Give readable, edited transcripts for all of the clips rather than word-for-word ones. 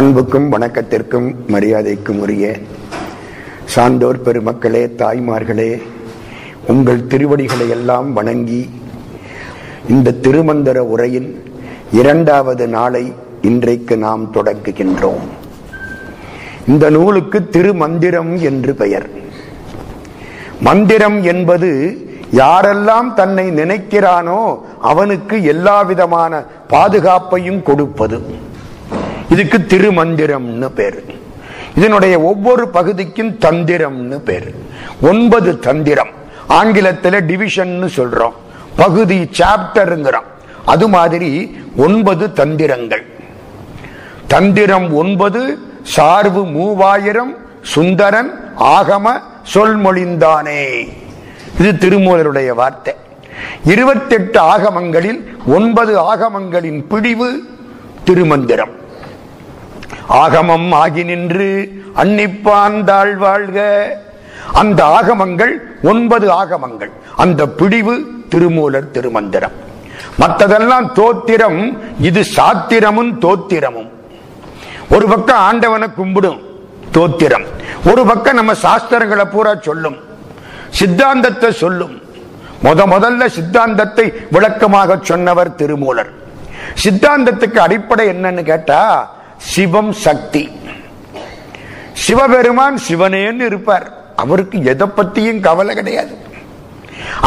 அன்புக்கும் வணக்கத்திற்கும் மரியாதைக்கும் உரிய சான்றோர் பெருமக்களே, தாய்மார்களே, உங்கள் திருவடிகளை எல்லாம் வணங்கி இந்த திருமந்திர உரையின் 2வது நாளை இன்றைக்கு நாம் தொடங்குகின்றோம். இந்த நூலுக்கு திருமந்திரம் என்று பெயர். மந்திரம் என்பது யாரெல்லாம் தன்னை நினைக்கிறானோ அவனுக்கு எல்லா விதமான பாதுகாப்பையும் கொடுப்பது. இதுக்கு திருமந்திரம்னு பேர். இதனுடைய ஒவ்வொரு பகுதிக்கும் தந்திரம்னு பேர். 9 தந்திரம். ஆங்கிலத்தில் டிவிஷன் சொல்றோம், பகுதி சாப்டருங்கிறோம். அது மாதிரி 9 தந்திரங்கள். தந்திரம் 9, சார்பு 3000, சுந்தரன் ஆகம சொல்மொழிந்தானே. இது திருமூலருடைய வார்த்தை. 28 ஆகமங்களில் 9 ஆகமங்களின் பிடிவு திருமந்திரம். ஆகமம் ஆகி நின்று அன்னிப்பான் தாழ் வாழ்க. அந்த ஆகமங்கள் 9 ஆகமங்கள். அந்த பிடிவு திருமூலர் திருமந்திரம். மற்றதெல்லாம் தோத்திரம். இது சாத்திரமும் தோத்திரமும். ஒரு பக்கம் ஆண்டவனை கும்பிடும் தோத்திரம், ஒரு பக்கம் நம்ம சாஸ்திரங்களை பூரா சொல்லும், சித்தாந்தத்தை சொல்லும். முதல்ல சித்தாந்தத்தை விளக்கமாக சொன்னவர் திருமூலர். சித்தாந்தத்துக்கு அடிப்படை என்னன்னு கேட்டா சிவம் சக்தி. சிவபெருமான் சிவனேன்னு இருப்பார், அவருக்கு எதை பத்தியும் கவலை கிடையாது.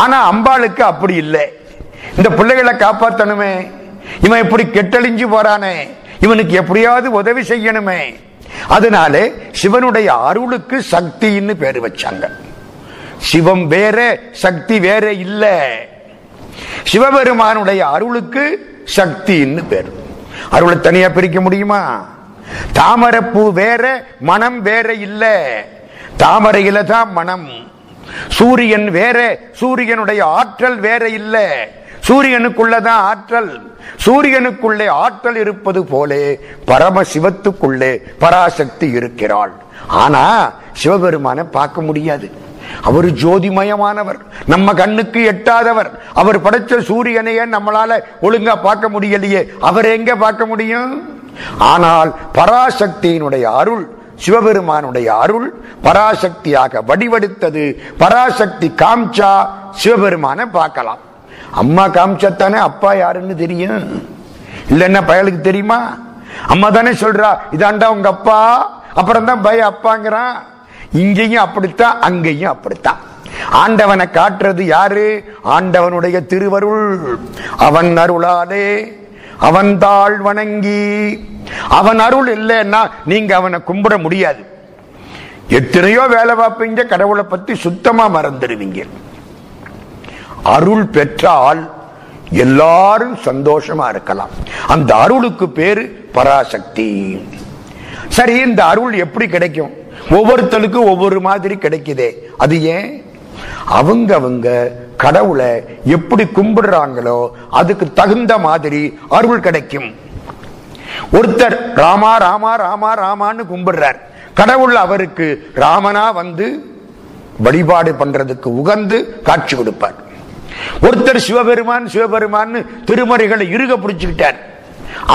ஆனா அம்பாளுக்கு அப்படி இல்லை. இந்த பிள்ளைகளை காப்பாற்றணுமே, இவன் இப்படி கெட்டழிஞ்சு போறானே, இவனுக்கு எப்படியாவது உதவி செய்யணுமே, அதனாலே சிவனுடைய அருளுக்கு சக்தின்னு பேரு வச்சாங்க. சிவம் வேற, சக்தி வேற இல்ல. சிவபெருமானுடைய அருளுக்கு சக்தின்னு பேரு. அருளை தனியா பிரிக்க முடியுமா? தாமரைப்பூ வேற, மனம் வேற இல்ல. தாமரையில தான் மனம். சூரியன் வேற, சூரியனுடைய ஆற்றல் வேற இல்ல. சூரியனுக்குள்ளதான் ஆற்றல். சூரியனுக்குள்ளே ஆற்றல் இருப்பது போலே பரமசிவத்துக்குள்ளே பராசக்தி இருக்கிறாள். ஆனா சிவபெருமான பார்க்க முடியாது. அவர் ஜோதிமயமானவர், நம்ம கண்ணுக்கு எட்டாதவர். அவர் படைச்ச சூரியனையே நம்மளால ஒழுங்கா பார்க்க முடியலையே, அவர் எங்க பார்க்க முடியும்? ஆனால் பராசக்தியினுடைய அருள், சிவபெருமானுடைய அருள் பராசக்தியாக வடிவெடுத்தது. பராசக்தி காமிச்சா சிவபெருமான பார்க்கலாம். அம்மா காமிச்சாத்தானே அப்பா யாருன்னு தெரியும். இல்லைன்னா பயலுக்கு தெரியுமா? அம்மா தானே சொல்றா, இதாண்டா உங்க அப்பா. அப்புறம் தான் பய அப்பாங்கிறான். இங்கேயும் அப்படித்தான், அங்கேயும் அப்படித்தான். ஆண்டவனை காட்டுறது யாரு? ஆண்டவனுடைய திருவருள். அவன் அருளாலே அவன் தாழ் வணங்கி. அவன் அருள் இல்லைன்னா நீங்க அவனை கும்பிட முடியாது. எத்தனையோ வேலை பார்ப்பீங்க, கடவுளை பத்தி சுத்தமா மறந்துடுவீங்க. அருள் பெற்றால் எல்லாரும் சந்தோஷமா இருக்கலாம். அந்த அருளுக்கு பேரு பராசக்தி. சரி, இந்த அருள் எப்படி கிடைக்கும்? ஒவ்வொருத்தருக்கும் ஒவ்வொரு மாதிரி கிடைக்குதே, அது ஏன்? அவங்க கடவுளை எப்படி கும்பிடுறாங்களோ அதுக்கு தகுந்த மாதிரி அருள் கிடைக்கும். ஒருத்தர் ராமா ராமா ராமா ராமான்னு கும்பிடுறார், கடவுள் அவருக்கு ராமனா வந்து வழிபாடு பண்றதுக்கு உகந்து காட்சி கொடுப்பார். ஒருத்தர் சிவபெருமான் சிவபெருமான்னு திருமறைகளை இறுக பிடிச்சுக்கிட்டார்,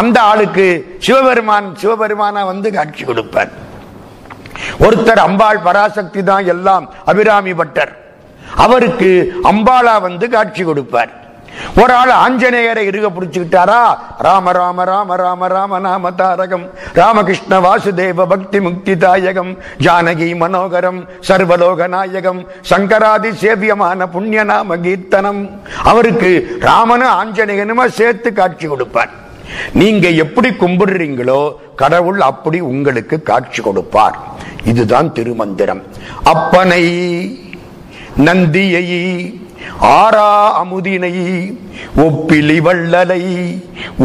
அந்த ஆளுக்கு சிவபெருமான் சிவபெருமானா வந்து காட்சி கொடுப்பார். ஒருத்தர் அம்பாள் பராசக்தி தான் எல்லாம், அபிராமி பட்டர், அவருக்கு அம்பாளா வந்து காட்சி கொடுப்பார். ஒரு ஆள் ஆஞ்சநேயரை இருக பிடிச்சுக்கிட்டாரா, ராம ராம ராம ராம ராம நாம தாரகம், ராமகிருஷ்ண வாசுதேவ பக்தி முக்தி தாயகம், ஜானகி மனோகரம் சர்வலோக நாயகம், சங்கராதி சேவியமான புண்ணிய நாம கீர்த்தனம், அவருக்கு ராமனும் ஆஞ்சநேயனுமா சேர்த்து காட்சி கொடுப்பார். நீங்க எப்படி கும்பிடுறீங்களோ கடவுள் அப்படி உங்களுக்கு காட்சி கொடுப்பார். இதுதான் திருமந்திரம். அப்பனை நந்தியை ஆரா அமுதினை ஒப்பிலி வள்ளலை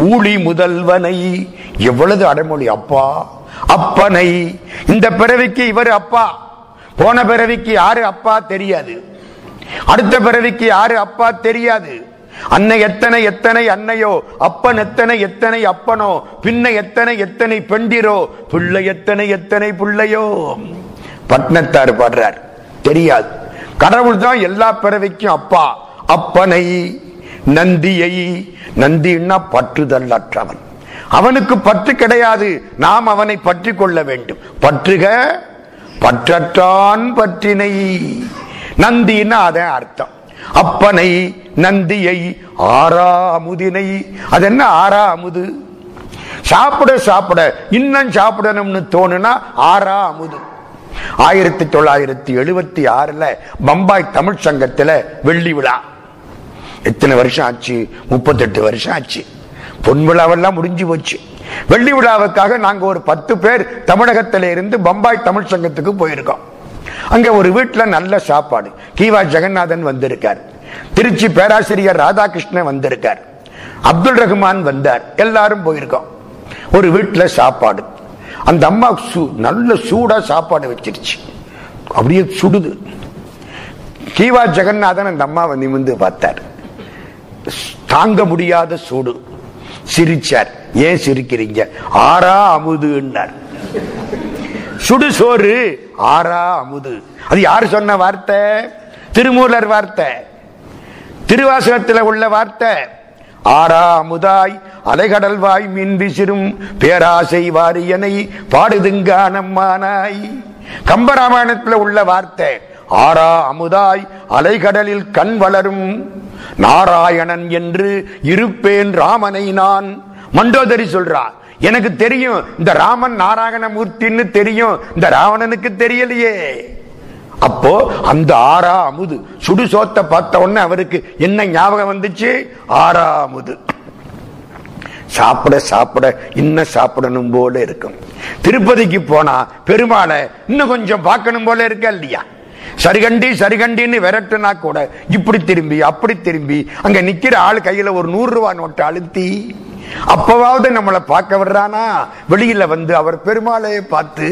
ஊழி முதல்வனை. எவ்வளவு அடைமொழி! அப்பா அப்பனை. இந்த பிறவிக்கு இவர் அப்பா, போன பிறவிக்கு யாரு அப்பா தெரியாது, அடுத்த பிறவிக்கு யாரு அப்பா தெரியாது. அன்னை எத்தனை எத்தனை அன்னையோ, அப்பன் எத்தனை எத்தனை அப்பனோ, பின்ன எத்தனை எத்தனை பெண்டிரோ, பிள்ளை எத்தனை எத்தனை பிள்ளையோ. பட்டினத்தார் பாடுறார், தெரியாது. கடவுள் தான் எல்லா பிறவிக்கும் அப்பா. அப்பனை நந்தியை, நந்தின்னா பற்றுதல் அற்றவன், அவனுக்கு பற்று கிடையாது, நாம் அவனை பற்றி கொள்ள வேண்டும். பற்றுக பற்றற்றான் பற்றினை நந்தின்னு அதான் அர்த்தம். அப்பனை நந்தியை ஆறாமுதினை, அது என்ன ஆறாமுது? சாப்பிட சாப்பிட இன்னும் சாப்பிடணும்னு தோணுனா ஆறாமுது. 1976 பம்பாய் தமிழ் சங்கத்துல வெள்ளி விழா. எத்தனை வருஷம் ஆச்சு? 38 வருஷம் ஆச்சு. பொன் விழாவெல்லாம் முடிஞ்சு போச்சு. வெள்ளி விழாவுக்காக நாங்க ஒரு 10 பேர் தமிழகத்தில இருந்து பம்பாய் தமிழ் சங்கத்துக்கு போயிருக்கோம். அங்க ஒரு வீட்டுல நல்ல சாப்பாடு. கீவா ஜெகநாதன் வந்திருக்கார், திருச்சி பேராசிரியர் ராதாகிருஷ்ணன் வந்திருக்கார், அப்துல் ரஹ்மான் வந்தார், எல்லாரும் போயிருக்கோம். ஒரு வீட்டுல சாப்பாடு, அந்த அம்மா நல்ல சூடா சாப்பாடு வச்சிருச்சு, அப்படியே சுடுது. கீவா ஜெகநாதன் அந்த அம்மாவை நிமிந்து பார்த்தார். தாங்க முடியாத சூடு, சிரிச்சார். ஏன் சிரிக்கிறீங்க? ஆறா அமுதுன்னார். சுடுசோறு ஆறா அமுது, அது யாரு சொன்ன வார்த்தை? திருமூலர் வார்த்தை, திருவாசகத்தில் உள்ள வார்த்தை. ஆறா அமுதாய் அலைகடல்வாய் மின் விசிறும் பேராசை வாரியனை பாடுதுங்கானம்மானாய். கம்பராமாயணத்தில் உள்ள வார்த்தை. ஆறா அமுதாய் அலைகடலில் கண் வளரும் நாராயணன் என்று இருப்பேன் ராமனை நான். மண்டோதரி சொல்றார், எனக்கு தெரியும் இந்த ராமன் நாராயண மூர்த்தின்னு தெரியும், இந்த ராவணனுக்கு தெரியலையே. அப்போ அந்த ஆறா அமுது சுடுசோத்தை பார்த்த உடனே அவருக்கு என்ன ஞாபகம் வந்துச்சு? ஆறா அமுது. சாப்பிட சாப்பிட இன்னும் சாப்பிடணும் போல இருக்கும். திருப்பதிக்கு போனா பெருமாளை இன்னும் கொஞ்சம் பார்க்கணும் போல இருக்கா இல்லையா? சரிகண்டி சரிகண்டின்னு விரட்டுனா கூட இப்படி திரும்பி அப்படி திரும்பி அங்க நிக்கிற ஆள் கையில ஒரு 100 ரூபாய் நோட்டை அழுத்தி அப்பவாவது நம்மளை பார்க்க வர்றானா, வெளியில வந்து அவர் பெருமாளையே பார்த்து,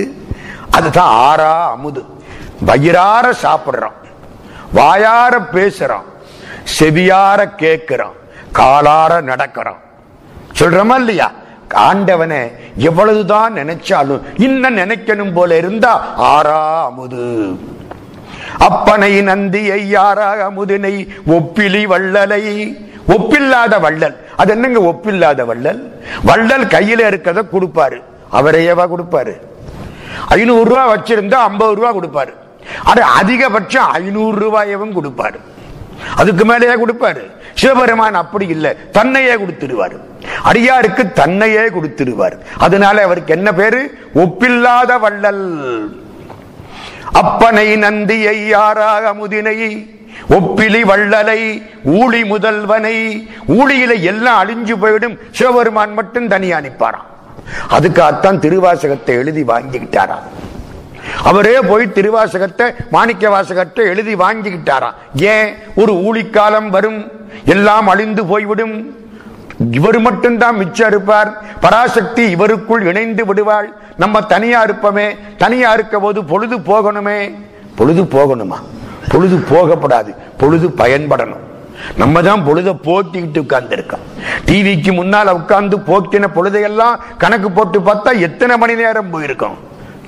அதுதான் ஆறா அமுது. வயிறார சாப்பிடுறோம், வாயார பேசுறோம், செவியார கேட்கிறோம், காலார நடக்கிறோம். சொல்றோமா இல்லையா? ஆண்டவனை எவ்வளவுதான் நினைச்சாலும் இன்னும் நினைக்கணும் போல இருந்தா ஆறா அமுது. அப்பனை நந்தியை யாரா அமுதினை ஒப்பிலி வள்ளலை. ஒப்பில்லாத வள்ளல், அது என்னங்க ஒப்பில்லாத வள்ளல்? வள்ளல் கையில இருக்கிறத கொடுப்பாரு, அவரையவா கொடுப்பாரு. 500 ரூபா வச்சிருந்தா 50 ரூபா கொடுப்பாரு, அது அதிகபட்சம் 500 ரூபாயவும் கொடுப்பாரு, அதுக்கு மேலேயே கொடுப்பாரு. சிவபெருமான் அப்படி இல்லை, தன்னையே கொடுத்துருவாரு, அடியாருக்கு தன்னையே கொடுத்துருவாரு. அதனால அவருக்கு என்ன பேரு? ஒப்பில்லாத வள்ளல். அப்பனை நந்தியை யாராக முதினை ஒப்பிலி வள்ளலை ஊழி முதல்வனை. ஊழியில எல்லாம் அழிஞ்சு போயிடும், சிவபெருமான் மட்டும் தனியா நிற்பாராம். அதுக்காகத்தான் திருவாசகத்தை எழுதி வாங்கிக்கிட்டாராம். அவரே போய் திருவாசகத்தை மாணிக்க வாசகத்தை எழுதி வாங்கிக்கிட்டாராம். ஏன்? ஒரு ஊழிக்காலம் வரும், எல்லாம் அழிந்து போய்விடும், இவர் மட்டும்தான் மிச்சம் இருப்பார், பராசக்தி இவருக்குள் இணைந்து விடுவாள், நம்ம தனியா இருப்போமே, தனியா இருக்க போது பொழுது போகணுமே. பொழுது போகணுமா? பொழுது போகப்படாது, பொழுது பயன்படணும். நம்ம தான் பொழுதை போக்கிட்டு உட்கார்ந்து இருக்கோம். டிவிக்கு முன்னால் உட்கார்ந்து போக்கின பொழுதையெல்லாம் கணக்கு போட்டு பார்த்தா எத்தனை மணி நேரம் போயிருக்கோம்,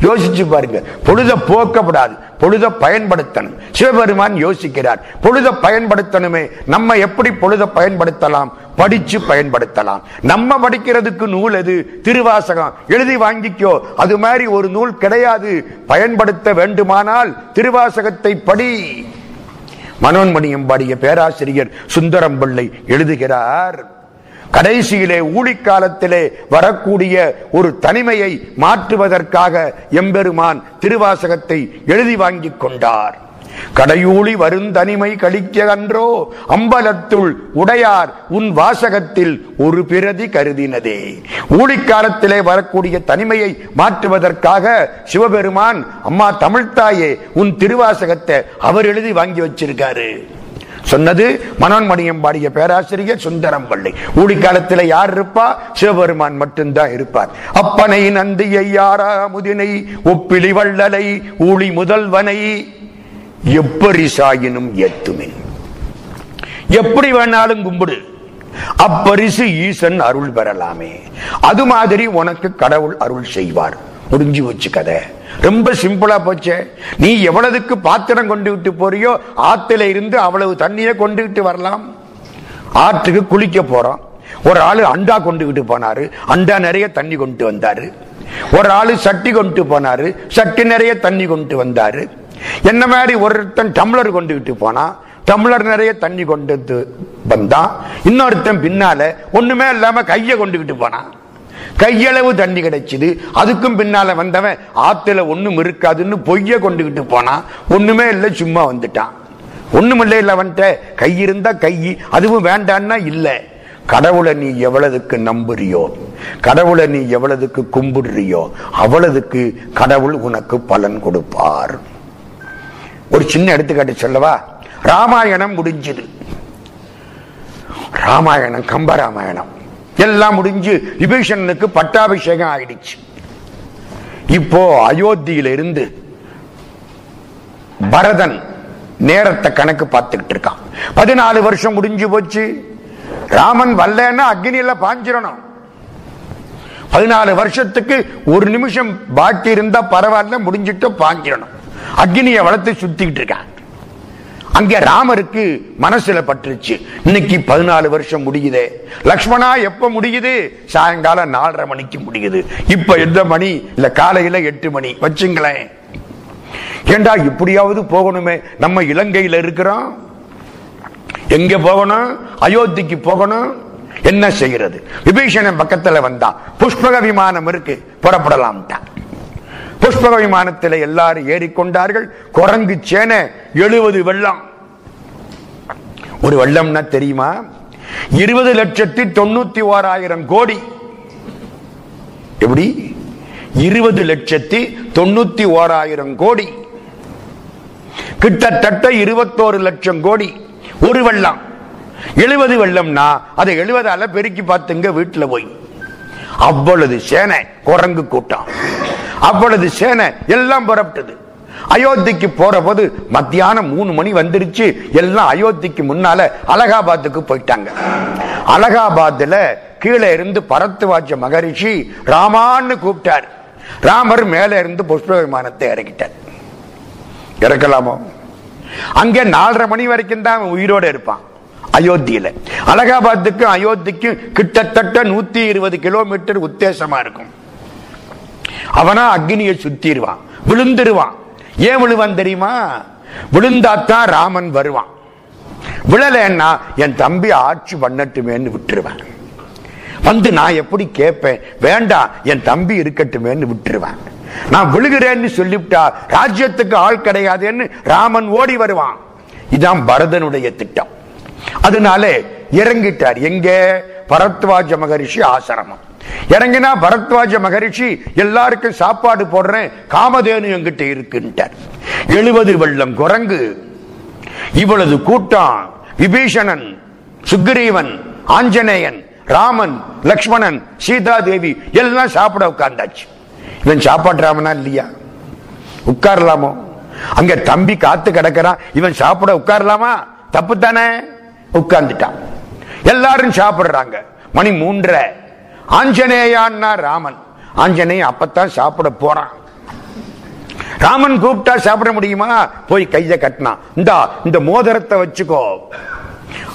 யோசிச்சு பாருங்க. பொழுதை போக்கப்படாது, பொழுதை பயன்படுத்தணும். சிவபெருமான் யோசிக்கிறார், பொழுதை பயன்படுத்தணுமே, நம்ம எப்படி பொழுதை பயன்படுத்தலாம்? படிச்சு பயன்படுத்தலாம். நம்ம படிக்கிறதுக்கு நூல் எது? திருவாசகம். எழுதி வாங்கிக்கோ. அது மாதிரி ஒரு நூல் கிடையாது. பயன்படுத்த வேண்டுமானால் திருவாசகத்தை படி. மனோன்மணியம் பாடிய பேராசிரியர் சுந்தரம் பிள்ளை எழுதுகிறார், கடைசியிலே ஊழிக்காலத்திலே வரக்கூடிய ஒரு தனிமையை மாற்றுவதற்காக எம்பெருமான் திருவாசகத்தை எழுதி வாங்கி கொண்டார். கடையூழி வருந்தனிமை கழிக்க அன்றோ அம்பலத்துள் உடையார் உன் வாசகத்தில் ஒரு பிரதி கருதினதே. ஊழிக்காலத்திலே வரக்கூடிய தனிமையை மாற்றுவதற்காக சிவபெருமான், அம்மா தமிழ்த்தாயே உன் திருவாசகத்தை அவர் எழுதி வாங்கி வச்சிருக்காரு. சொன்னது மனோன்மணியம் பாடிய பேராசிரியர் சுந்தரம் பிள்ளை. ஊழிக்காலத்தில் யார் இருப்பா? சிவபெருமான் மட்டும்தான் இருப்பார். அப்பனை நந்தியை யாரா முதினை ஒப்பிலி வள்ளலை ஊழி முதல்வனை எப்பரிசாயினும் எத்துமின். எப்படி வேணாலும் கும்பிடு, அப்பரிசு ஈசன் அருள் பெறலாமே, அது மாதிரி உனக்கு கடவுள் அருள் செய்வார். முடிஞ்சு வச்சு கதை. ரொம்ப சிம்பிளா போச்சே. நீ எவ்வளவுக்கு பாத்திரம் கொண்டு விட்டு போறியோ ஆத்துல இருந்து அவ்வளவு தண்ணியை கொண்டு விட்டு வரலாம். ஆற்றுக்கு குளிக்க போறோம், ஒரு ஆள் அண்டா கொண்டுகிட்டு போனாரு, அண்டா நிறைய தண்ணி கொண்டு வந்தாரு. ஒரு ஆளு சட்டி கொண்டு போனாரு, சட்டி நிறைய தண்ணி கொண்டு வந்தாரு. என்ன மாதிரி ஒருத்தன் டம்ளர் கொண்டுகிட்டு போனா, டம்ளர் நிறைய தண்ணி கொண்டு வந்தா. இன்னொருத்தன் பின்னால ஒண்ணுமே இல்லாம கையை கொண்டுகிட்டு போனான், கையளவு தண்ணி கிடைச்சது. அதுக்கும் பின்னால வந்தவன் ஆத்துல ஒண்ணும் இருக்காதுன்னு பொய்ய கொண்டுகிட்டு போனான், ஒண்ணுமே இல்லை சும்மா வந்துட்டான். ஒண்ணுமில்லை இல்லை வந்துட்ட, கை இருந்தா கை, அதுவும் வேண்டான்னா இல்லை. கடவுளை நீ எவ்வளவுக்கு நம்புறியோ, கடவுளை நீ எவ்வளவுக்கு கும்பிடுறியோ, அவ்வளவுக்கு கடவுள் உனக்கு பலன் கொடுப்பார். ஒரு சின்ன எடுத்துக்காட்டு சொல்லவா? ராமாயணம் முடிஞ்சது, ராமாயணம் கம்பராமாயணம் எல்லாம் முடிஞ்சு விபீஷணனுக்கு பட்டாபிஷேகம் ஆயிடுச்சு. இப்போ அயோத்தியிலிருந்து பரதன் நேரத்தை கணக்கு பார்த்துக்கிட்டு இருக்கான். 14 வருஷம் முடிஞ்சு போச்சு. ராமன் வரலன்னா அக்னியில பாஞ்சிரணும். 14 வருஷத்துக்கு ஒரு நிமிஷம் பாக்கி இருந்தா பரவாயில்ல, முடிஞ்சிட்டு பாஞ்சிரணும். அக்னியை வளர்த்து சுத்திக்கிட்டு இருக்கான். அங்கே ராமருக்கு மனசுல பட்டுருச்சு, இன்னைக்கு 14 வருஷம் முடியுதே, லக்ஷ்மணா எப்ப முடியுது? சாயங்காலம் 4:30 மணிக்கு முடியுது. இப்ப எந்த மணி? இல்ல காலையில 8 மணி வச்சுங்களேன். ஏண்டா இப்படியாவது போகணுமே, நம்ம இலங்கையில இருக்கிறோம், எங்க போகணும்? அயோத்திக்கு போகணும். என்ன செய்யறது? விபீஷணன் பக்கத்துல வந்தான், புஷ்பக விமானம் இருக்கு, புறப்படலாம். புஷ்பக விமானத்தில் எல்லாரும் ஏறிக்கொண்டார்கள். குரங்கு சேனை 70 வெள்ளம். ஒரு வெள்ளம்னா தெரியுமா? 20,91,000 கோடி. எப்படி? 20,91,000 கோடி, கிட்டத்தட்ட 21 லட்சம் கோடி ஒரு வெள்ளம். 70 வெள்ளம்னா அதை 70ஆல பெருக்கி பார்த்துங்க வீட்டுல போய். அவ்வளவு சேனை, குரங்கு கூட்டம், அவ்வளவு சேனை எல்லாம் புறப்பட்டது. அயோத்திக்கு போற போது மத்தியானம் 3 மணி வந்துருச்சு. எல்லாம் அயோத்திக்கு முன்னால அலகாபாத்துக்கு போயிட்டாங்க. அலகாபாத்ல கீழே இருந்து பரத்வாஜ மகரிஷி ராமான்னு கூப்பிட்டார். ராமர் மேல இருந்து புஷ்ப விமானத்தை இறக்கிட்டார். இறக்கலாமோ? அங்கே 4:30 மணி வரைக்கும் தான் உயிரோடு இருப்பான் அயோத்தியில. அலகாபாத்துக்கும் அயோத்திக்கும் கிட்டத்தட்ட 120 கிலோமீட்டர் உத்தேசமா இருக்கும். அவனா அக்னியை சுத்திடுவான், விழுந்துருவான். ஏன் விழுவான் தெரியுமா? விழுந்தாத்தான் ராமன் வருவான், விழலன்னா என் தம்பி ஆட்சி பண்ணட்டுமேன்னு விட்டுருவான். வந்து நான் எப்படி கேட்பேன்? வேண்டாம், என் தம்பி இருக்கட்டுமேன்னு விட்டுருவான். நான் விழுகிறேன்னு சொல்லிவிட்டா ராஜ்யத்துக்கு ஆள் கிடையாதுன்னு ராமன் ஓடி வருவான். இதான் பரதனுடைய திட்டம். அதனால இறங்கிட்டார். எங்க? பரத்வாஜ மகரிஷி ஆசிரமம் இறங்கினா பரத்வாஜ மகரிஷி எல்லாருக்கும் சாப்பாடு போடுறேன், காமதேனு என்கிட்ட இருக்குன்ட்டார். 70 வெள்ளம் குரங்கு, இவ்வளவு கூட்டம், விபீஷணன், சுக்ரீவன், ஆஞ்சநேயன், ராமன், லக்ஷ்மணன், சீதா தேவி எல்லாம் சாப்பிட உட்கார்ந்தாச்சு. இவன் சாப்பாடு ராமனா இல்லையா? உட்காரலாமோ? அங்க தம்பி காத்து கிடக்கிறான், இவன் சாப்பிட உட்காரலாமா? தப்பு தானே. உட்கார்ந்துட்டான். எல்லாரும் சாப்பிடுறாங்க. மணி 3:30. ஆஞ்சநேயான்னா ராமன். ஆஞ்சநேயன் அப்பத்தான் சாப்பிட போறான். ராமன் கூப்பிட்டா சாப்பிட முடியுமா? போய் கையை கட்டினான். இந்தா இந்த மோதிரத்தை வச்சுக்கோ,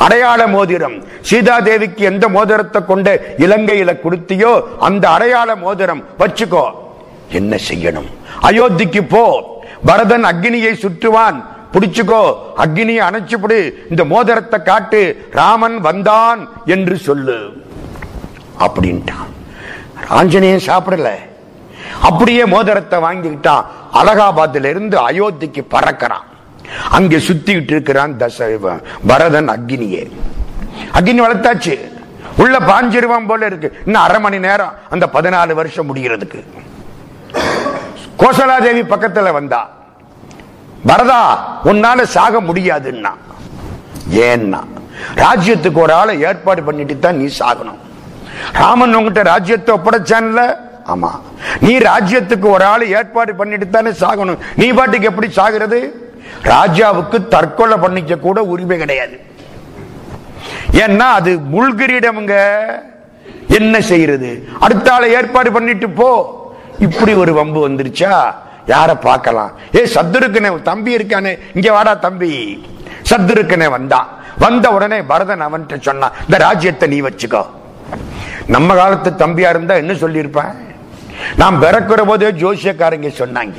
அடையாள மோதிரம். சீதா தேவிக்கு எந்த மோதிரத்தை கொண்டு இலங்கையில கொடுத்தியோ அந்த அடையாள மோதிரம் வச்சுக்கோ. என்ன செய்யணும்? அயோத்திக்கு போ, பரதன் அக்னியை சுற்றுவான், பிடிச்சுக்கோ, அக்னியை அணைச்சுப்படு, இந்த மோதிரத்தை காட்டு, ராமன் வந்தான் என்று சொல்லு அப்படின்ட்டான். ஆஞ்சநேயன் சாப்பிடல, அப்படியே மோதிரத்தை வாங்கிக்கிட்டான். அலகாபாத்ல இருந்து அயோத்திக்கு பறக்கிறான். அங்கே சுத்திட்டு இருக்கிறான் பரதன் அக்னியே. அக்னி வளர்த்தாச்சு, உள்ள பாஞ்சிருவான் போல இருக்கு. இன்னும் 1/2 மணி நேரம் அந்த 14 வருஷம் முடிகிறதுக்கு. கோசலா தேவி பக்கத்துல வந்தா, பரதா உன்னால சாக முடியாதுன்னா. ஏன்னா ராஜ்யத்துக்கு ஒரு ஆளை ஏற்பாடு பண்ணிட்டு தான் நீ சாகணும். ராமன் உங்ககிட்ட ராஜ்யத்தை ஒப்படைச்சான்ல, ஆமா, நீ ராஜ்யத்துக்கு ஒரு ஆளை ஏற்பாடு பண்ணிட்டு தானே சாகணும். நீ பாட்டுக்கு எப்படி சாகிறது? ராஜாவுக்கு தற்கொலை பண்ணிக்க கூட உரிமை கிடையாது. ஏன்னா அது முல்கிரீடம்ங்க. என்ன செய்யறது? அடுத்த ஆளை ஏற்பாடு பண்ணிட்டு போ. இப்படி ஒரு வம்பு வந்துருச்சா யார பார்க்கலாம்? ஏ சத்துருக்கனே, தம்பி இருக்கானே, இங்க வாடா தம்பி. சத்துருக்கனே வந்தான். வந்த உடனே பரதன் அவன்கிட்ட சொன்னான், இந்த ராஜ்யத்தை நீ வச்சுக்கோ, நம்ம காலத்து தம்பியா இருந்தா என்ன சொல்லியிருப்பான்? நாம் பிறக்கிற போதே ஜோசியக்காரங்க சொன்னாங்க,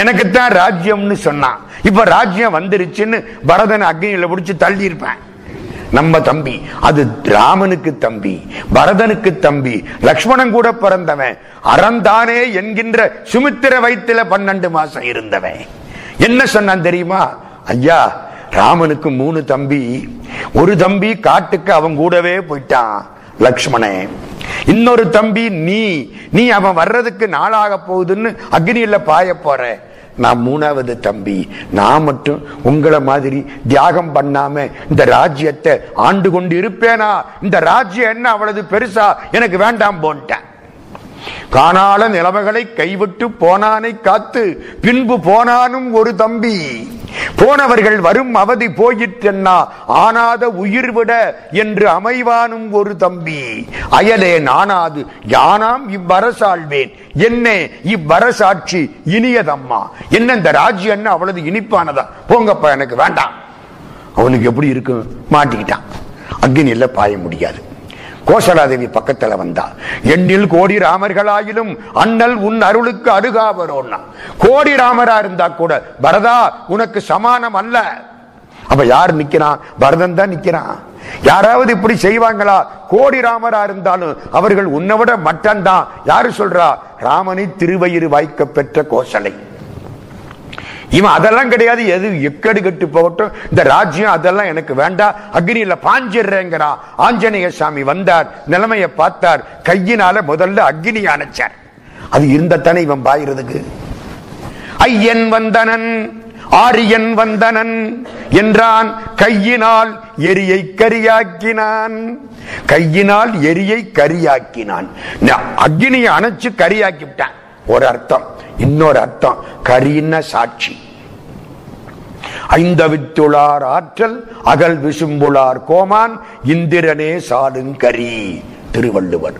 எனக்குத்தான் ராஜ்யம்னு சொன்னான், இப்ப ராஜ்யம் வந்துருச்சுன்னு பரதன் அக்னியில பிடிச்சு தள்ளி இருப்பான். நம்ம தம்பி அது ராமனுக்கு தம்பி, பரதனுக்கு தம்பி, லக்ஷ்மணன் கூட பிறந்தவன், அறந்தானே என்கின்ற சுமித்திர வயிற்றுல 12 மாசம் இருந்தவன். என்ன சொன்னான் தெரியுமா? ஐயா, ராமனுக்கு 3 தம்பி, ஒரு தம்பி காட்டுக்கு அவன் கூடவே போயிட்டான் லக்ஷ்மணே, இன்னொரு தம்பி நீ அவன் வர்றதுக்கு நாளாக போகுதுன்னு அக்னியில பாய போற, நான் 3ஆவது தம்பி, நான் மட்டும் உங்களை மாதிரி தியாகம் பண்ணாம இந்த ராஜ்யத்தை ஆண்டு கொண்டு இருப்பேனா? இந்த ராஜ்யம் என்ன அவ்வளவு பெருசா? எனக்கு வேண்டாம் போன்ட்டேன். காணால நிலைமைகளை கைவிட்டு போனானை காத்து பின்பு போனானும் ஒரு தம்பி, போனவர்கள் வரும் அவதி போயிற்றன்னா ஆனாத உயிர் விட என்று அமைவானும் ஒரு தம்பி, அயலே நானாது யானாம் இவ்வரசாழ்வேன் என்னே இவ்வரசாட்சி இனியதம்மா. என்ன இந்த ராஜ்யம் என்ன அவ்வளவு இனிப்பானதா? போங்கப்பா, எனக்கு வேண்டாம். அவனுக்கு எப்படி இருக்கும்? மாட்டிக்கிட்டான், அக்னியில பாய முடியாது. கோசலாதேவி பக்கத்தில் வந்தா, எண்ணில் கோடி ராமர்களாயிலும் அண்ணல் உன் அருளுக்கு அருகாவரோன்னா, கோடி ராமரா இருந்தா கூட பரதா உனக்கு சமானம் அல்ல. அப்ப யார் நிக்கிறான்? பரதன் தான் நிக்கிறான். யாராவது இப்படி செய்வாங்களா? கோடி ராமரா இருந்தாலும் அவர்கள் உன்னை விட மட்டம்தான். யாரு சொல்றா? ராமனை திருவயிறு வாய்க்க பெற்ற கோசலை. இவன் அதெல்லாம் கிடையாது, எது எக்கடு கட்டு போகட்டும், இந்த ராஜ்யம் அதெல்லாம் எனக்கு வேண்டாம், அக்னியில பாஞ்சிடுறேங்கிறான். ஆஞ்சநேய சாமி வந்தார், நிலைமையை பார்த்தார், கையினால முதல்ல அக்னி அணைச்சார். அது இருந்தத்தானே இவன் பாயிறதுக்கு. ஐயன் வந்தனன் ஆரியன் வந்தனன் என்றான், கையினால் எரியை கரியாக்கினான். கையினால் எரியை கரியாக்கினான், அக்னியை அணைச்சு கரியாக்கிவிட்டான். ஒரு அர்த்தம். இன்னொரு அர்த்தம், கரீன சாட்சி. ஐந்த வித்துளார் ஆற்றல் அகல் விசும்புளார் கோமான் இந்திரனே சாலுங்கரி. திருவள்ளுவர்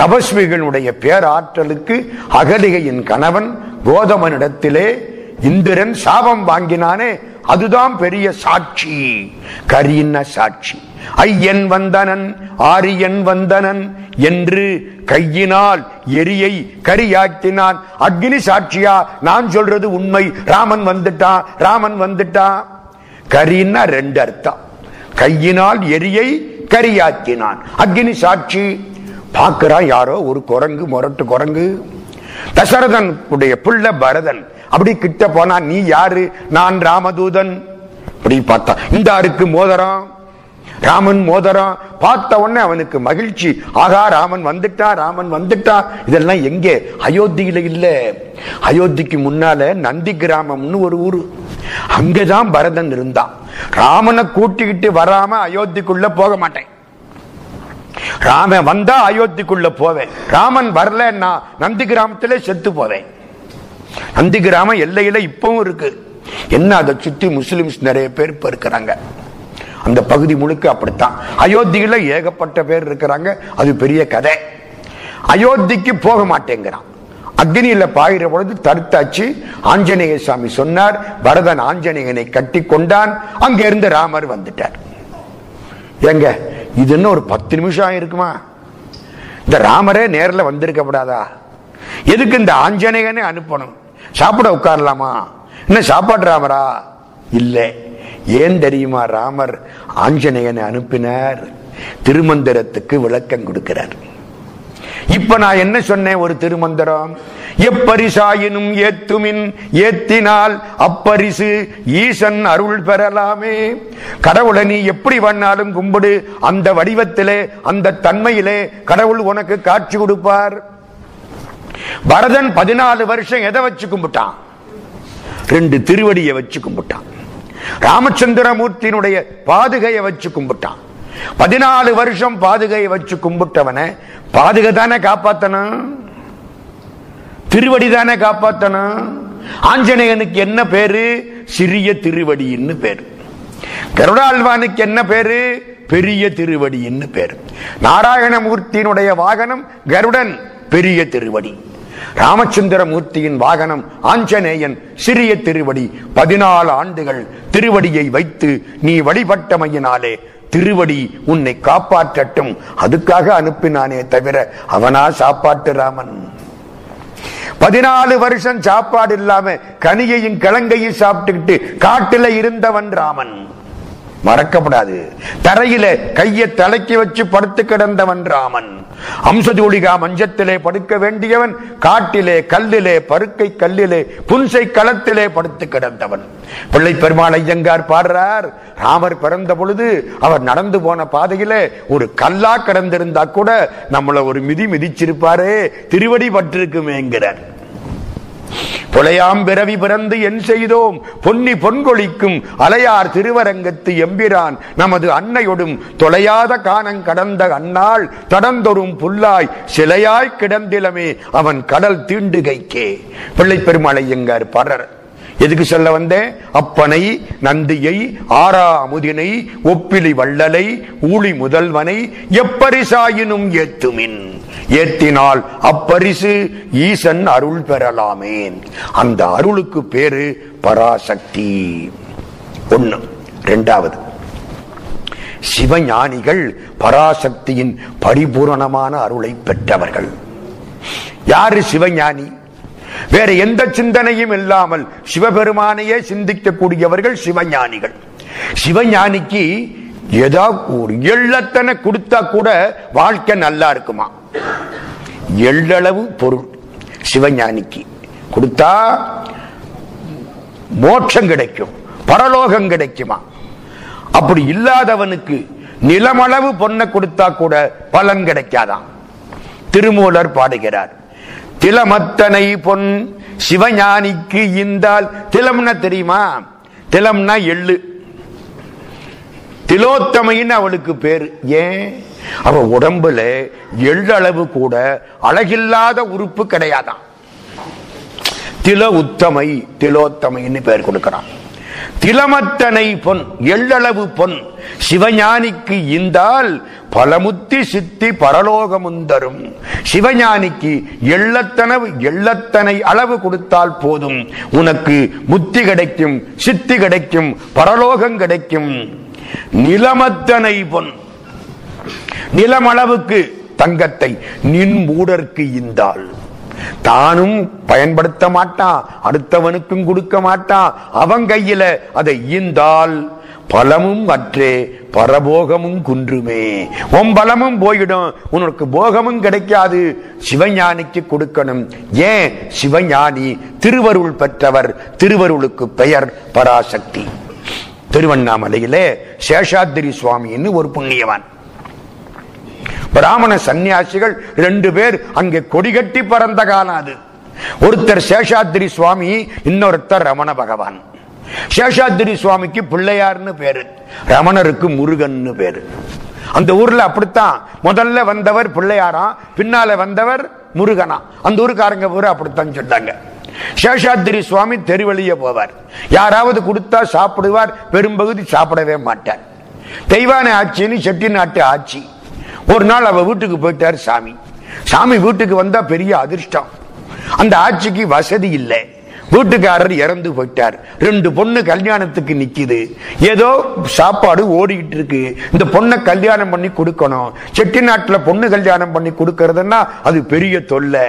தபஸ்விகளுடைய பேராற்றலுக்கு அகலிகையின் கணவன் கோதமனிடத்திலே இந்திரன் சாபம் வாங்கினானே, அதுதான் பெரிய சாட்சி, கரீன சாட்சி. ஐயன் வந்தனன் ஆரியன் வந்தனன் என்று கையினால் எரியை கரியாக்கினான். அக்னி சாட்சியா, நான் சொல்றது உண்மை, ராமன் வந்துட்டான், ராமன் வந்துட்டான். கரின்னா 2 அர்த்தம், கையினால் எரியை கரியாக்கினான், அக்னி சாட்சி. பார்க்கிறான் யாரோ ஒரு குரங்கு, முரட்டு குரங்கு. தசரதன் உடைய புள்ள பரதன் அப்படி கிட்ட போனா, நீ யாரு? நான் ராமதூதன். அப்படி பார்த்தா இந்த அருக்கு மோதிரம், ராமன் மோதிரம். பார்த்த உடனே அவனுக்கு மகிழ்ச்சி, ஆகா ராமன் வந்துட்டா, ராமன் வந்துட்டா. இதெல்லாம் எங்கே? அயோத்தியில இல்ல, அயோத்திக்கு முன்னால நந்தி கிராமம்னு ஒரு ஊரு, அங்கதான் பரதன் இருந்தான். ராமனை கூட்டிக்கிட்டு வராம அயோத்திக்குள்ள போக மாட்டேன், ராமன் வந்தா அயோத்திக்குள்ள போவேன், ராமன் வரல நான் நந்தி கிராமத்திலே செத்து போவேன். நந்தி கிராமம் எல்லையில இப்பவும் இருக்கு. என்ன அதை சுத்தி முஸ்லிம்ஸ் நிறைய பேர் இப்ப இருக்கிறாங்க, அந்த பகுதி முழுக்க அப்படித்தான். அயோத்தியில ஏகப்பட்ட பேர் இருக்கிறாங்க, அது பெரிய கதை. அயோத்திக்கு போக மாட்டேங்கிறான். அக்னியில பாயிற பொழுது தடுத்தாச்சு. ஆஞ்சநேய சாமி சொன்னார், பரதன் ஆஞ்சநேயனை கட்டி கொண்டான், அங்க இருந்து ராமர் வந்துட்டார். எங்க இது என்ன ஒரு 10 நிமிஷம் இருக்குமா? இந்த ராமரே நேரில் வந்திருக்கப்படாதா? எதுக்கு இந்த ஆஞ்சநேயனே அனுப்பணும்? சாப்பிட உட்காரலாமா? என்ன சாப்பாடு ராமரா? இல்லை. ஏன் தெரியுமா? ராமர் ஆஞ்சநேயனை அனுப்பினார், திருமந்திரத்துக்கு விளக்கம் கொடுக்கிறார். இப்ப நான் என்ன சொன்னேன்? ஒரு திருமந்திரம், எப்பரிசாயினும் ஏத்துமின் ஏத்தினால் அப்பரிசு ஈசன் அருள் பெறலாமே. கடவுளை நீ எப்படி வண்ணாலும் கும்பிடு, அந்த வடிவத்திலே அந்த தன்மையிலே கடவுள் உனக்கு காட்சி கொடுப்பார். பரதன் 14 வருஷம் எதை வச்சு கும்பிட்டான்? 2 திருவடியை வச்சு கும்பிட்டான், ராமச்சந்திரமூர்த்தியினுடைய பாதுகையை வச்சு கும்பிட்டான். 14 வருஷம் பாதுகையை வச்சு கும்பிட்டவன பாதுகை தானே காப்பாத்தனும், திருவடி தானே காப்பாத்தனும். ஆஞ்சநேயனுக்கு என்ன பேரு? சிறிய திருவடின்னு பேரு. கருடாழ்வானுக்கு என்ன பேரு? பெரிய திருவடின்னு பேரு. நாராயணமூர்த்தியினுடைய வாகனம் கருடன், பெரிய திருவடி. ராமச்சந்திரமூர்த்தியின் வாகனம் ஆஞ்சநேயன், சிறிய திருவடி. 14 ஆண்டுகள் திருவடியை வைத்து நீ வழிபட்டமையினாலே திருவடி உன்னை காப்பாற்றட்டும், அதுக்காக அனுப்பினானே தவிர அவனா சாப்பாட்டு ராமன்? 14 வருஷம் சாப்பாடு இல்லாம கனியையும் கிழங்கையும் சாப்பிட்டுக்கிட்டு காட்டுல இருந்தவன் ராமன். மறக்கப்படாது. தரையில கையை தலைக்கி வச்சு படுத்து கிடந்தவன் ராமன். அம்சதூளிகா மஞ்சத்திலே படுக்க வேண்டியவன் காட்டிலே, கல்லிலே, பருக்கை கல்லிலே, புன்சை களத்திலே படுத்து கிடந்தவன். பிள்ளை பெருமாள் ஐயங்கார் பாடுறார், ராமர் பிறந்த பொழுது அவர் நடந்து போன பாதையிலே ஒரு கல்லா கிடந்திருந்தா கூட நம்மள ஒரு மிதி மிதிச்சிருப்பாரே, திருவடி பட்டிருக்குமேங்கிறார். புலையாம் பிறவி பிறந்து என் செய்தோம், பொன்னி பொன்கொழிக்கும் அலையார் திருவரங்கத்து எம்பிரான் நமது அன்னையொடும் தொலையாத காணங் கடந்த அண்ணாள் தடந்தொரும் புல்லாய் சிலையாய் கிடந்திலமே அவன் கடல் தீண்டுகைக்கே. பிள்ளை பெருமாளை எங்கார் பரர். எதுக்கு சொல்ல வந்தேன்? அப்பனை நந்தியை ஆரா அமுதினை ஒப்பிலி வள்ளலை ஊழி முதல்வனை எப்பரிசாயினும் ஏத்துமின், ஏத்தினால் அப்பரிசு ஈசன் அருள் பெறலாமே. அந்த அருளுக்கு பேரு பராசக்தி. ஒண்ணு. இரண்டாவது, சிவஞானிகள் பராசக்தியின் பரிபூரணமான அருளை பெற்றவர்கள். யாரு சிவஞானி? வேற எந்த சிந்தனையும் இல்லாமல் சிவபெருமானையே சிந்திக்கக்கூடியவர்கள் சிவஞானிகள். சிவஞானிக்கு ஏதா ஒரு எள்ளத்தனை கொடுத்தா கூட வாழ்க்கை நல்லா இருக்குமா? எள்ளளவு பொருள் சிவஞானிக்கு கொடுத்தா மோட்சம் கிடைக்கும், பரலோகம் கிடைக்குமா? அப்படி இல்லாதவனுக்கு நிலமளவு பொண்ணை கொடுத்தா கூட பலன் கிடைக்காதான். திருமூலர் பாடுகிறார், திலமத்தனை பொன் சிவஞானிக்கு இந்தால். திலம்னா தெரியுமா? திலம்னா எள்ளு. திலோத்தமைன்னு அவளுக்கு பேரு. ஏன்? அவ உடம்புல எள்ளளவு கூட அழகில்லாத உறுப்பு கிடையாதான். தில உத்தமை, திலோத்தமைன்னு பெயர் கொடுக்கிறான். திலமத்தனை பொன், எள்ளளவு பொன் சிவஞானிக்கு இந்தால் பலமுத்தி சித்தி பரலோகமும் தரும். சிவஞானிக்கு எள்ளத்தனை அளவு கொடுத்தால் போதும், உனக்கு முத்தி கிடைக்கும், சித்தி கிடைக்கும், பரலோகம் கிடைக்கும். நிலமத்தனை பொன், நிலமளவுக்கு தங்கத்தை நின் மூடற்கு இந்தால். தானும் பயன்படுத்த மாட்டான், அடுத்தவனுக்கும் கொடுக்க மாட்டான், அவன் கையில அதை ஈந்தால் பலமும் அற்றே பரபோகமும் குன்றுமே. உன் பலமும் போயிடும், உனக்கு போகமும் கிடைக்காது. சிவஞானிக்கு கொடுக்கணும். ஏன்? சிவஞானி திருவருள் பெற்றவர். திருவருளுக்கு பெயர் பராசக்தி. திருவண்ணாமலையிலே சேஷாத்ரி சுவாமின்னு ஒரு புண்ணியவான். பிராமண சன்னியாசிகள் 2 பேர் அங்கே கொடிகட்டி பறந்த காலம் அது. ஒருத்தர் சேஷாத்ரி சுவாமி, இன்னொருத்தர் ரமண பகவான். சேஷாத்ரி சுவாமிக்கு பிள்ளையார்னு பேரு, ரமணருக்கு முருகன்னு பேரு. அந்த ஊர்ல அப்படித்தான், முதல்ல வந்தவர் பிள்ளையாராம், பின்னால வந்தவர் முருகனா. அந்த ஊருக்காரங்க ஊரு அப்படித்தான் சொன்னாங்க. சேஷாத்ரி சுவாமி தெருவெளியே போவார், யாராவது கொடுத்தா சாப்பிடுவார், பெரும்பகுதி சாப்பிடவே மாட்டார். தெய்வான ஆட்சின்னு செட்டி நாட்டு ஆட்சி. ஒரு நாள் அவ வீட்டுக்கு போயிட்டார் சாமி. சாமி வீட்டுக்கு வந்தா பெரிய அதிர்ஷ்டம். அந்த ஆட்சிக்கு வசதி இல்லை, வீட்டுக்காரர் இறந்து போயிட்டார், 2 பொண்ணு கல்யாணத்துக்கு நிக்குது, ஏதோ சாப்பாடு ஓடிக்கிட்டு இருக்கு. இந்த பொண்ணை கல்யாணம் பண்ணி கொடுக்கணும். செட்டிநாட்டுல பொண்ணு கல்யாணம் பண்ணி கொடுக்கறதுன்னா அது பெரிய தொல்லை.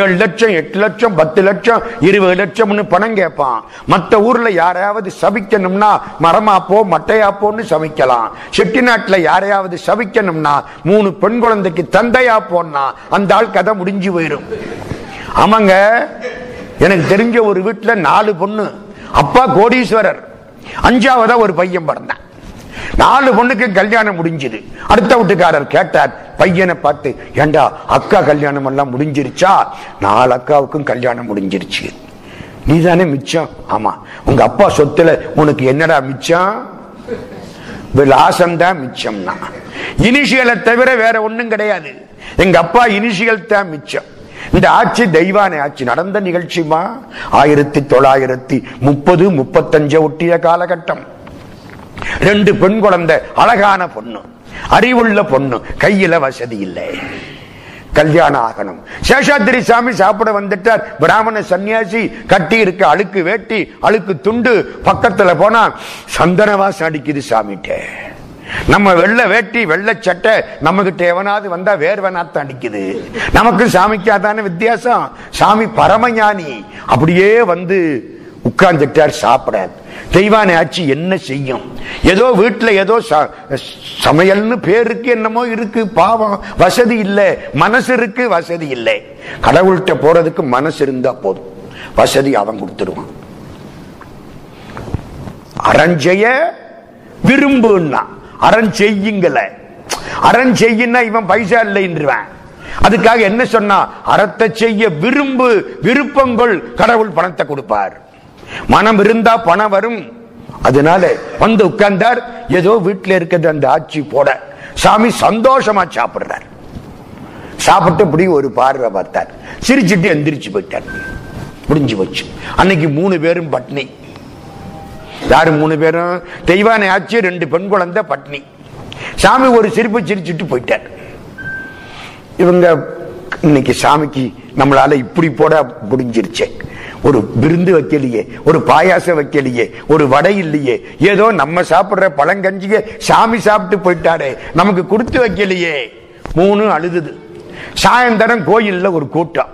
7 லட்சம், 8 லட்சம், 10 லட்சம், 20 லட்சம்னு பணம் கேட்பான். மற்ற ஊர்ல யாரையாவது சபிக்கணும்னா மரமாப்போ மட்டையாப்போன்னு சபிக்கலாம். செட்டிநாட்டுல யாரையாவது சபிக்கணும்னா 3 பெண் குழந்தைக்கு தந்தையா போனா அந்த ஆள் கதை முடிஞ்சு போயிடும். ஆமாங்க, எனக்கு தெரிஞ்ச ஒரு வீட்டுல 4 பொண்ணு, அப்பா கோடீஸ்வரர், 5ஆவதா ஒரு பையன் பிறந்தான். 4 பொண்ணுக்கு கல்யாணம் முடிஞ்சது. அடுத்த வீட்டுக்காரர் கேட்டார் பையனை பார்த்து, ஏண்டா அக்கா கல்யாணம் எல்லாம் முடிஞ்சிருச்சா? 4 அக்காவுக்கும் கல்யாணம் முடிஞ்சிருச்சு. நீ தானே மிச்சம். ஆமா, உங்க அப்பா சொத்துல உனக்கு என்னடா மிச்சம்? விலாசம் தான் மிச்சம்னா, இனிஷியலை தவிர வேற ஒண்ணும் கிடையாது. எங்க அப்பா இனிஷியல் தான் மிச்சம். இந்த ஆட்சி தெய்வான ஆட்சி. நடந்த நிகழ்ச்சிமா 1930-35 ஒட்டிய காலகட்டம். 2 பெண் குழந்தை, அழகான பொண்ணு, அறிவுள்ள பொண்ணு, கையில வசதி இல்லை, கல்யாணம் ஆகணும். சேஷாத்திரி சாமி சாப்பிட வந்துட்டார். பிராமண சன்னியாசி, கட்டி இருக்க அழுக்கு வேட்டி, அழுக்கு துண்டு, பக்கத்துல போனா சந்தனவாசம் அடிக்குது சாமிட்ட. நம்ம வெள்ளை வேட்டி வெள்ளை சட்டை நம்ம கிட்ட எவனாவது வந்தா வேர்வனாத்தான் அடிக்குது. நமக்கு சாமிக்காதான வித்தியாசம். சாமி பரமஞானி அப்படியே வந்து உட்கார்ந்துட்டார், சாப்பிடாது. தெய்வானை ஆட்சி என்ன செய்யும்? ஏதோ வீட்டுல ஏதோ சமையல்னு பேருக்கு என்னமோ இருக்கு, பாவம் வசதி இல்லை, மனசு இருக்கு வசதி இல்லை. கடவுள்கிட்ட போறதுக்கு மனசு இருந்தா போதும், வசதி அவன் கொடுத்துருவான். அரஞ்செய்ய விரும்புன்னா அரஞ்செய்யுங்கள, அரஞ்செய்யின்னா இவன் பைசா இல்லைன்றான். அதுக்காக என்ன சொன்னா, அறத்தை செய்ய விரும்பு, விருப்பங்கள், கடவுள் பணத்தை கொடுப்பார். மனம் இருந்தா பணம் வரும். அதனால வந்து உட்கார்ந்தார். ஏதோ வீட்டில் இருக்கிறது அந்த ஆட்சி போட சாமி சந்தோஷமா சாப்பிடுறார். சாப்பிட்டு இப்படி ஒரு பார்வை பார்த்தார், சிரிச்சுட்டு எந்திரிச்சு போயிட்டார். முடிஞ்சு போச்சு. அன்னைக்கு 3 பேரும் பட்னி. யாரு 3 பேரும்? தெய்வானை ஆச்சு, 2 பெண் குழந்தை பட்னி. சாமி ஒரு சிரிப்பு சிரிச்சுட்டு போயிட்டார். இவங்க இன்னைக்கு சாமிக்கு நம்மளால இப்படி போட முடிஞ்சிருச்சே, ஒரு விருந்து வைக்கலையே, ஒரு பாயாசம் வைக்கலையே, ஒரு வடை இல்லையே, ஏதோ நம்ம சாப்பிடுற பழங்கஞ்சிய சாமி சாப்பிட்டு போயிட்டாரு, நமக்கு கொடுத்து வைக்கலையே. 3 அழுதுது. சாயந்தரம் கோயில்ல ஒரு கூட்டம்,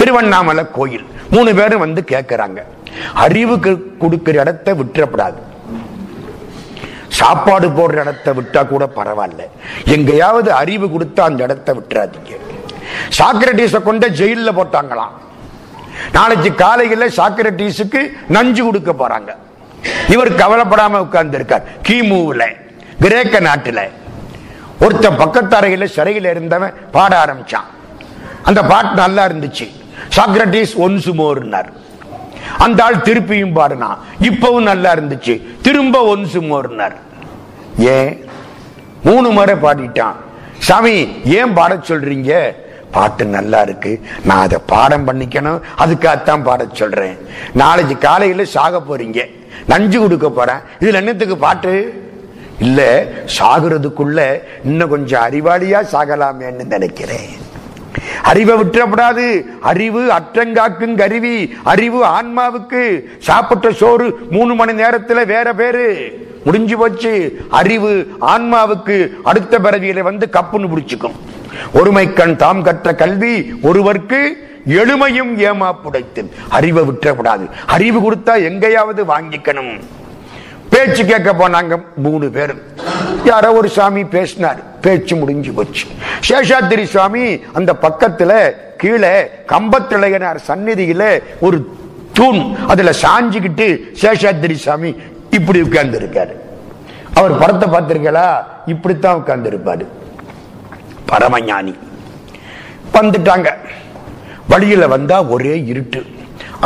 திருவண்ணாமலை கோயில். 3 பேரும் வந்து கேட்கிறாங்க. அறிவுக்கு கொடுக்கிற இடத்தை விட்டுறப்படாது. சாப்பாடு போடுற இடத்தை விட்டா கூட பரவாயில்ல, எங்கேயாவது அறிவு கொடுத்தா அந்த இடத்தை விட்டுறாதீங்க. சாக்ரடீஸை கொண்ட ஜெயில போட்டாங்களாம். நாளைக்கு காலையில சாக்ரடீஸுக்கு நஞ்சு கொடுக்க போறாங்க. இவர் கவலைப்படாம உட்கார்ந்து இருக்கார். கிமுல கிரேக்க நாட்டுல ஒருத்த பக்கத்தறையில சிறையில் இருந்தவன் பாட ஆரம்பிச்சான். அந்த பாட்டு நல்லா இருந்துச்சு. சாக்ரடீஸ் ஒன்ஸ் மோர்னார். அந்த ஆள் திருப்பியும் பாடுனா, இப்பவும் நல்லா இருந்துச்சு. திரும்ப ஒன்ஸ் மோர்னார். ஏன் 3 முறை பாடிட்டான். சாமி ஏன் பாட சொல்றீங்க? பாட்டு நல்லா இருக்கு, நான் அதை பாடம் பண்ணிக்கணும், அதுக்காகத்தான் பாட சொல்றேன். நாளைக்கு காலையில சாக போறீங்க, நஞ்சு கொடுக்க போறேன், இதுல என்னத்துக்கு பாட்டு? இல்ல, சாகுறதுக்குள்ள இன்னும் கொஞ்சம் அறிவாளியா சாகலாமேன்னு நினைக்கிறேன். அறிவை விட்டுறப்படாது. அறிவு அற்றங்காக்கும் கருவி, அறிவு ஆன்மாவுக்கு. சாப்பிட்ட சோறு 3 மணி நேரத்துல வேற பேரு. முடிஞ்சு போச்சு. அறிவு ஆன்மாவுக்கு அடுத்த பிறவியில வந்து கப்புன்னு பிடிச்சுக்கும். ஒருமைக்கண் தாம் கற்ற கல்வி ஒருவர்க்கு எளிமையும் ஏமாப்புடைத்து. அறிவை விட்டுறப்படாது. அறிவு கொடுத்தா எங்கேயாவது வாங்கிக்கணும். பேச்சு கேட்க போனாங்க 3 பேரும். யாரோ ஒரு சாமி பேசினார். பேச்சு முடிஞ்சு போச்சு. சேஷாத்ரி சுவாமி அந்த பக்கத்துல கீழே கம்பத்திளையனார் சந்நிதியில ஒரு தூண், அதுல சாஞ்சிக்கிட்டு சேஷாத்ரி சாமி இப்படி உட்கார்ந்து இருக்காரு. அவர் படத்தை பார்த்திருக்கா? இப்படித்தான் உட்கார்ந்து இருப்பாரு. பரமஞானி வந்துட்டாங்க. வழியில வந்தா ஒரே இருட்டு.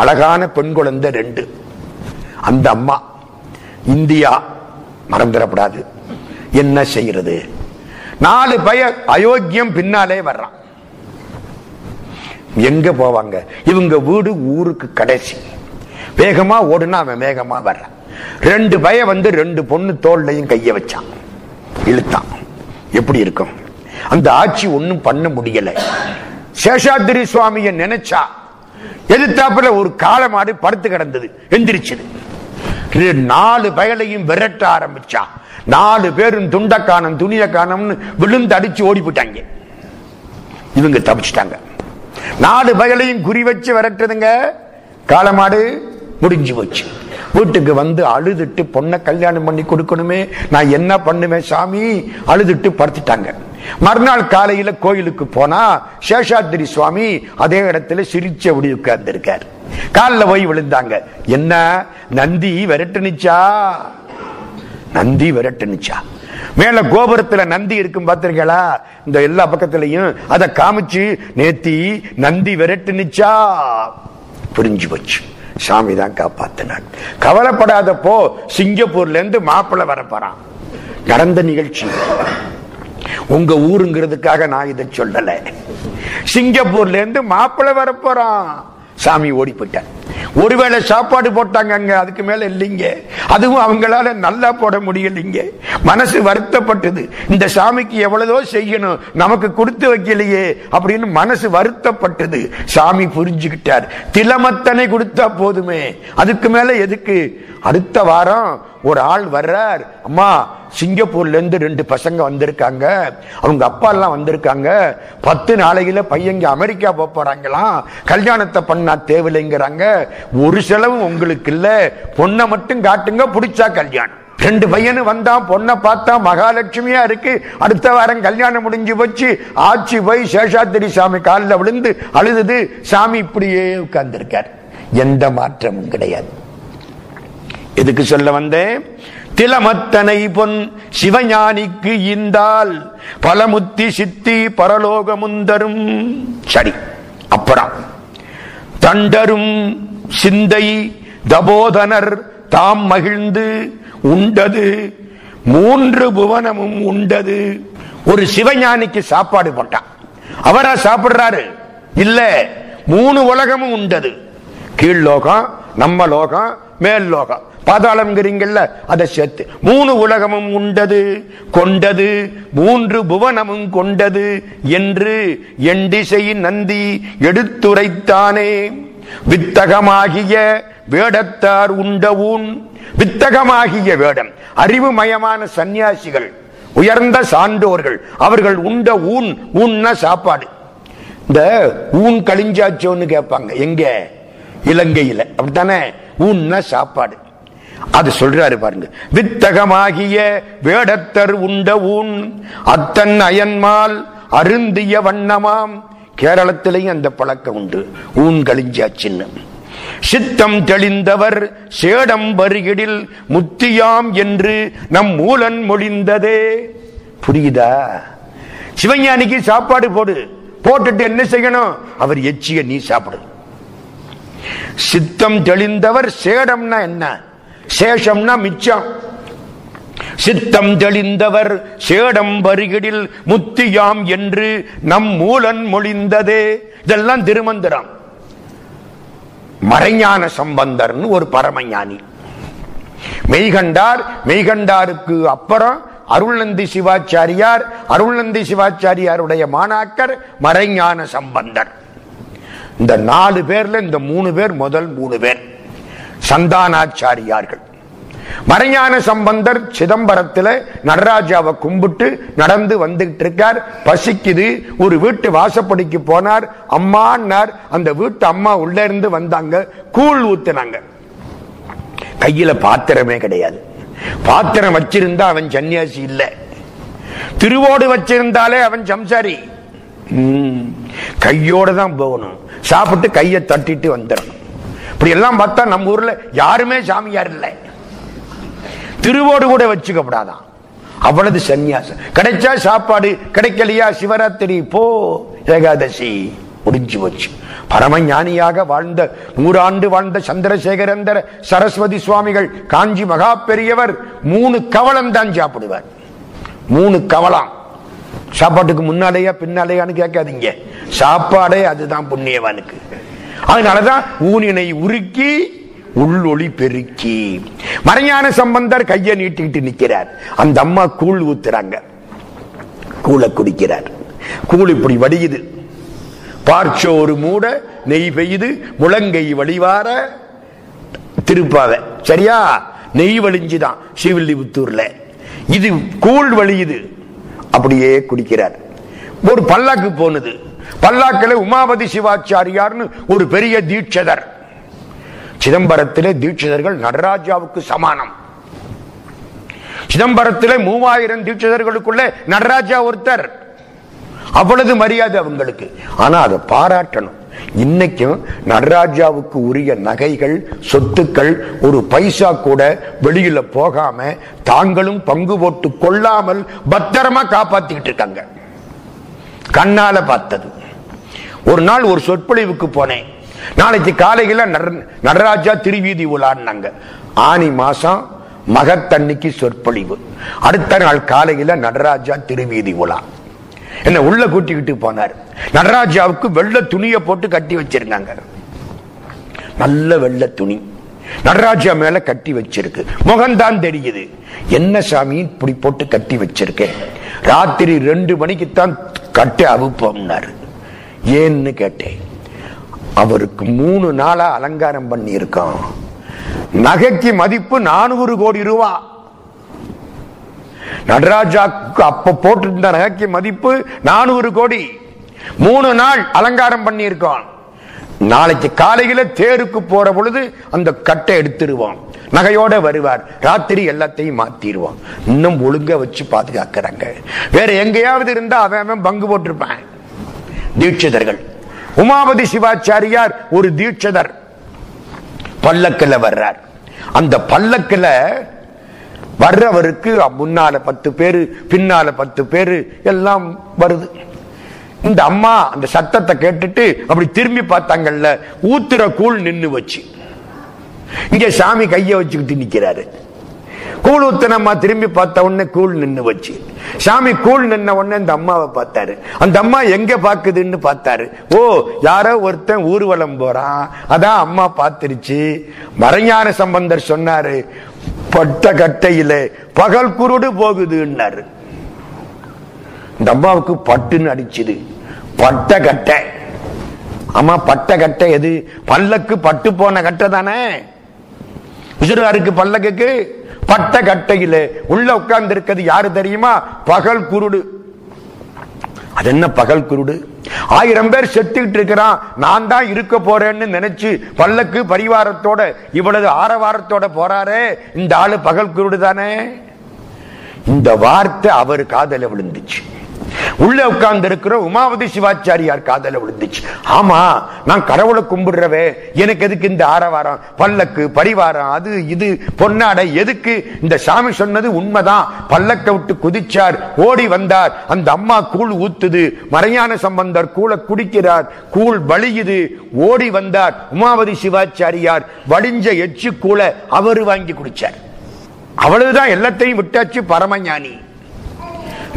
அழகான பெண் குழந்தை 2. அந்த அம்மா இந்தியா மறந்துடப்படாது. என்ன செய்யறது? 4 பேர் அயோக்கியம் பின்னாலே வர்றான். எங்க போவாங்க? இவங்க வீடு ஊருக்கு கடைசி. வேகமா ஓடுனா அவன் வேகமா வர்றான். 2 பேர் வந்து 2 பொண்ணு தோல்லையும் கைய வச்சான், இழுத்தான். எப்படி இருக்கும்? அந்த ஆட்சி ஒன்னும் பண்ண முடியல. சேஷாத்ரி சுவாமிய நினைச்சா எதிர்த்தாப்புல ஒரு காளை மாடு படுத்து கிடந்தது, எந்திரிச்சது. 4 பேரையும் விரட்ட ஆரம்பிச்சா. 4 பேரும் துண்ட காணம் துணிய காணம்னு விழுந்து அடிச்சு ஓடி போட்டாங்க. இவங்க தப்பிச்சுட்டாங்க. 4 பேரையும் குறி வச்சு விரட்டுதுங்க. காளை மாடு முடிஞ்சு போச்சு. வீட்டுக்கு வந்து அழுதுட்டு, பொண்ணை கல்யாணம் பண்ணி கொடுக்கணுமே, நான் என்ன பண்ணுவேன் சாமி, அழுதுட்டு படுத்துட்டாங்க. மறுநாள் காலையில கோயிலுக்கு போனா சேஷாத்ரி சுவாமி அதே இடத்துல சிரிச்சபடி உட்கார்ந்து இருக்கார். காலில் போய் விழுந்தாங்க. என்ன, நந்தி விரட்டுனுச்சா? நந்தி விரட்டுனுச்சா? மேல கோபுரத்துல நந்தி இருக்கும் பாத்திருக்கீங்களா? இந்த எல்லா பக்கத்திலையும் அதை காமிச்சு, நேத்தி நந்தி விரட்டுனுச்சா. புரிஞ்சு போச்சு. சாமி தான் காப்பாத்தினான். கவலைப்படாதப்போ சிங்கப்பூர்ல இருந்து மாப்பிள்ள வரப்பறான். நடந்த நிகழ்ச்சி. உங்க ஊருங்கிறதுக்காக நான் இதை சொல்லல. சிங்கப்பூர்ல இருந்து மாப்பிள்ள வரப்போறான். சாமி ஓடி போயிட்டார். ஒருவேளை சாப்பாடு போட்டாங்க, அதுக்கு மேல இல்லைங்க. அதுவும் அவங்களால நல்லா போட முடியலைங்க. மனசு வருத்தப்பட்டது. இந்த சாமிக்கு எவ்வளவோ செய்யணும், நமக்கு கொடுத்து வைக்கலையே அப்படின்னு மனசு வருத்தப்பட்டது. சாமி புரிஞ்சுக்கிட்டார். திலமத்தனை கொடுத்தா போதுமே, அதுக்கு மேல எதுக்கு? அடுத்த வாரம் ஒரு ஆள் வர்றார். அம்மா, சிங்கப்பூர்லேருந்து 2 பசங்க வந்திருக்காங்க, அவங்க அப்பா எல்லாம் வந்திருக்காங்க. 10 நாளையில் பையங்க அமெரிக்கா போறாங்களாம், கல்யாணத்தை பண்ணா தேவையில்லைங்கிறாங்க, ஒரு செலவும் உங்களுக்கு இல்லை, பொண்ணை மட்டும் காட்டுங்க பிடிச்சா கல்யாணம். 2 பையனு வந்தான், பொண்ணை பார்த்தா மகாலட்சுமியா இருக்கு, அடுத்த வாரம் கல்யாணம் முடிஞ்சு போச்சு. ஆட்சி போய் சேஷாத்ரி சுவாமி காலில் விழுந்து அழுது, சாமி இப்படியே உட்கார்ந்திருக்கார், எந்த மாற்றமும் கிடையாது. எதுக்கு சொல்ல வந்தேன்? திலமத்தனை பொன் சிவஞானிக்கு இந்தால் பலமுத்தி சித்தி பரலோகமுந்தரும். சரி, அப்புறம் தண்டரும் சிந்தை தபோதனர் தாம் மகிழ்ந்து உண்டது 3 புவனமும் உண்டது. ஒரு சிவஞானிக்கு சாப்பாடு போட்டான், அவரா சாப்பிடுறாரு? இல்ல, 3 உலகமும் உண்டது. கீழ் லோகம், நம்ம லோகம், மேல் லோகம், பாதாளம்ங்கிறீங்கல்ல, அதை சேர்த்து 3 உலகமும் உண்டது, கொண்டது 3 புவனமும் கொண்டது என்று எண்டிசை நந்தி எடுத்துரைத்தானே. வித்தகமாகிய வேடத்தார் உண்டவூன். வித்தகமாகிய வேடம், அறிவுமயமான சன்னியாசிகள், உயர்ந்த சான்றோர்கள், அவர்கள் உண்ட ஊன். ஊன்னா சாப்பாடு. இந்த ஊன் கழிஞ்சாச்சோன்னு கேட்பாங்க, எங்க? இலங்கையில். அப்படித்தானே? ஊன்னா சாப்பாடு. அது சொல்றாரு பாருங்க. வித்தகமாகிய வேடத்தர் உண்ட ஊன் அத்தன் அயன்மால் அருந்திய வண்ணமாம். கேரளத்திலையும் அந்த பழக்கம் உண்டு, ஊன் கழிஞ்சாச்சின்னு. சித்தம் தெளிந்தவர் சேடம் வருகிடில் முத்தியாம் என்று நம் மூலன் மொழிந்ததே. புரியுதா? சிவஞானிக்கு சாப்பாடு போட்டுட்டு என்ன செய்யணும்? அவர் எச்சிய நீ சாப்பிடு. சித்தம் தெளிந்தவர் சேடம்னா என்ன? சேஷம்னா மிச்சம். சித்தம் தெளிந்தவர் சேடம் வருகிடில் முத்தியாம் என்று நம் மூலன் மொழிந்ததே. இதெல்லாம் திருமந்திரம். மறைஞான சம்பந்தர் ஒரு பரமஞானி, மெய்கண்டார், மெய்கண்டாருக்கு அப்புறம் அருள்நந்தி சிவாச்சாரியார், அருள்நந்தி சிவாச்சாரியாருடைய மாணாக்கர் மறைஞான சம்பந்தர். இந்த 4 பேர்ல இந்த 3 பேர் முதல் 3 பேர் சந்தானாச்சாரியார்கள். மறைஞான சம்பந்தர் சிதம்பரத்தில் நடராஜாவை கும்பிட்டு நடந்து வந்துகிட்டு இருக்கார். பசிக்குது, ஒரு வீட்டு வாசப்படிக்கு போனார். அம்மான்னார். அந்த வீட்டு அம்மா உள்ள இருந்து வந்தாங்க, கூழ் ஊத்தினாங்க. கையில பாத்திரமே கிடையாது. பாத்திரம் வச்சிருந்தா அவன் சன்னியாசி இல்லை, திருவோடு வச்சிருந்தாலே அவன் சம்சாரி. கையோட தான் போகணும், சாப்பிட்டு கையை தட்டிட்டு வந்துடணும். இப்படி எல்லாம் பார்த்தா நம்ம ஊர்ல யாருமே சாமியார் இல்லை. திருவோடு கூட வச்சுக்கப்படாதான், அவ்வளவு சன்னியாசம். கிடைச்சா சாப்பாடு, கிடைக்கலையா சிவராத்திரி, போ ஏகாதசி, முடிஞ்சு போச்சு. பரமஞானியாக வாழ்ந்த 100 ஆண்டு வாழ்ந்த சந்திரசேகரந்தர் சரஸ்வதி சுவாமிகள், காஞ்சி மகா பெரியவர் 3 கவளம் தான் சாப்பிடுவார். 3 கவளம். சாப்பாட்டுக்கு முன்னாலேயா பின்னாலேயான்னு கேட்காதீங்க, சாப்பாடே அதுதான் புண்ணியவானுக்கு. அதனாலதான் ஊனினை உருக்கி உள்ளொளி பெருக்கி. மறைஞான சம்பந்தர் கையை நீட்டிக்கிட்டு நிற்கிறார். அந்த அம்மா கூழ் ஊத்துறாங்க, கூழை குடிக்கிறார். கூழ் இப்படி வடியுது, பார்ச்சோறு மூட நெய் பெய்து முழங்கை வழிவார திருப்பாவை. சரியா? நெய் வழிஞ்சுதான் ஸ்ரீவில்லிபுத்தூர்ல, இது கூழ் வழியுது. அப்படியே குடிக்கிறார். ஒரு பல்லாக்கு போனது. பல்லாக்கில் உமாபதி சிவாச்சாரியார்னு ஒரு பெரிய தீட்சதர். சிதம்பரத்திலே தீட்சிதர்கள் நடராஜாவுக்கு சமானம். சிதம்பரத்திலே 3000 தீட்சிதர்களுக்குள்ளே நடராஜா ஒருத்தர். அவ்வளவு மரியாதை அவங்களுக்கு. ஆனா அதை பாராட்டணும். இன்னைக்கும் நடராஜாவுக்கு உரிய நகைகள், சொத்துக்கள், ஒரு பைசா கூட வெளியில போகாம தாங்களும் பங்கு போட்டு கொள்ளாமல் பத்திரமா காப்பாத்திக்கிட்டு இருக்காங்க. கண்ணால பார்த்தது. ஒரு நாள் ஒரு சொற்பொழிவுக்கு போனேன். நாளைக்கு காலையில நடராஜா திருவீதி உலான்னாங்க. ஆனி மாசம் மகத்தன்னைக்கு சொற்பொழிவு. அடுத்த நாள் காலையில நடராஜா திருவீதி உலா. என்ன உள்ள கூட்டிக்கிட்டு போனார். நடராஜாவுக்கு வெள்ளை துணியை போட்டு கட்டி வச்சிருந்தாங்க. நல்ல வெள்ளை துணி நடராஜா மேல கட்டி வச்சிருக்கு. முகம்தான் தெரியுது. என்ன சாமி இப்படி போட்டு கட்டி வச்சிருக்கேன்? ராத்திரி 2 மணிக்குத்தான் கட்ட அவுப்பம்னாரு. ஏன்னு கேட்டேன். அவருக்கு 3 நாளா அலங்காரம் பண்ணி இருக்கோம். நகைக்கு மதிப்பு 400 கோடி ரூபாய். நடராஜாக்கு அப்ப போட்டிருந்த நகைக்கு மதிப்பு 400 கோடி. 3 நாள் அலங்காரம் பண்ணி இருக்கான். நாளைக்கு காலையில தேருக்கு போற பொழுது அந்த கட்டை எடுத்துருவான், நகையோட வருவார், ராத்திரி எல்லாத்தையும் மாத்திடுவான். இன்னும் ஒழுங்க வச்சு பாதுகாக்கிறாங்க. வேற எங்கேயாவது இருந்தா அவன் பங்கு போட்டிருப்பான். தீட்சிதர்கள், உமாபதி சிவாச்சாரியார் ஒரு தீட்சிதர், பல்லக்கில் வர்றார். அந்த பல்லக்கில் வர்றவருக்கு முன்னால 10 பேரு, பின்னால 10 பேரு எல்லாம் வருது. இந்த அம்மா அந்த சத்தத்தை கேட்டுட்டு அப்படி திரும்பி பார்த்தாங்கல்ல, ஊத்துற கூழ் நின்று வச்சு. இங்க சாமி கையை வச்சுக்கிட்டு நிக்கிறாரு. கூழ் ஊத்தனம்மா திரும்பி பார்த்த உடனே கூழ் நின்று வச்சு. சாமி கூழ் நின்ன உடனே இந்த அம்மாவை பார்த்தாரு. அந்த அம்மா எங்க பாக்குதுன்னு பார்த்தாரு. ஓ, யாரோ ஒருத்தன் ஊர்வலம் போறான், அதான் அம்மா பார்த்திருச்சு. மறைஞான சம்பந்தர் சொன்னாரு, பட்ட கட்டையில பகல் குருடு போகுதுன்னாரு. இந்த அம்மாவுக்கு பட்டுன்னு அடிச்சுது. பட்ட கட்டை, ஆமா பட்ட கட்டை, எது பல்லக்கு பட்டு போன கட்டை தானே. விஜயருக்கு பல்லக்கு பட்ட கட்டையில உள்ள உட்கார்ந்து இருக்கிறது யாரு தெரியுமா? பகல் குருடு. அது என்ன பகல் குருடு? 1000 பேர் செத்துக்கிட்டு இருக்கிறான், நான் தான் இருக்க போறேன்னு நினைச்சு பல்லக்கு பரிவாரத்தோட இவ்வளவு ஆரவாரத்தோட போறாரே, இந்த ஆளு பகல் குருடு தானே. இந்த வார்த்தை அவர் காதல விழுந்துச்சு. உள்ள உட்கார்ந்து இருக்கிற உமாவதி சிவாச்சாரியார் காதல விழுந்துச்சு. ஆமா, நான் கடவுளை கும்பிடுறவே, எனக்கு எதுக்கு இந்த ஆரவாரம், பல்லக்கு பரிவாரம், அது இது பொன்னாடை, எதுக்கு? இந்த சாமி சொன்னது உண்மைதான். பல்லக்க விட்டு குதிச்சார், ஓடி வந்தார். அந்த அம்மா கூழ் ஊத்துது, மறைஞான சம்பந்தர் கூழ குடிக்கிறார், கூழ் வலியுது. ஓடி வந்தார் உமாவதி சிவாச்சாரியார், வலிஞ்ச எச்சு கூழ அவரு வாங்கி குடிச்சார். அவ்வளவுதான், எல்லாத்தையும் விட்டாச்சு. பரமஞானி.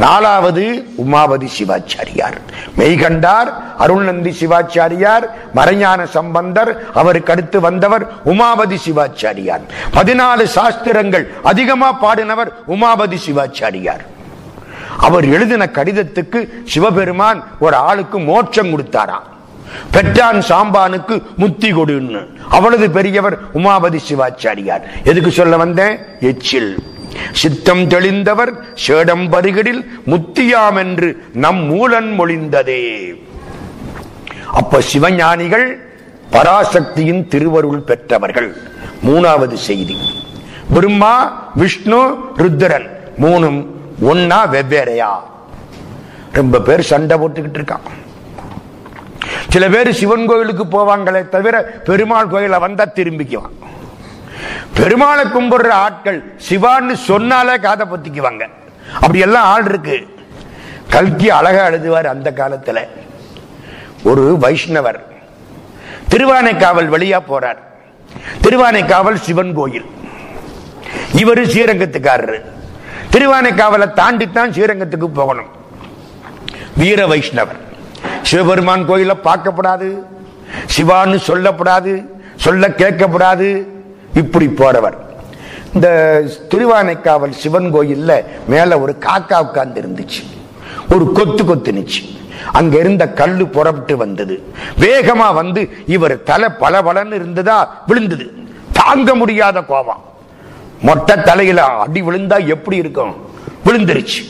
4வது உமாபதி சிவாச்சாரியார், மெய்கண்டார், அருள்நந்தி சிவாச்சாரியார், மறைஞான சம்பந்தர், அவருக்கு அடுத்து வந்தவர் உமாபதி சிவாச்சாரியார். 14 சாஸ்திரங்கள் அதிகமா பாடினவர் உமாபதி சிவாச்சாரியார். அவர் எழுதின கடிதத்துக்கு சிவபெருமான் ஒரு ஆளுக்கு மோட்சம் கொடுத்தாராம். பெற்றான் சாம்பானுக்கு முத்தி கொடுன்னு. அவ்வளவு பெரியவர் உமாபதி சிவாச்சாரியார். எதுக்கு சொல்ல வந்தேன்? எச்சில் சித்தம் தெளிந்தவர் சேடம் பருகடில் முத்தியாம் என்று நம் மூலன் மொழிந்ததே. அப்ப சிவஞானிகள் பராசக்தியின் திருவருள் பெற்றவர்கள். 3வது செய்தி, பிரம்மா விஷ்ணு ருத்ரன் 3ம் ஒன்னா வெவ்வேறையா? ரொம்ப பேர் சண்டை போட்டுக்கிட்டு இருக்கான். சில பேர் சிவன் கோயிலுக்கு போவாங்களே தவிர பெருமாள் கோயில வந்தா திரும்பிக்குவான். பெருமாளை கும்பிடுற ஆட்கள் சிவான்னு சொன்னாலே காதை பத்திக்குவாங்க. அப்படி எல்லாம் ஆள் இருக்கு. கல்கி அழகா எழுதுவார். அந்த காலத்துல ஒரு வைஷ்ணவர் திருவாணைக் காவல் வழியா போறார். திருவாணைக் காவல் சிவன் கோயில். இவரு ஸ்ரீரங்கத்துக்காரரு. திருவாணைக் காவலை தாண்டித்தான் ஸ்ரீரங்கத்துக்கு போகணும். வீர வைஷ்ணவர். சிவபெருமான் கோயில பார்க்கப்படாது, சிவான்னு சொல்லப்படாது, சொல்ல கேட்கப்படாது. இப்படி போறவர். இந்த திருவாணைக்காவல் சிவன் கோயில்ல மேல ஒரு காக்கா உட்கார்ந்து இருந்துச்சு. ஒரு கொத்து கொத்துனுச்சு. அங்க இருந்த கல்லு புறப்பட்டு வந்தது. வேகமா வந்து இவர் தலை பலபலன்னு இருந்ததா விழுந்தது. தாங்க முடியாத கோபம். மொட்டை தலையில அடி விழுந்தா எப்படி இருக்கும்? விழுந்துருச்சு.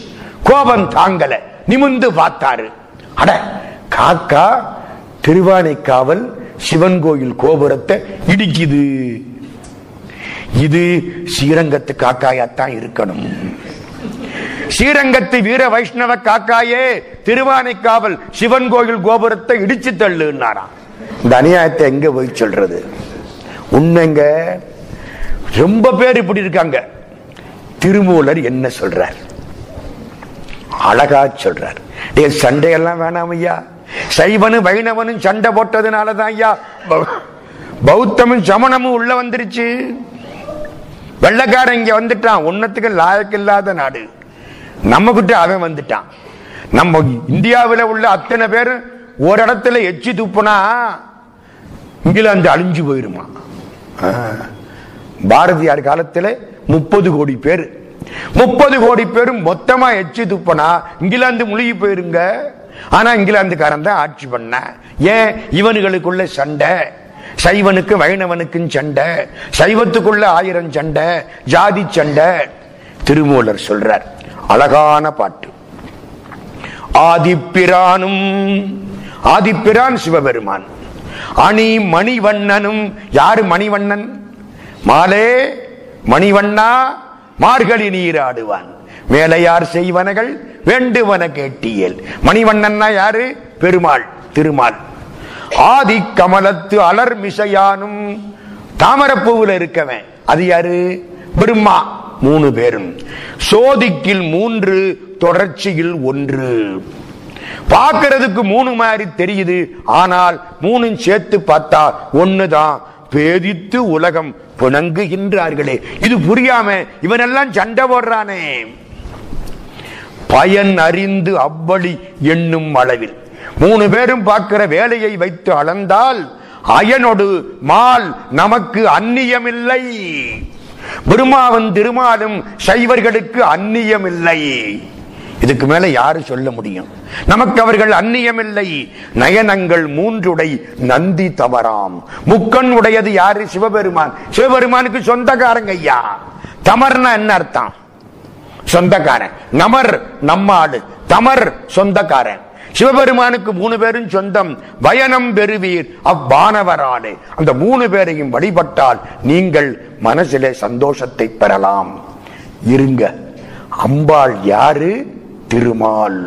கோபம் தாங்கல, நிமிந்து பார்த்தாரு. அட, காக்கா திருவாணைக்காவல் சிவன் கோயில் கோபுரத்தை இடிக்குது. இது ஸ்ரீரங்கத்து காக்காயத்தான் இருக்கணும். ஸ்ரீரங்கத்து வீர வைஷ்ணவ காக்காயே திருவாணைக்காவல் சிவன் கோயில் கோபுரத்தை இடிச்சு தள்ளுனாராம். இந்த அநியாயத்தை எங்க போய் சொல்றது? உண்மைங்க, ரொம்ப பேர் இப்படி இருக்காங்க. திருமூலர் என்ன சொல்றார்? அழகா சொல்றார். சண்டையெல்லாம் வேணாம் ஐயா. சைவனும் வைணவனும் சண்டை போட்டதுனாலதான் ஐயா பௌத்தமும் சமணமும் உள்ள வந்துருச்சு. வெள்ளக்காரன் இங்க வந்துட்டான். ஒன்னத்துக்கு லாயக்கில்லாத நாடு. நம்ம கிட்ட அவன் வந்துட்டான். நம்ம இந்தியாவில் உள்ள அத்தனை பேர் ஒரு இடத்துல எச்சி துப்புனா இங்கிலாந்து அழிஞ்சு போயிருமா? பாரதியார் காலத்தில் 30 கோடி பேர், 30 கோடி பேரும் மொத்தமா எச்சி துப்பனா இங்கிலாந்து முழுகி போயிருங்க. ஆனா இங்கிலாந்துக்காரன் தான் ஆட்சி பண்ண. ஏன்? இவனுக்குள்ள சண்டை. சைவனுக்கு வைணவனுக்கும் சண்டை, சைவத்துக்குள்ள 1000 சண்டை, ஜாதி சண்டை. திருமூலர் சொல்றார், அழகான பாட்டு. ஆதிப்பிரானும், ஆதிப்பிரான் சிவபெருமான், அணி மணிவண்ணனும். யாரு மணிவண்ணன்? மாலே மணிவண்ணா மார்கழி நீராடுவான், மேலையார் செய்வனகள் வேண்டுவன கேட்டியல். மணிவண்ணன்னா யாரு? பெருமாள், திருமால். ஆதி கமலத்து அலர் மிசையானும், தாமரப்பூவில் இருக்கவன், அது யாரு? பிரம்மா. மூணு பேரும். சோதிக்கில் மூன்று, தொடர்ச்சியில் ஒன்று. பார்க்கிறதுக்கு மூணு மாதிரி தெரியுது, ஆனால் மூணு சேர்த்து பார்த்தா ஒண்ணுதான். பேதித்து உலகம் புணங்குகின்றார்களே, இது புரியாம இவனெல்லாம் சண்டை போடுறானே. பயன் அறிந்து அவ்வழி என்னும் அளவில் மூணு பேரும் பார்க்கிற வேலையை வைத்து அளந்தால் அயனொடு மால் நமக்கு அந்நியமில்லை. பெருமாவும் திருமாலும் சைவர்களுக்கு அந்நியமில்லை. இதுக்கு மேல யாரு சொல்ல முடியும்? நமக்கு அவர்கள் அந்நியமில்லை. நயனங்கள் மூன்றுடை நந்தி தவறாம். முக்கண் உடையது யாரு? சிவபெருமான். சிவபெருமானுக்கு சொந்தக்காரங்க ஐயா. தமர்னா என்ன அர்த்தம்? சொந்தக்காரன். நமர் நம்மாடு, தமர் சொந்தக்காரன். சிவபெருமானுக்கு மூணு பேரும் சொந்தம். பயணம் பெறுவீர் அவ்வானவரானே. அந்த மூணு பேரையும் வழிபட்டால் நீங்கள் மனசிலே சந்தோஷத்தை பெறலாம். இருங்க, அம்பாள் யாரு? திருமால்.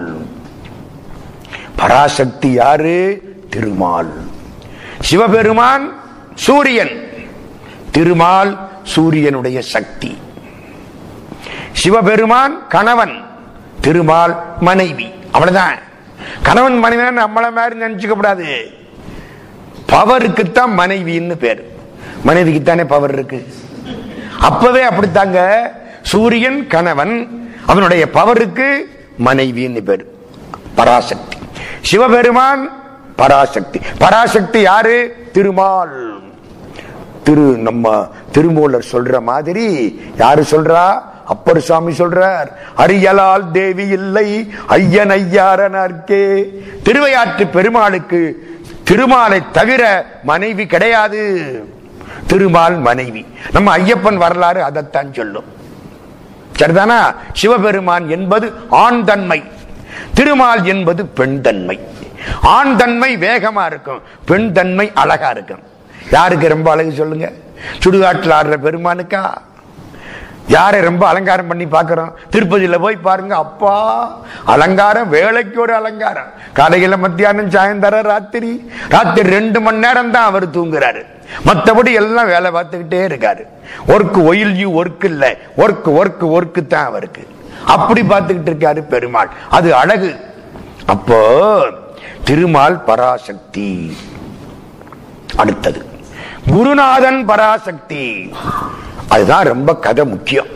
பராசக்தி யாரு? திருமால். சிவபெருமான் சூரியன், திருமால் சூரியனுடைய சக்தி. சிவபெருமான் கணவன், திருமால் மனைவி. அவ்வளவுதான். கணவன் மனைவின்னு நம்மள மாதிரி நினைச்சுக்க கூடாது. பவருக்குத்தான் மனைவின்னு பேரு, மனைவிக்குத்தானே பவர் இருக்கு. அப்பவே அப்படித்தாங்க. சூரியன் கணவன், அவனுடைய பவருக்கு மனைவின்னு பேரு, பராசக்தி. சிவபெருமான் பராசக்தி. பராசக்தி யாரு? திருமால். நம்ம திருமூலர் சொல்ற மாதிரி யாரு சொல்றா? அப்பர் சுவாமி சொல்றார், அரியலால் தேவி இல்லை ஐயன் ஐயாரனார்க்கே. திருவையாற்று பெருமாளுக்கு திருமாலை தவிர மனைவி கிடையாது, திருமால் மனைவி. நம்ம ஐயப்பன் வரலாறு அதைத்தான் சொல்லும். சரிதானா? சிவபெருமான் என்பது ஆண் தன்மை, திருமால் என்பது பெண் தன்மை. ஆண் தன்மை வேகமா இருக்கும், பெண் தன்மை அழகா இருக்கும். யாருக்கு ரொம்ப அழகு சொல்லுங்க? சுடுகாட்டில் ஆடுற பெருமானுக்கா? யாரை ரொம்ப அலங்காரம் பண்ணி பார்க்கிறோம்? திருப்பதியில போய் பாருங்க, அப்பா அலங்காரம், வேலைக்கு ஒரு அலங்காரம். காலையில, மத்தியானம், சாயந்தரம், ராத்திரி. ராத்திரி 2 மணி நேரம் தான் அவர் தூங்குறாரு, மற்றபடி எல்லாம் வேலை பார்த்துக்கிட்டே இருக்காரு. ஒர்க்கு ஒயில் யூ ஒர்க் இல்ல, ஒர்க் ஒர்க் ஒர்க்கு தான் அவருக்கு. அப்படி பார்த்துக்கிட்டு இருக்காரு பெருமாள். அது அழகு. அப்போ திருமால் பராசக்தி. அடுத்தது குருநாதன் பராசக்தி. அதுதான் ரொம்ப கதை முக்கியம்.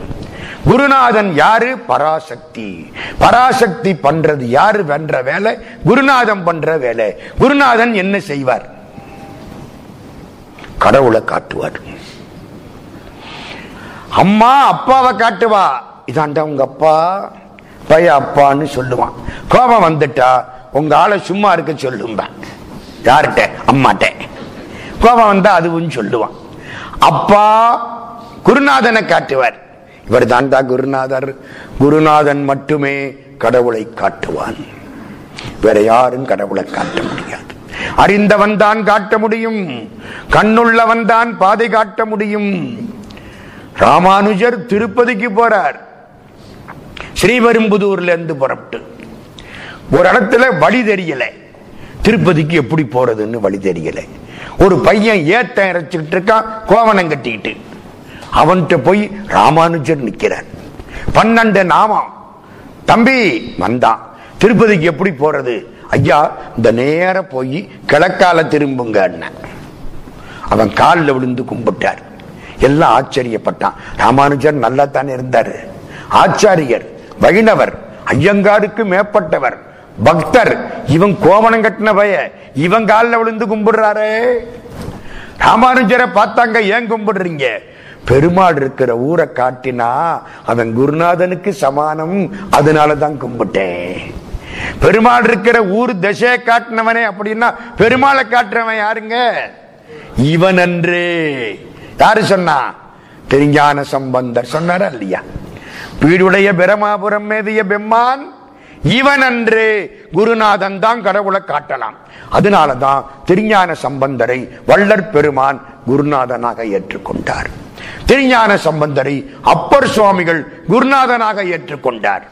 குருநாதன் யாரு? பராசக்தி. பராசக்தி பண்றது யாரு? பண்ற வேலை குருநாதன் பண்ற வேலை. குருநாதன் என்ன செய்வார்? கடவுளை காட்டுவார். அம்மா அப்பாவை காட்டுவா. இதாண்டா உங்க அப்பா, பையன் அப்பான்னு சொல்லுவான். கோபம் வந்துட்டா உங்க ஆளை சும்மா இருக்க சொல்லுங்க. யார்கிட்ட? அம்மாட்ட. கோபம் வந்தா அதுவும் சொல்லுவான். அப்பா குருநாதனை காட்டுவார். இவர் தாண்டா குருநாதர். குருநாதன் மட்டுமே கடவுளை காட்டுவான், வேற யாரும் கடவுளை காட்ட முடியாது. அறிந்தவன் தான் காட்ட முடியும், கண்ணுள்ளவன் தான் பாதை காட்ட முடியும். ராமானுஜர் திருப்பதிக்கு போறார், ஸ்ரீபெரும்புதூர்ல இருந்து புறப்பட்டு. ஒரு இடத்துல வழி தெரியல, திருப்பதிக்கு எப்படி போறதுன்னு வழி தெரியல. ஒரு பையன் ஏத்த இறைச்சிட்டு இருக்கான், கோவணம் கட்டிக்கிட்டு. அவன்கிட்ட போய் ராமானுஜர் நிற்கிறார். 12 நாமம். தம்பி வந்தான், திருப்பதிக்கு எப்படி போறது? ஐயா இந்த நேரம் போய் கிழக்கால திரும்புங்க. அவன் காலில் விழுந்து கும்பிட்டார். எல்லாம் ஆச்சரியப்பட்டான். ராமானுஜர் நல்லா தானே இருந்தார். ஆச்சாரியர், வைணவர், ஐயங்காருக்கு மேற்பட்டவர், பக்தர். இவன் கோவணம் கட்டின பய, இவன் காலில் விழுந்து கும்பிடுறாரு. ராமானுஜரை பார்த்தாங்க, ஏன் கும்பிடுறீங்க? பெருமாள் இருக்கிற ஊரை காட்டினா அவன் குருநாதனுக்கு சமானம், அதனாலதான் கும்பிட்டேன். பெருமாள் இருக்கிற ஊர் திசையை காட்டினவனே அப்படின்னா பெருமாளை காட்டுறவன் யாருங்க? இவன் என்று யாரு சொன்னா? திருஞான சம்பந்தர் சொன்னாரா இல்லையா? பீடுடைய பிரமாபுரம் மேதிய பெம்மான் இவன் அன்று, குருநாதன் தான் கடவுளை காட்டலாம். அதனாலதான் திருஞான சம்பந்தரை வள்ளற் பெருமான் குருநாதனாக ஏற்றுக்கொண்டார். திருஞான சம்பந்தரை அப்பர் சுவாமிகள் குருநாதனாக ஏற்றுக்கொண்டார்.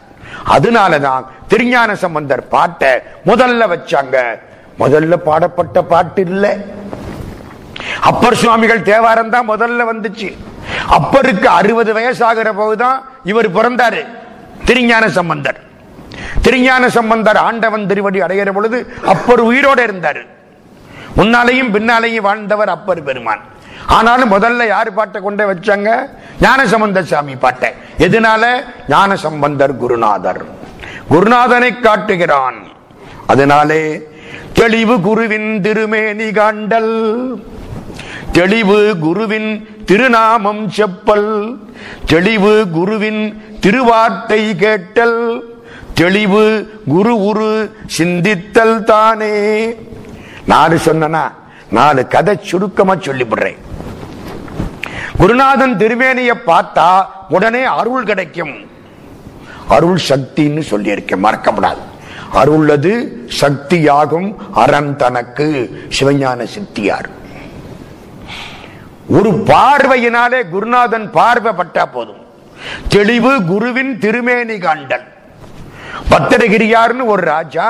அதனாலதான் திருஞான சம்பந்தர் பாட்டை முதல்ல வச்சாங்க. முதல்ல பாடப்பட்ட பாட்டு இல்ல, அப்பர் சுவாமிகள் தேவாரம் தான் முதல்ல வந்துச்சு. அப்பருக்கு 60 வயசு ஆகிற போதுதான் இவர் பிறந்தாரு திருஞான சம்பந்தர். திருஞான சம்பந்தர் ஆண்டவன் திருவடி அடைகிற பொழுது அப்பர் உயிரோடு இருந்தார். முன்னாலேயும் பின்னாலேயும் வாழ்ந்தவர் அப்பர் பெருமான். ஆனாலும் முதல்ல யாரு பாட்டை கொண்டே வச்சாங்க? ஞான சம்பந்த சாமி பாட்டை. எதனால? ஞான சம்பந்தர் குருநாதர், குருநாதனை காட்டுகிறான். அதனாலே தெளிவு குருவின் திருமேனி காண்டல், தெளிவு குருவின் திருநாமம் செப்பல், தெளிவு குருவின் திருவார்த்தை கேட்டல், தெளிவு குரு உரு சிந்தித்தல் தானே. நாலு சொன்னா 4 கதை சுருக்கமா சொல்லிவிடுறேன். குருநாதன் திருமேனியை பார்த்தா உடனே அருள் கிடைக்கும். அருள் சக்தின்னு சொல்லியிருக்கேன், மறக்கப்படாது. அருளது சக்தியாகும் அறம் தனக்கு சிவஞான சித்தியார். ஒரு பார்வையினாலே குருநாதன் பார்வை பட்டா போதும். தெளிவு குருவின் திருமேனி காண்டல். பத்திரகிரியார்னு ஒரு ராஜா,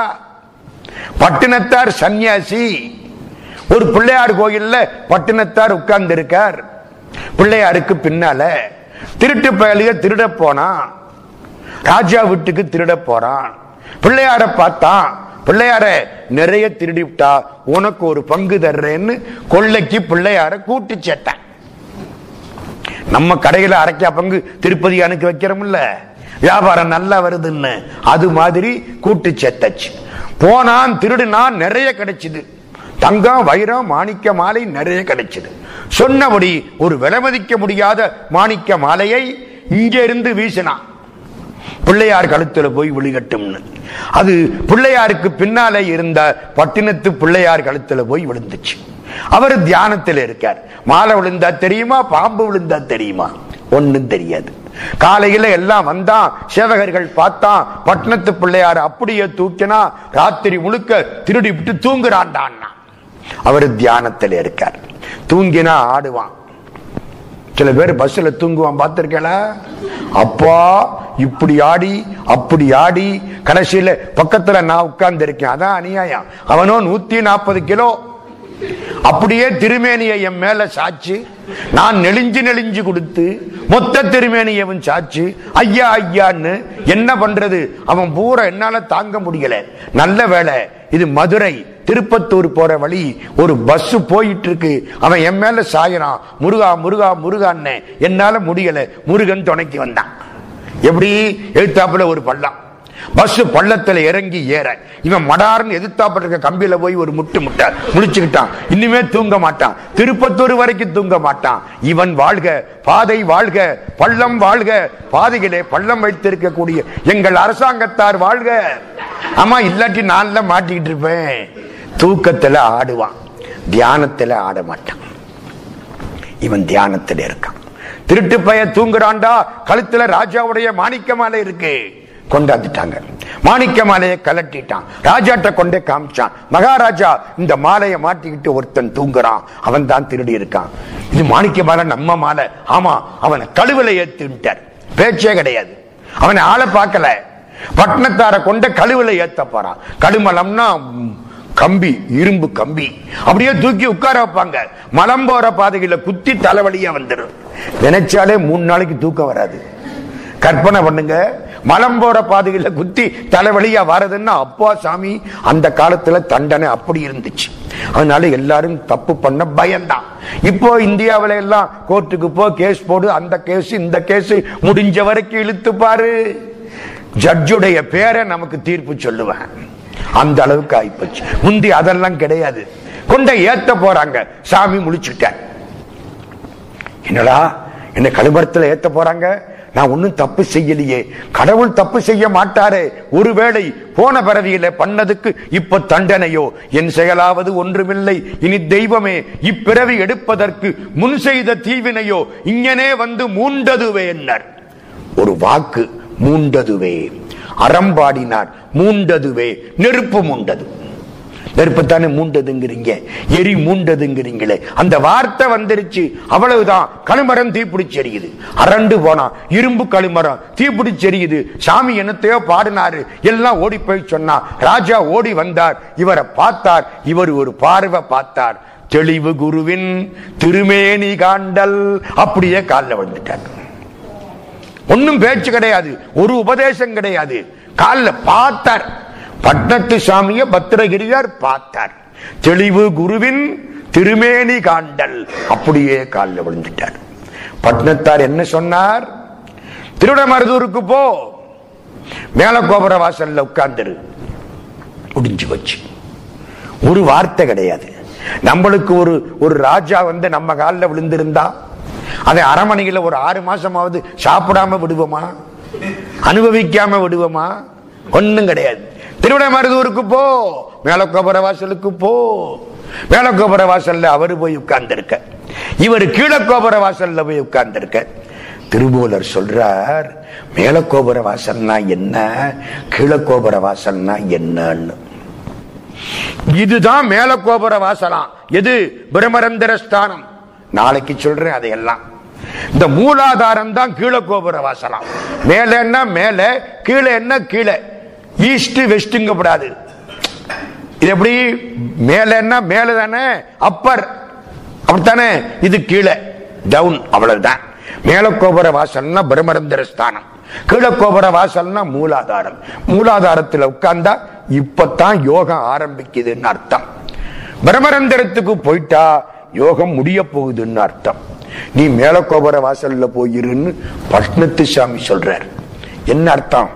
பட்டினத்தார் சன்னியாசி. ஒரு பிள்ளையார் கோயில்ல பட்டினத்தார் உட்கார்ந்து இருக்கார். பிள்ளையாருக்கு பின்னால திருட்டு பயலுக திருட போனான். ராஜா வீட்டுக்கு திருட போறான். பிள்ளையார பார்த்தான். பிள்ளையார நிறைய திருடி விட்டா உனக்கு ஒரு பங்கு தர்றேன்னு கொள்ளைக்கு பிள்ளையார கூட்டி சேட்டான். நம்ம கடையில அரைக்கா பங்கு திருப்பதி அனுப்பி வைக்கிறோம் இல்ல, வியாபாரம் நல்லா வருதுன்னு, அது மாதிரி கூட்டி சேத்தாச்சு. போனான், திருடுனான், நிறைய கிடைச்சது. தங்கம் வைரம் மாணிக்க மாலை நிறைய கிடைச்சது. சொன்னபடி ஒரு விலைமதிக்க முடியாத மாணிக்க மாலையை இங்க இருந்து வீசினான் பிள்ளையார் கழுத்துல போய் விழுகட்டும்னு. அது பிள்ளையாருக்கு பின்னாலே இருந்த பட்டினத்து பிள்ளையார் கழுத்துல போய் விழுந்துச்சு. அவர் தியானத்தில் இருக்கார். மாலை விழுந்தா தெரியுமா, பாம்பு விழுந்தா தெரியுமா? ஒன்னும் தெரியாது. காலையில எல்லாம் வந்தான், சேவகர்கள் பார்த்தான், பட்டணத்து பிள்ளையார் அப்படியே தூக்கினா. ராத்திரி முழுக்க திருடி விட்டு தூங்குறாண்டான். அவர் தியானத்தில் இருக்கார். தூங்கினா ஆடுவான். சில பேர் பஸ்ல தூங்குவான் பார்த்திருக்கா? அப்பா இப்படி ஆடி அப்படி ஆடி கடைசியில பக்கத்துல நான் உட்கார்ந்து இருக்கேன். அதான் அநியாயம். அவனோ 140 கிலோ அப்படியே திருமேனியை என் மேல சாச்சு, நான் நெளிஞ்சு நெளிஞ்சு கொடுத்து மொத்த திருமேனியவன் சாச்சு ஐயா ஐயான்னு. என்ன பண்றது, அவன் பூரா என்னால தாங்க முடியல. நல்ல வேலை இது மதுரை திருப்பத்தூர் போற வழி, ஒரு பஸ் போயிட்டு இருக்கு. அவன் என் மேல சாயறான், முருகா முருகா முருகான்னு. என்னால முடியல, முருகன் துணைக்கு வந்தான். எப்படி எழுத்தாப்புல ஒரு பள்ளம், பஸ் பள்ளத்தில் இறங்கி ஏற இவன் மடார்னு எதிர்த்தாப்பட்டு இருக்க கம்பியில போய் ஒரு முட்டை முழிச்சுக்கிட்டான். இனிமே தூங்க மாட்டான், திருப்பத்தூர் வரைக்கும் தூங்க மாட்டான். இவன் வாழ்க பாதை வாழ்க பள்ளம் வாழ்க, பாதையிலே பள்ளம் வைத்திருக்கக்கூடிய எங்கள் அரசாங்கத்தார் வாழ்க. ஆமா, இல்லாட்டி நான்ல மாட்டிக்கிட்டு இருப்பேன். தூக்கத்துல ஆடுவான், தியானத்துல ஆட மாட்டான். இவன் தியானத்தில் இருக்கான். திருட்டு பைய தூங்குறாண்டா, கழுத்துல ராஜாவுடைய மாணிக்க மாலை இருக்கு, கொண்டாந்துட்டாங்க. மாணிக்க மாலையை கலட்டிட்டான். ராஜாட்ட கொண்டே காமிச்சான், மகாராஜா இந்த மாலையை மாட்டிக்கிட்டு ஒருத்தன் தூங்குறான், அவன் தான் திருடி இருக்கான். இது மாணிக்க மாலை, நம்ம மாலை. ஆமா, அவனை கழுவுல ஏத்துட்டார். பேச்சே கிடையாது, அவனை ஆளை பார்க்கல. பட்டணத்தார கொண்ட கழுவுல ஏத்த போறான். கழுமலம்னா கம்பி, இரும்பு கம்பி. அப்படியே தூக்கி உட்கார வைப்பாங்க. மலம் போற பாதையில குத்தி தலைவலியா வந்துடும். நினைச்சாலே 3 நாளைக்கு தூக்கம் வராது. கற்பனை பண்ணுங்க, மலம் போற பாதையில குத்தி தலைவலியா வரதுன்னா அப்பா சாமி அந்த காலத்துல தண்டனை அப்படி இருந்துச்சு. அதனால எல்லாரும் தப்பு பண்ண பயந்தான். இப்போ இந்தியாவில எல்லாம் கோர்ட்டுக்கு போ, கேஸ் போடு, அந்த கேஸ் இந்த கேஸ், முடிஞ்ச வரைக்கும் இழுத்து பாரு, ஜட்ஜுடைய பேரை நமக்கு தீர்ப்பு சொல்லுவேன், அந்த அளவுக்கு ஆயிப்போச்சு. முந்தி அதெல்லாம் கிடையாது. கொண்ட ஏத்த போறாங்க, சாமி முழிச்சுட்டார். என்னடா என்ன கழுமரத்துல ஏத்த போறாங்க, நான் ஒன்னும் தப்பு செய்யலையே, கடவுள் தப்பு செய்ய மாட்டாரே, ஒருவேளை போன பரவியில பண்ணதுக்கு இப்ப தண்டனையோ, என் செயலாவது ஒன்றுமில்லை இனி தெய்வமே இப்பிறவி எடுப்பதற்கு முன் செய்த தீவினையோ இங்கனே வந்து மூண்டதுவே. ஒரு வாக்கு மூண்டதுவே, அறம்பாடினார் மூண்டதுவே, நெருப்பு மூண்டது. நெருப்புத்தானே மூண்டதுங்கிறீங்க, எரி மூண்டதுங்கிறீங்களே, அந்த வார்த்தை வந்துருச்சு, அவ்வளவுதான். கழுமரம் தீப்பிடிச்சு எரியுது, அரண்டு போனா இரும்பு கழுமரம் தீப்பிடிச்சு எரியுது. சாமி என்னத்தையோ பாடினாரு, எல்லாம் ஓடி போய் சொன்னார். ராஜா ஓடி வந்தார், இவரை பார்த்தார், இவர் ஒரு பார்வை பார்த்தார். தெளிவு குருவின் திருமேனி காண்டல், அப்படியே காலில் விழுந்துட்டார். ஒன்னும் பேச்சு கிடையாது, ஒரு உபதேசம் கிடையாது, காலில் பார்த்தார். பட்டினத்து சாமிய பத்திரகிரியார் பார்த்தார், தெளிவு குருவின் திருமேனி காண்டல், அப்படியே காலில் விழுந்துட்டார். பட்டினத்தார் என்ன சொன்னார்? திருவிடைமருதூருக்கு போ, மேலகோபுர வாசல்ல உட்கார்ந்துரு, முடிஞ்சு வச்சு. ஒரு வார்த்தை கிடையாது. நம்மளுக்கு ஒரு ஒரு ராஜா வந்து நம்ம காலில் விழுந்திருந்தா அதை அரமனையில் ஒரு 6 மாசமாவது சாப்பிடாம விடுவோமா, அனுபவிக்காம விடுவோமா? ஒன்னும் கிடையாது. திருவிடைமருதூருக்கு போ, மேலகோபுர வாசலுக்கு போ. மேலகோபுர வாசல்ல அவரு போய் உட்கார்ந்திருக்க, இவர் கீழக்கோபுர வாசல்ல போய் உட்கார்ந்திருக்க. திருமூலர் சொல்றார், மேலகோபுர வாசல்னா என்ன, கீழக்கோபுர வாசல்னா என்னன்னு. இதுதான் மேலகோபுர வாசலாம், எது பிரமரந்திர ஸ்தானம். நாளைக்கு சொல்றேன் அதையெல்லாம். இந்த மூலாதாரம் தான் கீழக்கோபுர வாசலாம். மேல என்ன மேல, கீழே என்ன கீழே, ஈஸ்ட் வெஸ்ட்ங்கப்படாது. இது எப்படி மேலன்னா மேல தானே, அப்பர் அப்படித்தானே, இது கீழே டவுன், அவ்வளவுதான். மேலகோபுர வாசல்னா பிரமரந்திர ஸ்தானம், கீழக்கோபுர வாசல்னா மூலாதாரம். மூலாதாரத்தில் உட்கார்ந்தா இப்பதான் யோகம் ஆரம்பிக்குதுன்னு அர்த்தம். பிரமரந்திரத்துக்கு போயிட்டா யோகம் முடிய போகுதுன்னு அர்த்தம். நீ மேலகோபுர வாசல்ல போயிருன்னு பட்டினத்து சாமி சொல்றார். என்ன அர்த்தம்?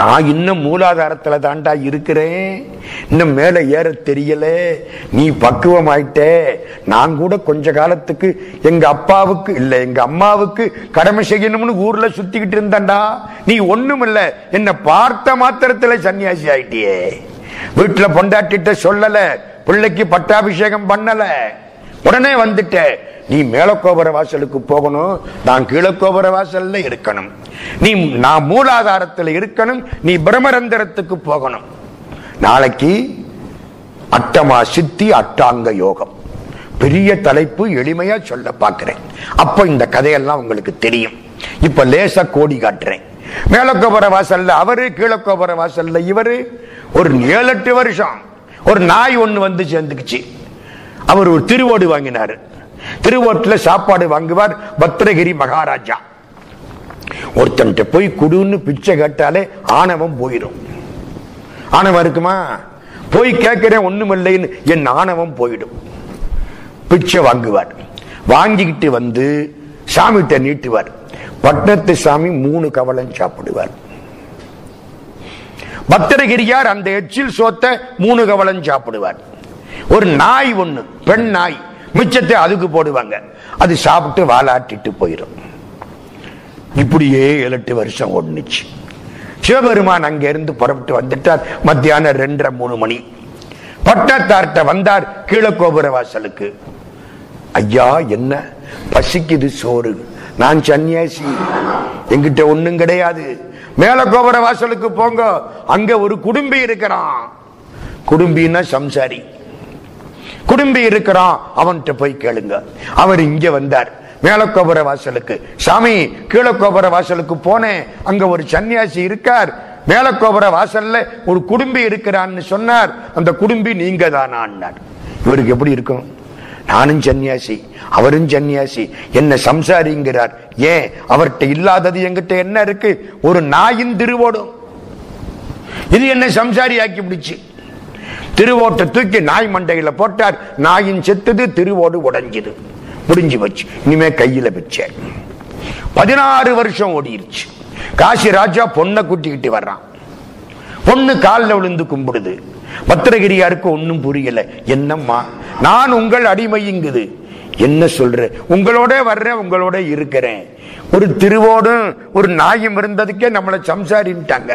நான் இன்னும் மூலாதாரத்துல தாண்டா இருக்கிறேன், இன்னும் மேல ஏற தெரியல, நீ பக்குவம் ஆயிட்டே. நான் கூட கொஞ்ச காலத்துக்கு எங்க அப்பாவுக்கு இல்ல எங்க அம்மாவுக்கு கடமை செய்யணும்னு ஊர்ல சுத்திக்கிட்டு இருந்தாண்டா. நீ ஒண்ணும் இல்ல, என்ன பார்த்த மாத்திரத்துல சன்னியாசி ஆயிட்டியே. வீட்டுல பொண்டாட்டிட்ட சொல்லல, பிள்ளைக்கு பட்டாபிஷேகம் பண்ணல, உடனே வந்துட்ட. நீ மேலகோபுர வாசலுக்கு போகணும், நான் கீழக்கோபுர வாசல்ல இருக்கணும். நீ நான் மூலாதாரத்தில் இருக்கணும், நீ பிரமரந்திரத்துக்கு போகணும். நாளைக்கு அட்டமா சித்தி அட்டாங்க யோகம், பெரிய தலைப்பு, எளிமையா சொல்ல பார்க்கிறேன். அப்ப இந்த கதையெல்லாம் உங்களுக்கு தெரியும். இப்ப லேசா கோடி காட்டுறேன். மேலகோபுர வாசல்ல அவரு, கீழக்கோபுர வாசல்ல இவரு. ஒரு 7-8 வருஷம் ஒரு நாய் ஒண்ணு வந்து சேர்ந்துக்குச்சு. அவர் ஒரு திருவோடு வாங்கினாரு. திருவோட்டில் சாப்பாடு வாங்குவார் பத்திரகிரி மகாராஜா. ஒருத்தன்ட்ட போய் குடுன்னு பிச்சை கேட்டாலே ஆணவம் போயிடும். ஆணவம் இருக்குமா? போய் கேட்கிறேன், ஒண்ணும் இல்லைன்னு என் ஆணவம் போயிடும். பிச்சை வாங்குவார், வாங்கிக்கிட்டு வந்து சாமிகிட்ட நீட்டுவார். பட்டினத்து சாமி 3 கவலம் சாப்பிடுவார். பத்திரகிரியார் அந்த எச்சில் சோத்த 3 கவலம் சாப்பிடுவார். ஒரு நாய் ஒண்ணு, பெண் நாய், மிச்சத்தை அதுக்கு போடுவாங்க, அது சாப்பிட்டு வாலாட்டிட்டு போயிடும். இப்படியே 7-8 வருஷம் ஓடுனுச்சு. சிவபெருமான் அங்க இருந்து புறப்பட்டு வந்துட்டார். மத்தியானம் 2:30-3 மணி பட்டத்தார்ட்ட வந்தார் கீழக்கோபுர வாசலுக்கு. ஐயா என்ன பசிக்குது சோறு, நான் சன்னியாசி, எங்கிட்ட ஒண்ணும் கிடையாது, மேலகோபுர வாசலுக்கு போங்க, அங்க ஒரு குடும்பி இருக்கிறான். குடும்பின்னா சம்சாரி குடும்பி இருக்கிறான், அவன்கிட்ட போய் கேளுங்க. அவர் இங்க வந்தார் மேலகோபுர வாசலுக்கு. சாமி கீழக்கோபுர வாசலுக்கு போனேன், அங்க ஒரு சன்னியாசி இருக்கார், மேலகோபுர வாசல்ல ஒரு குடும்பி இருக்கிறான்னு சொன்னார். அந்த குடும்பி நீங்க தானான்னார். இவருக்கு எப்படி இருக்கும்? நானும் சன்னியாசி, அவரும் சன்னியாசி, என்ன சம்சாரிங்கிறார். ஏன்? அவர்கிட்ட இல்லாதது எங்கிட்ட என்ன இருக்கு? ஒரு நாயின் திருவோடும். இது என்ன சம்சாரி ஆக்கி பிடிச்சு. திருவோட்டை தூக்கி நாய் மண்டையில போட்டார். நாயின் செத்துது, திருவோடு உடைஞ்சது, முடிஞ்சு வச்சு. இனிமே கையில வச்ச 16 வருஷம் ஓடிருச்சு. காசி ராஜா பொண்ணை கூட்டிக்கிட்டு வர்றான். பொண்ணு காலில் விழுந்து கும்பிடுது. பத்திரகிரியாருக்கு ஒன்னும் புரியல. என்னம்மா, நான் உங்கள் அடிமைங்குது. என்ன சொல்ற? உங்களோட வர்றேன், உங்களோட இருக்கிறேன். ஒரு திருவோடும் ஒரு நாயும் இருந்ததுக்கே நம்மளை சம்சாரிட்டாங்க.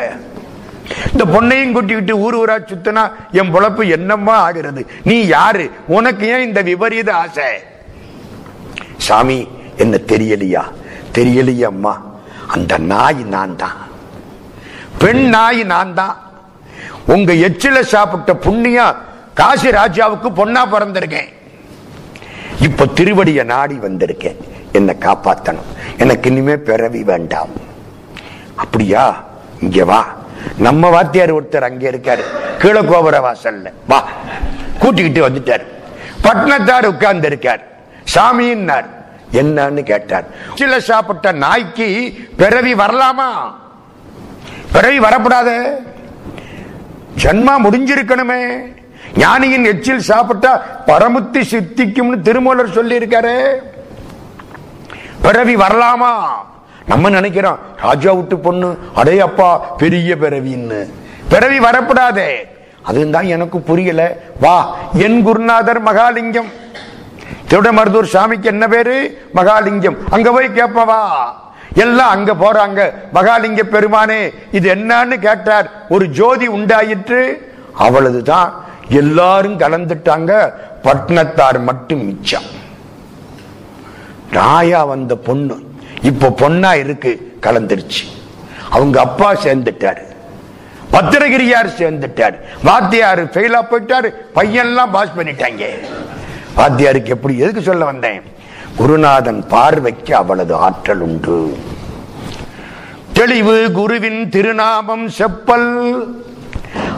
இந்த பொண்ணையும் கூட்டிக்கிட்டு ஊர் ஊரா சுத்தினா என் பொழப்பு என்னமா ஆகிறது? நீ யாரு? உனக்கு ஏன் இந்த விபரீத ஆசை? சாமி என்ன தெரியலையா? தெரியலையா அம்மா, அந்த நாய் நான் தான், பெண் நாய் நான் தான். உங்க எச்சில சாப்பிட்ட புண்ணியம் காசி ராஜாவுக்கு பொண்ணா பிறந்திருக்கேன். இப்ப திருவடிய நாடி வந்திருக்கேன், என்னை காப்பாத்தணும், எனக்கு இனிமே பிறவி வேண்டாம். அப்படியா, இங்க வா. நம்ம வாத்தியார் ஒருத்தர் அங்க இருக்காரு, கீழ கோபுர வாசல்ல வா கூட்டிக்கிட்டு வந்துட்டார். பட்டினத்தார் உட்கார்ந்து இருக்கார். சாமியின்னார், என்னன்னு கேட்டார். சில சாப்பிட்ட நாய்க்கு பிறவி வரலாமா? பிறவி வரப்படாது, ஜன்மா முடிஞ்சிருக்கணுமே. ஞானியின் எச்சில் சாப்பிட்டா பரமுத்தி சித்திக்கும் திருமூலர் சொல்லி இருக்காரு. பிறவி வரலாமா? நம்ம நினைக்கிறோம் ராஜா விட்டு பொண்ணு, அடே அப்பா பெரிய பிறவின்னு. பிறவி வரப்படாதே. அதுதான் எனக்கு புரியல. வா, என் குருநாதர் மகாலிங்கம், திருவிடைமருதூர் சாமிக்கு என்ன பேரு? மகாலிங்கம். அங்க போய் கேப்பவா. எல்லாம் அங்க போறாங்க. மகாலிங்க பெருமானே இது என்னன்னு கேட்டார். ஒரு ஜோதி உண்டாயிற்று, அவ்வளவுதான். எல்லாரும் கலந்துட்டாங்க, பட்டினத்தார் மட்டும் மிச்சம். ராயா வந்த பொண்ணு இப்ப பொண்ணா இருக்கு, கலந்துருச்சு. அவங்க அப்பா சேர்ந்துட்டாரு, பத்திரகிரியார் சேர்ந்துட்டாரு, வாத்தியார் ஃபெயிலா போயிட்டாரு, பையன்லாம் பாஸ் பண்ணிட்டாங்க. வாத்தியாருக்கு எப்படி, எதுக்கு சொல்ல வந்தேன், குருநாதன் பார்வைக்கு அவளது ஆற்றல் உண்டு. தெளிவு குருவின் திருநாமம் செப்பல்.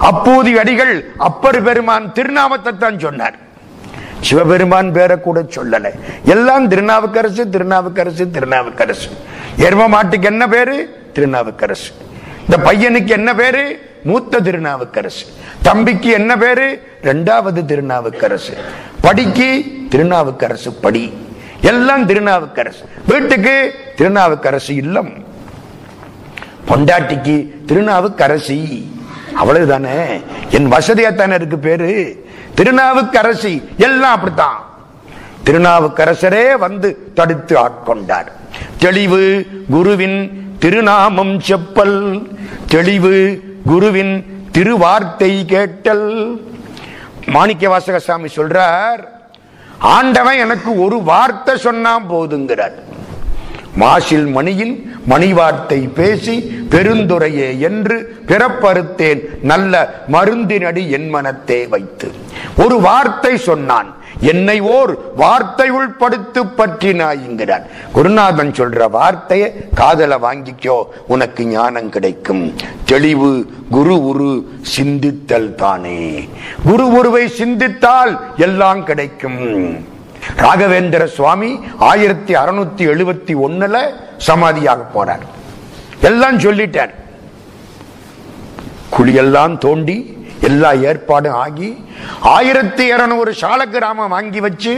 அப்போது அடிகள் அப்பர் பெருமான் திருநாமத்தை தான் சொன்னார், சிவபெருமான் பேரை கூட சொல்லல. எல்லாம் திருநாவுக்கரசு திருநாவுக்கரசு திருநாவுக்கரசு. எரும மாட்டுக்கு என்ன பேரு? திருநாவுக்கரசு. இந்த பையனுக்கு என்ன பேரு? மூத்த திருநாவுக்கரசு. தம்பிக்கு என்ன பேரு? இரண்டாவது திருநாவுக்கரசு. படிக்கு திருநாவுக்கரசு படி. எல்லாம் திருநாவுக்கரசு. வீட்டுக்கு திருநாவுக்கரசு இல்லம், பொண்டாட்டிக்கு திருநாவுக்கரசி. அவ்வளவுதானே, என் வசதியாத்தான இருக்கு பேரு திருநாவுக்கரசி. எல்லாம் அப்படித்தான். திருநாவுக்கரசரே வந்து தடுத்து ஆட்கொண்டார். தெளிவு குருவின் திருநாமம் செப்பல், தெளிவு குருவின் திருவார்த்தை கேட்டல். மாணிக்க வாசகர் சாமி சொல்றார், ஆண்டவன் எனக்கு ஒரு வார்த்தை சொன்னா போதுங்கிறார். மாசில் மணியில் மணி வார்த்தை பேசி பெருந்துரையே என்று பிறப்பறுத்தேன் நல்ல மருந்தினடி என் மனத்தே வைத்து. ஒரு வார்த்தை சொன்னான், என்னை ஓர் வார்த்தை உள்படுத்து பற்றினாய்கிறான். குருநாதன் சொல்ற வார்த்தையை காதல வாங்கிக்கோ, உனக்கு ஞானம் கிடைக்கும். தெளிவு குரு உரு சிந்தித்தல் தானே. குரு உருவை சிந்தித்தால் எல்லாம் கிடைக்கும். ராகவேந்திர சுவாமி 1671 சமாதியாக போறார். எல்லாம் சொல்லிட்டார். குழியெல்லாம் தோண்டி எல்லா ஏற்பாடும் ஆகி 1200 சால கிராமம் வாங்கி வச்சு,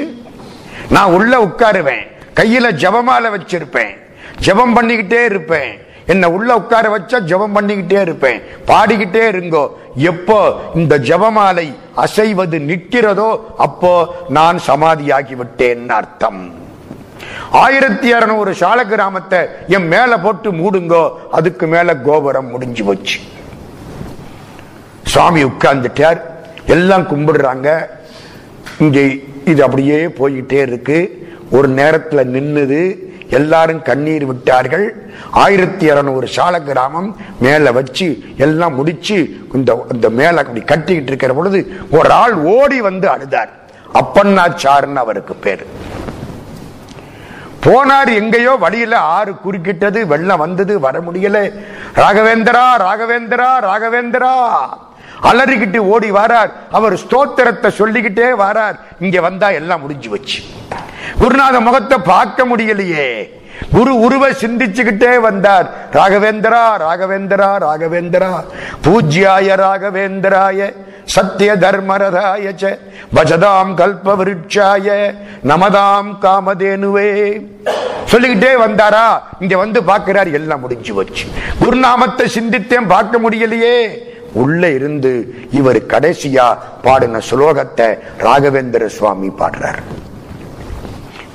நான் உள்ள உட்காருவேன், கையில ஜபமால வச்சிருப்பேன், ஜபம் பண்ணிக்கிட்டே இருப்பேன். என்ன உள்ள உட்கார வச்சா ஜபம் பண்ணிக்கிட்டே இருப்பேன், பாடிக்கிட்டே இருங்கோ. எப்போ இந்த ஜபமாலை அசைவது நிற்கிறதோ அப்போ நான் சமாதியாகிவிட்டேன் அர்த்தம். 1600 சால கிராமத்தை என் மேல போட்டு மூடுங்கோ. அதுக்கு மேல கோபுரம் முடிஞ்சு போச்சு. சுவாமி உட்கார்ந்துட்டார், எல்லாம் கும்பிடுறாங்க. இங்கே இது அப்படியே போயிட்டே இருக்கு. ஒரு நேரத்தில் நின்னுது, எல்லாரும் கண்ணீர் விட்டார்கள். 1200 சால கிராமம் மேலே வச்சு எல்லாம் முடிச்சு இந்த மேலே அப்படி கட்டிக்கிட்டு இருக்கிற பொழுது ஒரு ஆள் ஓடி வந்து அழுதார். அப்பண்ணாச்சார்னு அவருக்கு பேர். போனார், எங்கேயோ வழியில ஆறு குறுக்கிட்டது, வெள்ளம் வந்தது, வர முடியல. ராகவேந்திரா ராகவேந்திரா ராகவேந்திரா அலறிக்கிட்டு ஓடி வாரார். அவர் ஸ்தோத்திரத்தை சொல்லிக்கிட்டே வாரார். இங்க வந்தா எல்லாம் முடிஞ்சு வச்சு. குருநாத முகத்தை பார்க்க முடியலையே, குரு உருவை சிந்திச்சுக்கிட்டே வந்தார். ராகவேந்திரா ராகவேந்திரா ராகவேந்திரா பூஜ்யாய ராகவேந்திராய சத்திய தர்மரதாய ச பஜதாம் கல்ப விருட்சாய நமதாம் காமதேனுவே சொல்லிக்கிட்டே வந்தாரா. இங்க வந்து பார்க்கிறார், எல்லாம் முடிஞ்சு வச்சு. குருநாமத்தை சிந்தித்தேன், பார்க்க முடியலையே. உள்ள இருந்து இவர் கடைசியா பாடின சுலோகத்தை ராகவேந்திர சுவாமி பாடுறார்.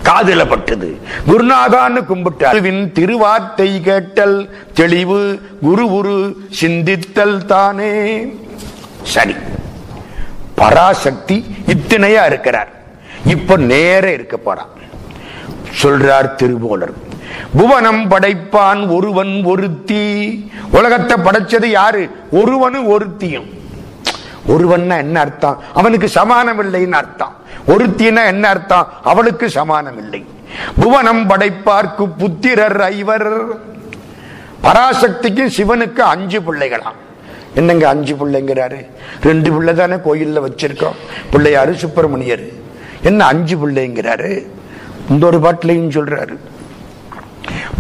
காதல பட்டது. குருநாதான்னு கும்பிட்டார். திருவார்த்தை கேட்டல், தெளிவு குரு உரு சிந்தித்தல் தானே. சரி, பராசக்தி இத்தனையா இருக்கிறார். இப்ப நேர இருக்க போறார். சொல்றார் திருமூலர், புவனம் படைப்பான் ஒருவன் ஒருத்தி. உலகத்தை படைச்சது யாரு? ஒருவனும் ஒருத்தியும். ஒருவன்னா என்ன அர்த்தம்? அவனுக்கு சமானம் இல்லைன்னு அர்த்தம். ஒருத்தினா என்ன அர்த்தம்? அவளுக்கு சமானம் இல்லை. புவனம் படைப்பார்க்கு புத்திரர் ஐவர். பராசக்திக்கும் சிவனுக்கு 5 பிள்ளைகளாம். என்னங்க 5 பிள்ளைங்கிறாரு? 2 பிள்ளை தானே கோயிலில் வச்சிருக்கோம், பிள்ளையாரு சுப்பிரமணியர். என்ன 5 பிள்ளைங்கிறாரு? இந்த ஒரு பாட்டிலையும் சொல்றாரு,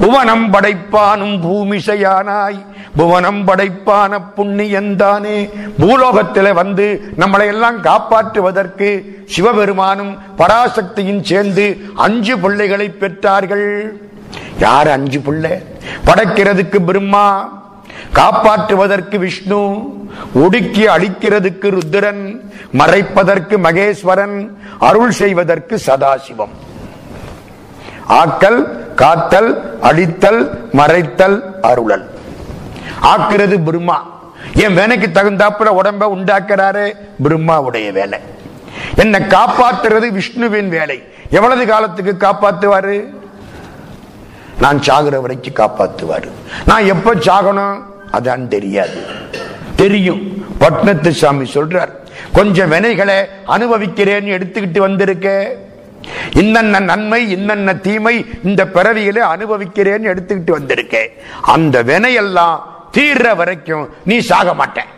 புவனம் படைப்பானும் பூமிசையானாய், புவனம் படைப்பான புண்ணியந்தானே. பூலோகத்தில் வந்து நம்மளை எல்லாம் காப்பாற்றுவதற்கு சிவபெருமானும் பராசக்தியும் சேர்ந்து 5 பிள்ளைகளை பெற்றார்கள். யார் 5 பிள்ளை? படைக்கிறதுக்கு பிரம்மா, காப்பாற்றுவதற்கு விஷ்ணு, ஒடுக்கி அழிக்கிறதுக்கு ருத்ரன், மறைப்பதற்கு மகேஸ்வரன், அருள் செய்வதற்கு சதாசிவம். ஆக்கல், காத்தல், அழித்தல், மறைத்தல், அருளல். ஆக்கிறது பிரம்மா. என் வேலைக்கு தகுந்தாப்புல உடம்ப உண்டாக்குறாரு, பிரம்மாவுடைய வேலை. என்னை காப்பாற்றுறது விஷ்ணுவின் வேலை. எவ்வளவு காலத்துக்கு காப்பாற்றுவாரு? நான் சாகுற வரைக்கும் காப்பாற்றுவாரு. நான் எப்ப சாகணும் அதான் தெரியாது. தெரியும், பட்டினத்து சாமி சொல்றார், கொஞ்சம் வினைகளை அனுபவிக்கிறேன்னு எடுத்துக்கிட்டு வந்திருக்க, இன்னென்ன நன்மை இன்னென்ன தீமை இந்த பிறவியிலே அனுபவிக்கிறேன்னு எடுத்துக்கிட்டு வந்திருக்க, அந்த வினையெல்லாம் தீர்ற வரைக்கும் நீ சாக மாட்டேன்.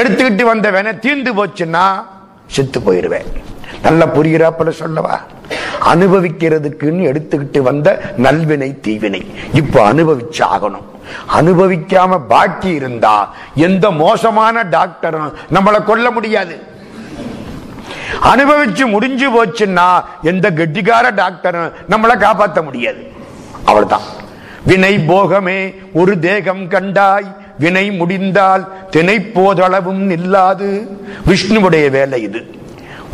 எடுத்துக்கிட்டு வந்த வினை தீர்ந்து போச்சுன்னா செத்து போயிருவேன். நல்லா புரிகிறாப்பல சொல்லவா? அனுபவிக்கிறதுக்குன்னு எடுத்துக்கிட்டு வந்த நல்வினை தீவினை இப்ப அனுபவிச்சாகணும். அனுபவிக்காம பாக்கி இருந்தா எந்த மோசமான டாக்டரும் நம்மளை கொல்ல முடியாது. அனுபவிச்சு முடிஞ்சு போச்சுன்னா எந்த கெட்டிக்கார டாக்டரும் நம்மளை காப்பாற்ற முடியாது. அவ்வளவுதான். வினை போகமே ஒரு தேகம் கண்டாய், வினை முடிந்தால் தினை போதளவும் நில்லாது. விஷ்ணுவுடைய வேலை இது.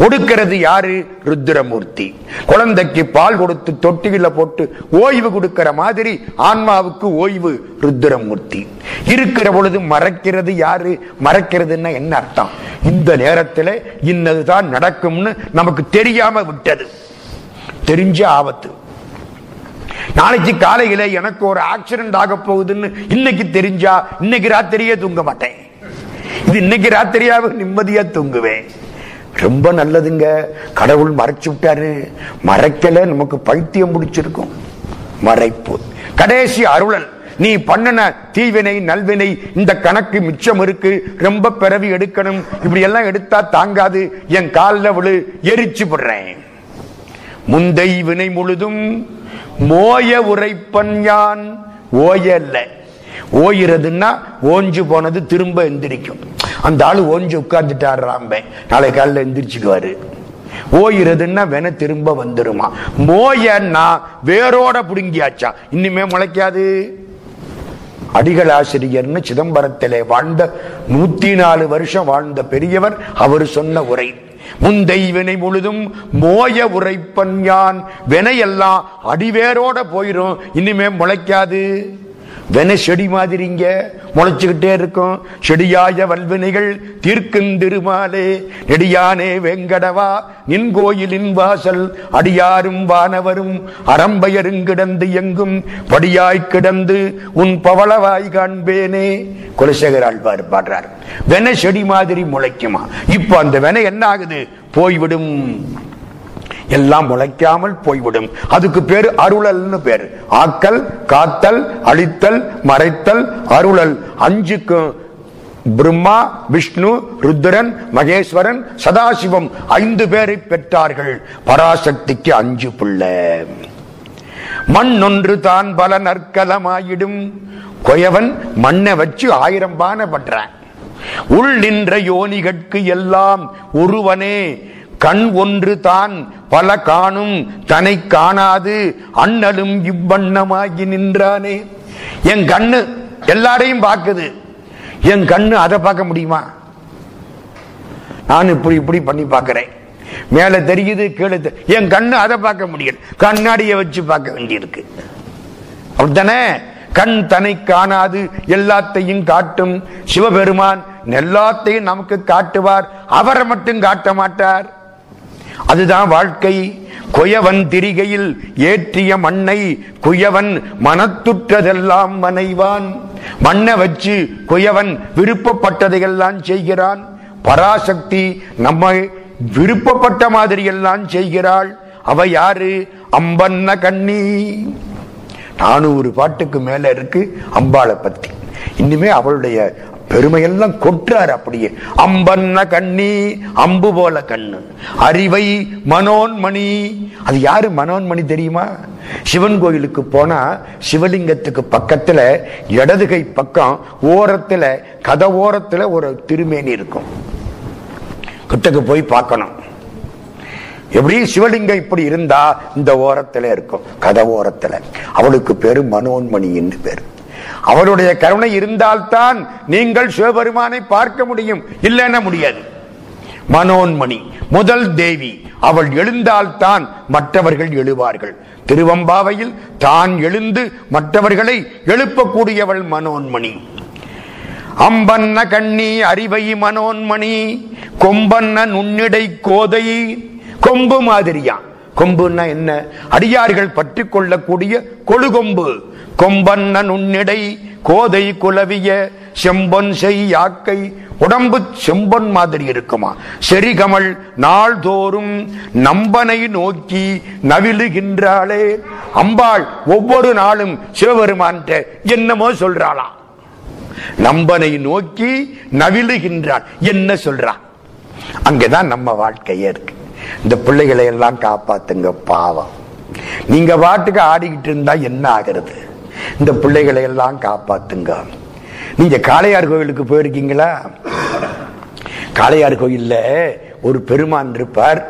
ஒடுக்கிறது யாரு? ருத்ரமூர்த்தி. குழந்தைக்கு பால் கொடுத்து தொட்டியில போட்டு ஓய்வு கொடுக்கிற மாதிரி ஆன்மாவுக்கு ஓய்வு ருத்ரமூர்த்தி. இருக்கிற பொழுது மறைக்கிறது யாரு? மறைக்கிறதுன்னா என்ன அர்த்தம்? இந்த நேரத்தில் இன்னதுதான் நடக்கும்னு நமக்கு தெரியாம விட்டது. தெரிஞ்ச ஆபத்து. நாளைக்கு காலையில எனக்கு ஒரு ஆக்சிடென்ட் ஆக போகுதுன்னு இன்னைக்கு தெரிஞ்சா இன்னைக்கு ராத்திரியே தூங்க மாட்டேன். இது இன்னைக்கு ராத்திரியாவே நிம்மதியா தூங்குவேன். ரொம்ப நல்லதுங்க. கடவுள் மறைச்சு விட்டாரு. மறைக்கல, நமக்கு பைத்தியம் பிடிச்சிருக்கும். மறைப்பு. கடைசி அருளல். நீ பண்ணன தீவினை நல்வினை இந்த கணக்கு மிச்சம் இருக்கு, ரொம்ப பிறவி எடுக்கணும், இப்படி எல்லாம் எடுத்தா தாங்காது, என் காலில் விழு, எரிச்சு விடுறேன். முந்தை வினை முழுதும் மோய உரைப்பன் யான். ஓயல்ல, ஓயிறதுன்னா ஓஞ்சு போனது திரும்ப எந்திரிக்கும். அந்த ஆளு ஓஞ்சு உட்கார்ந்துட்டார், நாளை காலில் எந்திரிச்சுக்குவாரு. ஓயிறதுன்னா வேணா திரும்ப வந்துருமா. மோயன்னா வேரோட புடுங்கியாச்சா, இன்னுமே முளைக்காது. அடிகள் ஆசிரியர்னு சிதம்பரத்திலே வாழ்ந்த 104 வருஷம் வாழ்ந்த பெரியவர், அவர் சொன்ன உரை, முந்தை வினை முழுதும் மோய உரைப்பன் யான். வினையெல்லாம் அடிவேரோட போயிரும், இனிமே முளைக்காது. வென செடி மாதிரிங்க முளைச்சுக்கிட்டே இருக்கும். செடியாய வல்வினைகள் தீர்க்கும் திருமாலே, நெடியானே வெங்கடவா நின் கோயிலின் வாசல், அடியாரும் வானவரும் அறம்பயரும் கிடந்து எங்கும் படியாய் கிடந்து உன் பவளவாய் காண்பேனே. குலசேகர் ஆழ்வார் பாடுறார். வென செடி மாதிரி முளைக்குமா? இப்ப அந்த வென என்ன ஆகுது? போய்விடும். எல்லாம் முளைக்காமல் போய்விடும். அதுக்கு பேரு அருளல்னு பேரு. ஆக்கல், காத்தல், அழித்தல், மறைத்தல், அருளல். 5க்கும் பிரம்மா, விஷ்ணு, ருத்ரன், மகேஸ்வரன், சதாசிவம் 5 பேரை பெற்றார்கள். பராசக்திக்கு 5 பிள்ளை. மண்ணொன்று தான் பல நற்கலமாயிடும். கொயவன் மண்ணை வச்சு 1000 பானை பண்றான். உள் நின்ற யோனிகட்கு எல்லாம் ஒருவனே. கண் ஒன்று தான் பல காணும், தன்னை காணாது அண்ணலும் இவ்வண்ணமாகி நின்றானே. என் கண்ணு எல்லாரையும் பார்க்குது, என் கண்ணு அதை பார்க்க முடியுமா? நான் இப்படி இப்படி பண்ணி பார்க்கிறேன், மேலே தெரியுது கீழே, என் கண்ணு அதை பார்க்க முடியல, கண்ணாடியை வச்சு பார்க்க வேண்டியிருக்கு. அப்படித்தானே? கண் தன்னை காணாது எல்லாத்தையும் காட்டும். சிவபெருமான் எல்லாத்தையும் நமக்கு காட்டுவார், அவரை மட்டும் காட்ட மாட்டார். அதுதான் வாழ்க்கை. குயவன் திரிகையில் ஏற்றிய மண்ணை குயவன் மனத்துற்றதெல்லாம் மனைவான். மண்ணை வச்சு குயவன் விருப்பப்பட்டதையெல்லாம் செய்கிறான். பராசக்தி நம்மை விருப்பப்பட்ட மாதிரி எல்லாம் செய்கிறாள். அவ யாரு? அம்பன்ன கண்ணி. 400 பாட்டுக்கு மேல இருக்கு அம்பாளை பத்தி. இன்னுமே அவளுடைய பெருமையெல்லாம் கொற்றார் அப்படியே. அம்பன்ன கண்ணி, அம்பு போல கண்ணு, அறிவை மனோன்மணி. அது யாரு மனோன்மணி தெரியுமா? சிவன் கோயிலுக்கு போனா சிவலிங்கத்துக்கு பக்கத்துல இடதுகை பக்கம் ஓரத்துல கதவோரத்துல ஒரு திருமேனி இருக்கும். கிட்டக்கு போய் பார்க்கணும். எப்படி சிவலிங்கம் இப்படி இருந்தா இந்த ஓரத்துல இருக்கும் கதவோரத்துல. அவளுக்கு பேரு மனோன்மணி என்று பேரு. அவருடைய கருணை இருந்தால்தான் நீங்கள் சிவபெருமானை பார்க்க முடியும், இல்லைன்னா முடியாது. மனோன்மணி முதல் தேவி. அவள் எழுந்தால்தான் மற்றவர்கள் எழுவார்கள். திருவம்பாவையில் தான் எழுந்து மற்றவர்களை எழுப்பக்கூடியவள் மனோன்மணி. அம்பன்ன கண்ணி அறிவை மனோன்மணி கொம்பன்ன நுண்ணிடை கோதை. கொம்பு மாதிரியா? கொம்புன்னா என்ன? அடியார்கள் பற்றி கொள்ளக்கூடிய கொழுகொம்பு. கொம்பன்ன நுண்ணிடை கோதை குலவிய செம்பொன் செய் யாக்கை. உடம்பு செம்பொன் மாதிரி இருக்குமா? செரிகமல் நாள்தோறும் நம்பனை நோக்கி நவிலுகின்றாளே அம்பாள். ஒவ்வொரு நாளும் சிவபெருமான் என்னமோ சொல்றாளாம். நம்பனை நோக்கி நவிலுகின்றாள். என்ன சொல்றான்? அங்கதான் நம்ம வாழ்க்கையே இருக்கு. இந்த பிள்ளைகளை எல்லாம் காப்பாத்துங்க, பாவம். நீங்க பாட்டுக்கு ஆடிக்கிட்டு இருந்தா என்ன ஆகிறது? இந்த பிள்ளைகளை எல்லாம் காப்பாத்துங்க. நீங்க காளையார் கோயிலுக்கு போயிருக்கீங்களா? காளையார் கோயில்ல ஒரு பெருமான் இருப்பார்.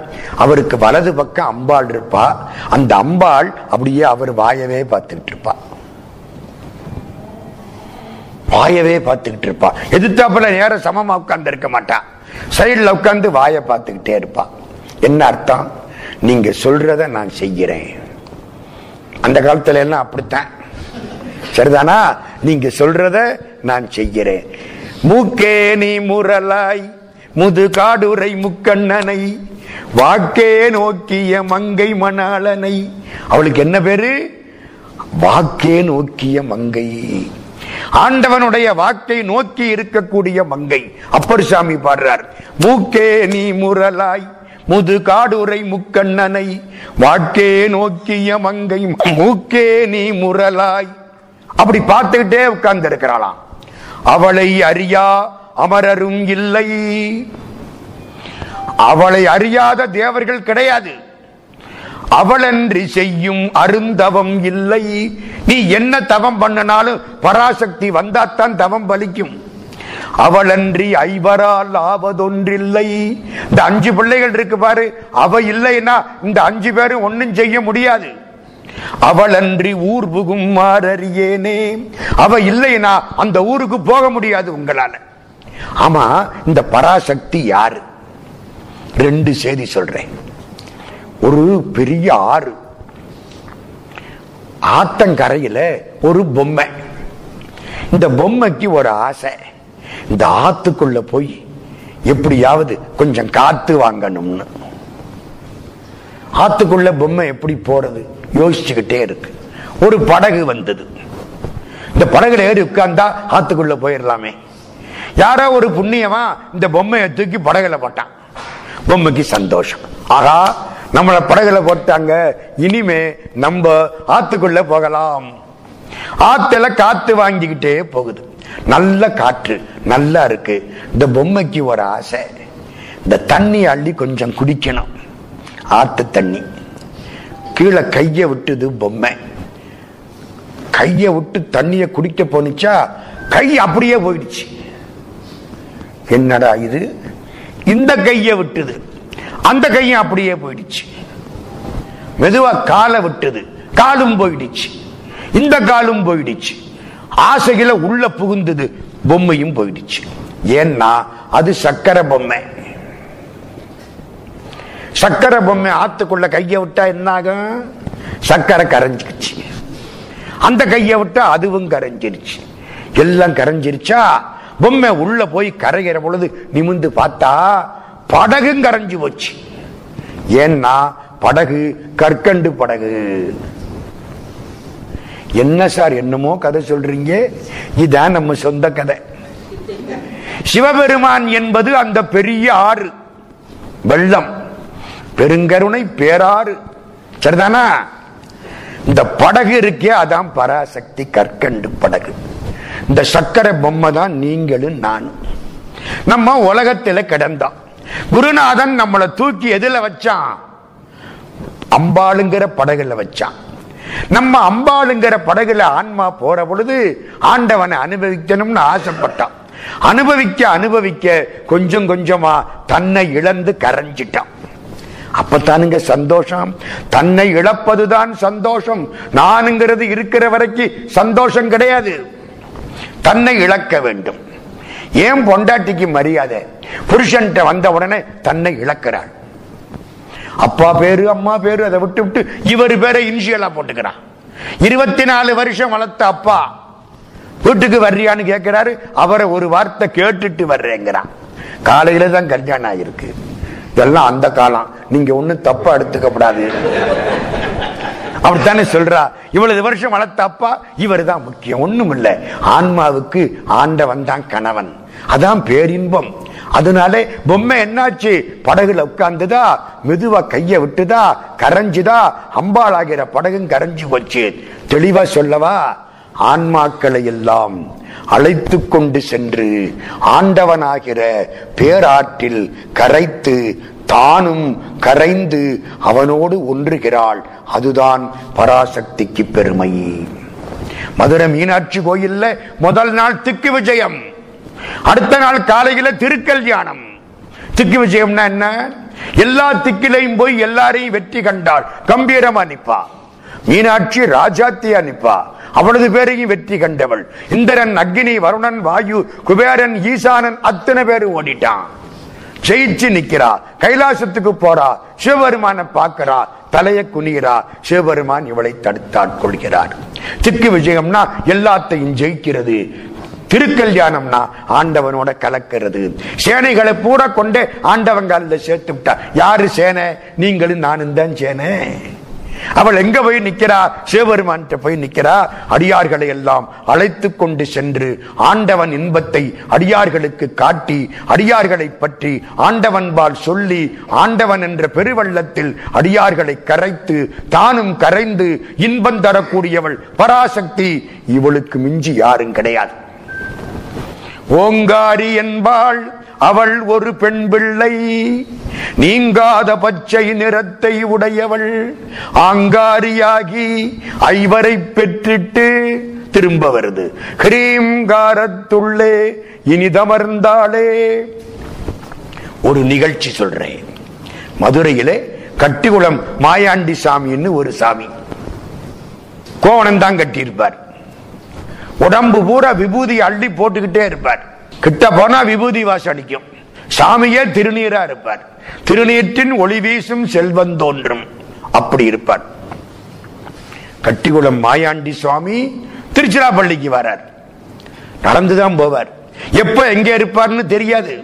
அவருக்கு வலது பக்கம் அம்பாள் இருப்பா. அந்த அம்பாள் அப்படியே அவர் வாயவே பார்த்துக்கிட்டு இருப்பா. வாயவே பார்த்துக்கிட்டு இருப்பா. எதிர்த்தாப்புல நேரம் சமமா உட்கார்ந்து இருக்க மாட்டா. சைடுல உட்கார்ந்து வாயை பார்த்துக்கிட்டே இருப்பா. என்ன அர்த்தம்? நீங்க சொல்றத நான் செய்கிறேன். அந்த காலத்துல எல்லாம் அப்படித்தான். சரிதானா? நீங்க சொல்றத நான் செய்கிறேன். மூக்கே நீ முரலாய் முது காடுரை முக்கண்ணனை வாக்கே நோக்கிய மங்கை மணாளனை. அவளுக்கு என்ன பேரு? வாக்கே நோக்கிய மங்கை. ஆண்டவனுடைய வாக்கை நோக்கி இருக்கக்கூடிய மங்கை. அப்பர் சாமி பாடுறார். மூக்கே நீ முரலாய் முது காடுரை முக்கண்ணனை வாக்கே நோக்கிய மங்கை மூக்கே நீ முரலாய். அப்படி பார்த்துக்கிட்டே உட்கார்ந்து இருக்கிறாளாம். அவளை அறியா அமரரும் இல்லை. அவளை அறியாத தேவர்கள் கிடையாது. அவளன்றி செய்யும் அருந்தவம் இல்லை. நீ என்ன தவம் பண்ணனாலும் பராசக்தி வந்தாத்தான் தவம் பலிக்கும். அவளன்றி ஐவரால் ஆவதொன்றில்லை. இந்த 5 பிள்ளைகள் இருக்கு பாரு. அவ இல்லைன்னா இந்த 5 பேரும் ஒன்னும் செய்ய முடியாது. அவளன்றி ஊர் புகும் மாறறியேனே. அவ இல்லைன்னா அந்த ஊருக்கு போக முடியாது உங்களால. ஆமா, இந்த பராசக்தி யாரு? 2 செய்தி சொல்றேன். ஒரு பெரிய ஆறு, ஆத்தங்கரையில ஒரு பொம்மை. இந்த பொம்மைக்கு ஒரு ஆசை, இந்த ஆத்துக்குள்ள போய் எப்படியாவது கொஞ்சம் காத்து வாங்கணும்னு. ஆத்துக்குள்ள பொம்மை எப்படி போறது யோசிச்சுக்கிட்டே இருக்கு. ஒரு படகு வந்தது. இந்த படகுல ஏறி உட்கார்ந்தா ஆத்துக்குள்ள போயிடலாமே. யாரோ ஒரு புண்ணியமா இந்த பொம்மையை தூக்கி படகுல போட்டான். பொம்மைக்கு சந்தோஷம். ஆகா, நம்மளை படகுல போட்டாங்க, இனிமே நம்ம ஆத்துக்குள்ள போகலாம். ஆத்துல காத்து வாங்கிக்கிட்டே போகுது. நல்ல காற்று நல்லா இருக்கு. இந்த பொம்மைக்கு ஒரு ஆசை, இந்த தண்ணி அள்ளி கொஞ்சம் குடிக்கணும் ஆத்து தண்ணி. கீழே கைய விட்டுது பொம்மை. கைய விட்டு தண்ணிய குடிக்க போனுச்சா கை அப்படியே போயிடுச்சு. என்னடா இது? இந்த கைய விட்டுது, அந்த கையும் அப்படியே போயிடுச்சு. மெதுவா காலை விட்டுது, காலும் போயிடுச்சு, இந்த காலும் போயிடுச்சு. ஆசையில உள்ள புகுந்தது, பொம்மையும் போயிடுச்சு. ஏன்னா அது சக்கரை பொம்மை. சக்கரை பொம்மை ஆத்துக்குள்ள கைய விட்டா என்ன ஆகும்? சக்கரை கரைஞ்சிருச்சு. அந்த கைய விட்டா அதுவும் கரைஞ்சிருச்சு. எல்லாம் கரைஞ்சிருச்சா பொம்மை உள்ள போய் கரைகிற பொழுது நிமிந்து பார்த்தா படகும் கரைஞ்சு போச்சு. ஏன்னா படகு, கற்கண்டு படகு. என்ன சார் என்னமோ கதை சொல்றீங்க, இதான் நம்ம சொந்த கதை. சிவபெருமான் என்பது அந்த பெரிய ஆறு, வெள்ளம், பெருங்கருணை பேராறு, சரிதானா? இந்த படகு இருக்கே அதான் பராசக்தி, கற்கண்டு படகு. இந்த சக்கரை பொம்மை தான் நீங்களும் நானும். நம்ம உலகத்தில் கிடந்தோம். குருநாதன் நம்மளை தூக்கி எதுல வச்சான்? அம்பாளுங்கிற படகுல வச்சான். நம்ம அம்பாளுங்கிற படகுல ஆன்மா போற பொழுது ஆண்டவனை அனுபவிக்கணும்னு ஆசைப்பட்டான். அனுபவிக்க அனுபவிக்க கொஞ்சம் கொஞ்சமா தன்னை இழந்து கரைஞ்சிட்டான். அப்பத்தானுங்க சந்தோஷம். தன்னை இழப்பதுதான் சந்தோஷம். நானுங்கிறது இருக்கிற வரைக்கும் சந்தோஷம் கிடையாது. தன்னை இழக்க வேண்டும். ஏன் பொண்டாட்டிக்கு மரியாதை, புருஷன் வந்த உடனே தன்னை இழக்கிறாள். அப்பா பேரு அம்மா பேரு அதை விட்டு விட்டு இவர் பேரை இனிஷியலா போட்டுக்கிறான். 24 வருஷம் வளர்த்த அப்பா வீட்டுக்கு வர்றியான்னு கேட்கிறாரு. அவரை ஒரு வார்த்தை கேட்டுட்டு வர்றேங்கிறான். காலையில தான் கல்யாணம் ஆயிருக்கு. இதெல்லாம் அந்த காலம், நீங்க ஒன்னும் தப்பா எடுத்துக்கப்படாது. அப்படித்தானே சொல்றா. இவ்வளவு வருஷம் வளர்த்த அப்பா இவர் தான் முக்கியம். ஒண்ணும் இல்லை, ஆன்மாவுக்கு ஆண்டவன் தான் கணவன். அதான் பேரின்பம். அதனாலே பொம்மை என்னாச்சு? படகுல உட்கார்ந்துதா, மெதுவா கைய விட்டுதா, கரைஞ்சுதா, அம்பாளாகிற படகும் கரைஞ்சு போச்சு. தெளிவா சொல்லவா? ஆன்மாக்களை எல்லாம் அழைத்து கொண்டு சென்று ஆண்டவனாகிற பேராற்றில் கரைத்து தானும் கரைந்து அவனோடு ஒன்றுகிறாள். அதுதான் பராசக்திக்கு பெருமை. மதுரை மீனாட்சி கோயில்ல முதல் நாள் திக்கு விஜயம், அடுத்த நாள் காலையில திருக்கல்யாணம். திக்கு விஜயம்னா என்ன? எல்லா திக்கிலையும் போய் எல்லாரையும் வெற்றி கண்டாள். கம்பீரமா நிப்பா மீனாட்சி, ராஜாத்தியா நிப்பா. அவளது பேரையும் வெற்றி கண்டவள். இந்திரன், அக்னி, வருணன், வாயு, குபேரன், ஈசானன் அத்தனை பேரு ஓடிட்டான். ஜெயிச்சு நிக்கிறா. கைலாசத்துக்கு போறா. சிவபெருமான பார்க்கிறா. தலைய குனிகிறா. சிவபெருமான் இவளை தடுத்தாட்கொள்கிறார். திக்கு விஜயம்னா எல்லாத்தையும் ஜெயிக்கிறது. திருக்கல்யாணம்னா ஆண்டவனோட கலக்கிறது. சேனைகளை பூரா கொண்டே ஆண்டவங்கால சேர்த்து விட்டா. யாரு சேனை? நீங்களும் நானும் தான் சேனை. அவள் எங்க போய் நிக்கிறா? சிவபெருமான் போய் நிக்கிறா. அடியார்களை எல்லாம் அழைத்து கொண்டு சென்று ஆண்டவன் இன்பத்தை அடியார்களுக்கு காட்டி, அடியார்களை பற்றி ஆண்டவன்பால் சொல்லி, ஆண்டவன் என்ற பெருவள்ளத்தில் அடியார்களை கரைத்து தானும் கரைந்து இன்பம் தரக்கூடியவள் பராசக்தி. இவளுக்கு மிஞ்சி யாரும் கிடையாது. ஓங்காரி என்பாள் அவள் ஒரு பெண் பிள்ளை. நீங்காத பச்சை நிறத்தை உடையவள். ஆங்காரியாகி ஐவரை பெற்றிட்டு திரும்ப வருது. கிரீம்காரத்துள்ளே இனிதமர்ந்தாளே. ஒரு நிகழ்ச்சி சொல்றேன். மதுரையிலே கட்டிக்குளம் மாயாண்டி சாமின்னு ஒரு சாமி. கோவணந்தான் கட்டியிருப்பார். உடம்பு பூரா விபூதி அள்ளி போட்டுக்கிட்டே இருப்பார். கிட்ட போனா விபூதி வாசம் அடிக்கும். சாமியே திருநீரா இருப்பார். திருநீற்றின் ஒளி வீசும் செல்வந்தோன்றும் அப்படி இருப்பார். கட்டிக்குளம் மாயாண்டி சுவாமி திருச்சிராப்பள்ளிக்கு வரார். நடந்துதான் போவார். எப்ப எங்க இருப்பார்னு தெரியாது.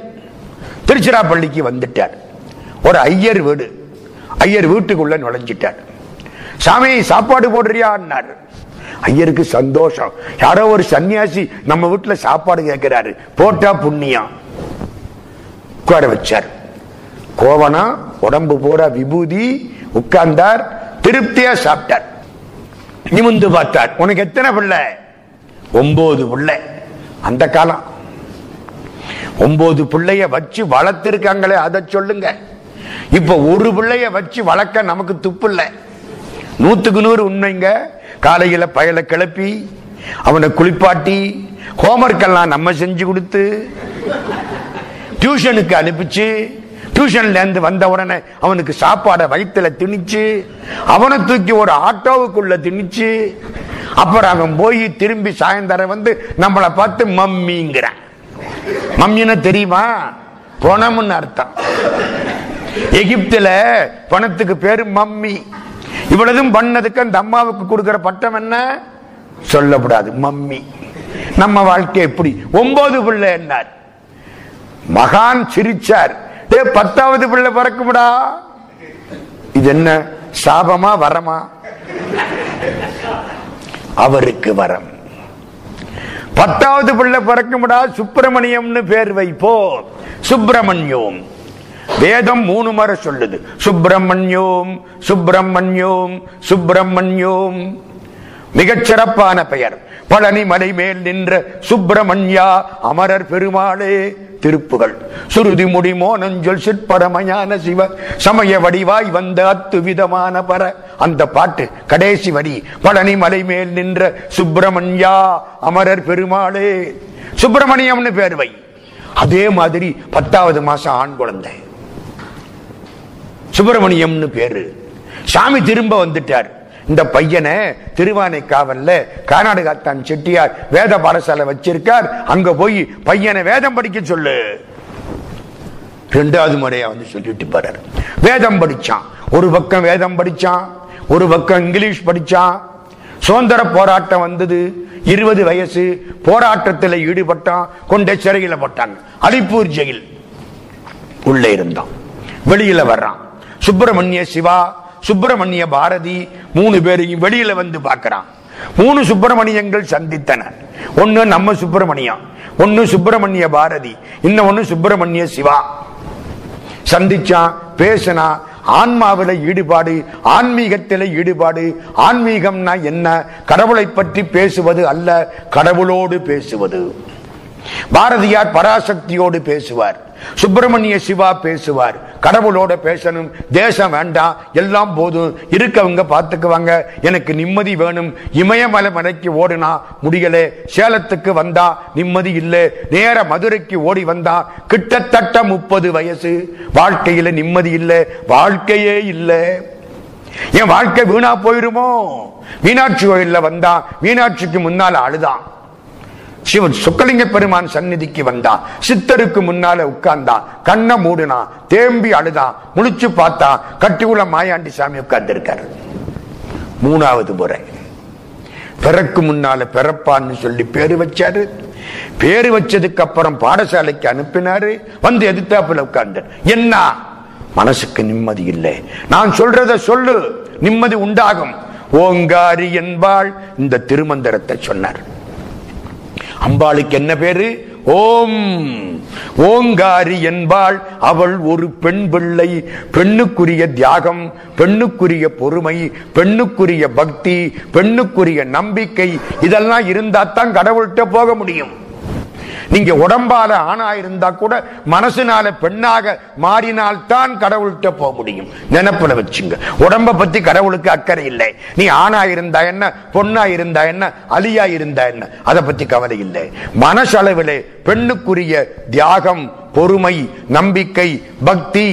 திருச்சிராப்பள்ளிக்கு வந்துட்டார். ஒரு ஐயர் வீடு. ஐயர் வீட்டுக்குள்ள நுழைஞ்சிட்டார். சாமி சாப்பாடு போடுறியான்னார். ஐயருக்கு சந்தோஷம். யாரோ ஒரு சன்னியாசி நம்ம வீட்டுல சாப்பாடு கேட்கிறாரு, போட்டா புண்ணியம். உட்கார வச்சார். கோவனா உடம்பு போரா விபூதி. உட்கார்ந்தார். திருப்தியா சாப்பிட்டார். நிமிந்து பார்த்தார். உனக்கு எத்தனை பிள்ளை? 9 பிள்ளை. அந்த காலம் 9 பிள்ளைய வச்சு வளர்த்திருக்காங்களே அதை சொல்லுங்க. இப்ப ஒரு பிள்ளைய வச்சு வளர்க்க நமக்கு துப்பு இல்லை. 100க்கு 100 உண்மைங்க. காலையில பயலை கிளப்பி அவனை குளிப்பாட்டி ஹோம்ஒர்க்கெல்லாம் நம்ம செஞ்சு கொடுத்து டியூஷனுக்கு அனுப்பிச்சு, டியூஷன்ல இருந்து வந்த உடனே அவனுக்கு சாப்பாடை வயிற்றுல திணிச்சு, அவனை தூக்கி ஒரு ஆட்டோவுக்குள்ள திணிச்சு, அப்புறம் அவன் போய் திரும்பி சாயந்தரம் வந்து நம்மளை பார்த்து மம்மிங்கிறான். மம்மின்னு தெரியுமா? பணம்னு அர்த்தம். எகிப்துல பணத்துக்கு பேரு மம்மி. இவ்வளதும் பண்ணதுக்கு அந்த அம்மாவுக்கு கொடுக்கிற பட்டம் என்ன? சொல்லப்படாது, மம்மி. நம்ம வாழ்க்கை எப்படி? 9 பிள்ளை என்னார். மகான் சிரிச்சார். 10வது பிள்ளை பிறக்கும்டா. இது இது என்ன சாபமா வரமா? அவருக்கு வரம். 10வது பிள்ளை பிறக்கும்படா சுப்பிரமணியம்னு பேர் வைப்போ. சுப்பிரமணியம் வேதம் 3 முறை சொல்லுது. சுப்பிரமணியம் சுப்பிரமணியம் சுப்பிரமணியம் மிகச்சிறப்பான பெயர். பழனி மலை மேல் நின்ற சுப்பிரமணியா அமரர் பெருமாளே திருப்புகள். சுருதி முடி மோனஞ்சொல் சிற்பரமயான சிவ சமய வடிவாய் வந்த அத்துவிதமான பர. அந்த பாட்டு கடைசி வரி பழனி மலை மேல் நின்ற சுப்பிரமணியா அமரர் பெருமாளே. சுப்பிரமணியம்னு பேர்வை. அதே மாதிரி 10வது மாசம் ஆண் குழந்தை சுப்பிரமணியம்னு பேரு. சாமி திரும்ப வந்துட்டார். இந்த பையனை திருவாணைக் காவல்ல கர்நாடகத்தான் செட்டியார் வேத பாடசாலை வச்சிருக்கார். அங்க போய் பையனை வேதம் படிக்க சொல்லு. 2வது முறையா வந்து சொல்லிட்டு போறாரு. வேதம் படிச்சான். ஒரு பக்கம் வேதம் படிச்சான், ஒரு பக்கம் இங்கிலீஷ் படிச்சான். சுதந்திர போராட்டம் வந்தது. 20 வயசு போராட்டத்தில் ஈடுபட்டான். கொண்டே சிறையில போட்டான். அலிப்பூர் ஜெயில் உள்ள இருந்தான். வெளியில வர்றான். சுப்பிரமணிய சிவா, சுப்பிரமணிய பாரதி 3 பேரையும் வெளியில வந்து பார்க்கிறான். 3 சுப்பிரமணியங்கள் சந்தித்தன. ஒன்னு நம்ம சுப்பிரமணியம், ஒன்னு சுப்பிரமணிய பாரதி, இன்னொன்னு சுப்பிரமணிய சிவா. சந்திச்சான், பேசினா. ஆன்மாவில ஈடுபாடு, ஆன்மீகத்தில ஈடுபாடு. ஆன்மீகம்னா என்ன? கடவுளை பற்றி பேசுவது அல்ல, கடவுளோடு பேசுவது. பாரதியார் பராசக்தியோடு பேசுவார், சுப்பிரமணிய சிவா பேசுவார். கடவுளோட பேசணும், தேசம் வேண்டாம், எல்லாம் போதும், இருக்கவங்க பார்த்துக்குவாங்க, எனக்கு நிம்மதி வேணும். இமயமலை மலைக்கு ஓடுனா முடியல, சேலத்துக்கு வந்தா நிம்மதி இல்லை, நேர மதுரைக்கு ஓடி வந்தா கிட்டத்தட்ட 30 வயசு. வாழ்க்கையில நிம்மதி இல்லை, வாழ்க்கையே இல்லை. என் வாழ்க்கை வீணா போயிருமோ. மீனாட்சி கோயில்ல வந்தா மீனாட்சிக்கு முன்னால அழுதான். சிவன் சுக்கலிங்க பெருமான் சந்நிதிக்கு வந்தான். சித்தருக்கு முன்னால உட்கார்ந்தான். கண்ணை மூடுனான், தேம்பி அழுதான். முழிச்சு பார்த்தான், கட்டிக்குள்ள மாயாண்டி சாமி உட்கார்ந்து இருக்காரு. 3வது முறை பிறக்கு முன்னால பிறப்பான்னு சொல்லி பேரு வச்சாரு. பேரு வச்சதுக்கு அப்புறம் பாடசாலைக்கு அனுப்பினாரு. வந்து எதிர்த்தாப்புல உட்கார்ந்து என்ன மனசுக்கு நிம்மதி இல்லை. நான் சொல்றத சொல்லு, நிம்மதி உண்டாகும். ஓங்காரி என்பாள் இந்த திருமந்திரத்தை சொன்னார். அம்பாளுக்கு என்ன பேரு? ஓம். ஓங்காரி என்பாள் அவள் ஒரு பெண் பிள்ளை. பெண்ணுக்குரிய தியாகம், பெண்ணுக்குரிய பொறுமை, பெண்ணுக்குரிய பக்தி, பெண்ணுக்குரிய நம்பிக்கை, இதெல்லாம் இருந்தா தான் கடவுள்கிட்ட போக முடியும். நீங்க உடம்பால ஆணா இருந்தா கூட மனசுனால பெண்ணாக மாறினால்தான் கடவுள்கிட்ட போக முடியும். நினைப்புல வச்சுங்க, உடம்ப பத்தி கடவுளுக்கு அக்கறை இல்லை. நீ ஆணா இருந்தா என்ன, பொண்ணா இருந்தா என்ன, அலியா இருந்தா என்ன, அதை பத்தி கவலை இல்லை. மனசளவிலே பெண்ணுக்குரிய தியாகம், பொறுமை, நம்பிக்கை, பக்தி.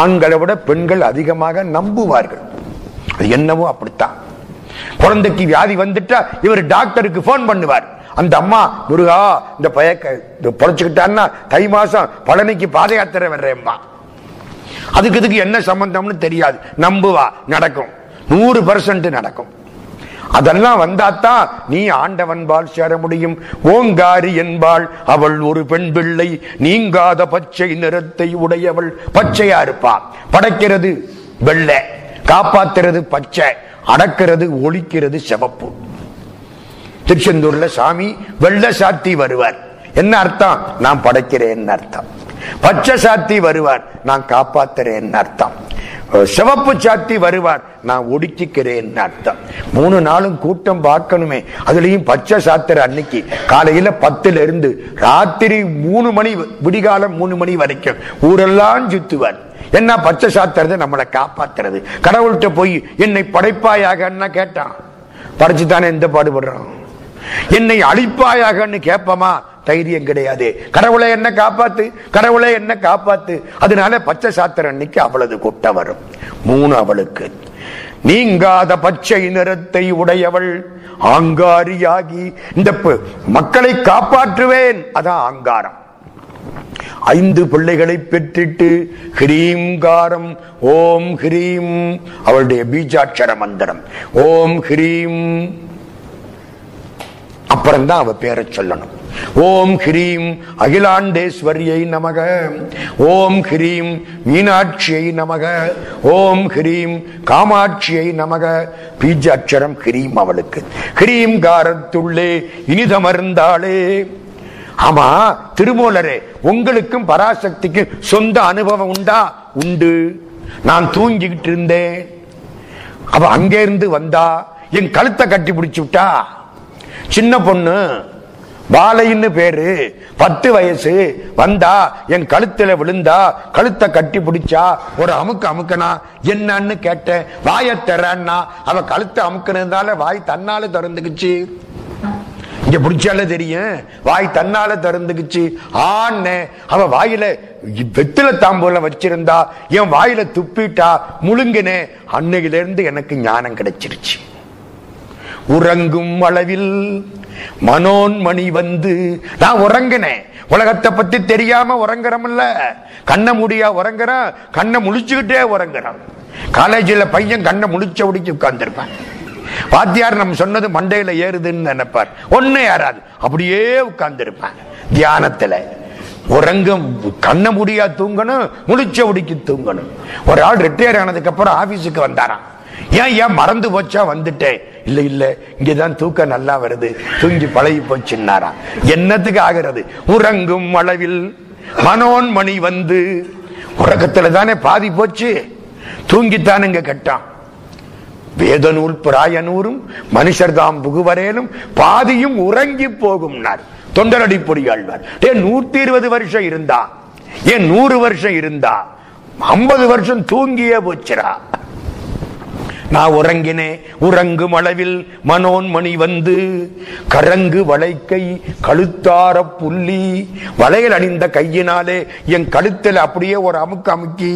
ஆண்களை விட பெண்கள் அதிகமாக நம்புவார்கள். அது என்னவோ அப்படித்தான். குழந்தைக்கு வியாதி வந்துட்டா இவர் டாக்டருக்கு போன் பண்ணுவார். அந்த அம்மா, முருகா இந்த பொழைச்சுக்கிட்டான்னா தை மாசம் பழனிக்கு பாத யாத்திரை வர்றேம்மா. அதுக்கு இதுக்கு என்ன சம்பந்தம்னு தெரியாது, நம்புவா. நடக்கும், 100% நடக்கும். அதெல்லாம் வந்தாத்தான் நீ ஆண்டவன்பால் சேர முடியும். ஓங்காரி என்பாள் அவள் ஒரு பெண் பிள்ளை, நீங்காத பச்சை நிறத்தை உடையவள். பச்சையா இருப்பா. படைக்கிறது வெள்ளை, காப்பாத்துறது பச்சை, அடக்கிறது ஒழிக்கிறது செவப்பு. திருச்செந்தூர்ல சாமி வெள்ள சாத்தி வருவார். என்ன அர்த்தம்? நான் படைக்கிறேன் அர்த்தம். பச்சை சாத்தி வருவார், நான் காப்பாத்துறேன் அர்த்தம். சிவப்பு சாத்தி வருவார், நான் ஒடுக்கிக்கிறேன் அர்த்தம். 3 நாளும் கூட்டம் பார்க்கணுமே. அதுலயும் பச்சை சாத்திர அன்னைக்கு காலையில 10ல இருந்து ராத்திரி 3 மணி விடிகாலம் 3 மணி வரைக்கும் ஊரெல்லாம் சுத்துவார். என்ன? பச்சை சாத்துறது நம்மளை காப்பாத்துறது. கடவுள்கிட்ட போய் என்னை படைப்பாயாக கேட்டான். படைச்சுத்தானே எந்த பாடுபடுறோம். என்னை அழிப்பாயாகன்னு கேட்பமா? தைரியம் கிடையாது. கடவுளை என்ன காப்பாத்து, கடவுளை என்ன காப்பாத்து. அதனால பச்சை சாத்திர அன்னைக்கு அவளது கொட்ட வரும். 3 அவளுக்கு. நீங்காத பச்சை நிறத்தை உடையவள் ஆங்காரியாகி இந்த மக்களை காப்பாற்றுவேன், அதான் ஆங்காரம். 5 பிள்ளைகளை பெற்றிட்டு ஹிரீங்காரம். ஓம் ஹிரீம் அவளுடைய பீஜாட்சர மந்திரம். ஓம் ஹிரீம் அப்புறம்தான் அவ பேரை சொல்லணும். ஓம் ஹ்ரீம் அகிலாண்டேஸ்வரியை நமக, ஓம் ஹ்ரீம் மீனாட்சியை நமக, ஓம் ஹ்ரீம் காமாட்சியை நமக. பீஜ அச்சரம் ஹ்ரீம். அவளுக்கு ஹ்ரீம் காரத்துள்ளே இனிதமர்ந்தாளே. ஆமா திருமூலரே, உங்களுக்கும் பராசக்திக்கும் சொந்த அனுபவம் உண்டா? உண்டு. நான் தூங்கிக்கிட்டு இருந்தேன், அவ அங்கேருந்து வந்தா, என் கழுத்தை கட்டி பிடிச்சு விட்டா. சின்ன பொண்ணு, பாலைன்னு பேரு, 10 வயசு, வந்தா என் கழுத்துல விழுந்தா, கழுத்தை கட்டி பிடிச்சா, ஒரு அமுக்கு அமுக்கனா. என்னன்னு கேட்டேன். வாய தரன்னா அவ கழுத்தை அமுக்கினதுனால வாய் தன்னால திறந்துக்குச்சு. இங்க பிடிச்சால தெரியும், வாய் தன்னால திறந்துக்குச்சு. ஆன்னு அவ வாயில வெத்தில தாம்பூல வச்சிருந்தா, என் வாயில துப்பிட்டா, முழுங்கினே. அன்னையில இருந்து எனக்கு ஞானம் கிடைச்சிருச்சு. உறங்கும் அளவில் மனோன்மணி வந்து, நான் உறங்கினேன். உலகத்தை பத்தி தெரியாம உறங்குறோம்ல, கண்ணை மூடியா உறங்குறான், கண்ணை முழிச்சுக்கிட்டே உறங்குறான். காலேஜில் பையன் கண்ணை முழிச்ச உடிச்சு உட்கார்ந்துருப்பான். வாத்தியார் நம்ம சொன்னது மண்டையில ஏறுதுன்னு நினைப்பார், ஒன்னு யாராது அப்படியே உட்கார்ந்துருப்பான் தியானத்துல. உறங்கும், கண்ணை மூடியா தூங்கணும், முழிச்ச உடிக்கு தூங்கணும். ஒரு ஆள் ரிட்டையர் ஆனதுக்கு அப்புறம் ஆபீஸுக்கு வந்தாராம். ஏன் மறந்து போச்சா வந்துட்டேன். இல்ல இல்ல, இங்கதான் தூக்கம் நல்லா வருது, தூங்கி பழகி போச்சுன்னாரா. என்னத்துக்கு ஆகிறது? உறங்கும் அளவில் மனோன்மணி வந்து, உறக்கத்துல தானே பாதி போச்சு, தூங்கித்தானுங்க கட்டான். வேதநூல் பிராயனூரும் மனுஷர் தாம் புகுவரேனும் பாதியும் உறங்கி போகும்னார் தொண்டரடி பொடியாழ்வார். 120 வருஷம் இருந்தா, ஏன் 100 வருஷம் இருந்தா, 50 வருஷம் தூங்கியே போச்சுரா. நான் உறங்கினே. உறங்கும் அளவில் மனோன்மணி வந்து, கரங்கு வளைக்கை கழுத்தார புள்ளி, வளையல் அணிந்த கையினாலே என் கழுத்தில் அப்படியே ஒரு அமுக்கு அமுக்கி,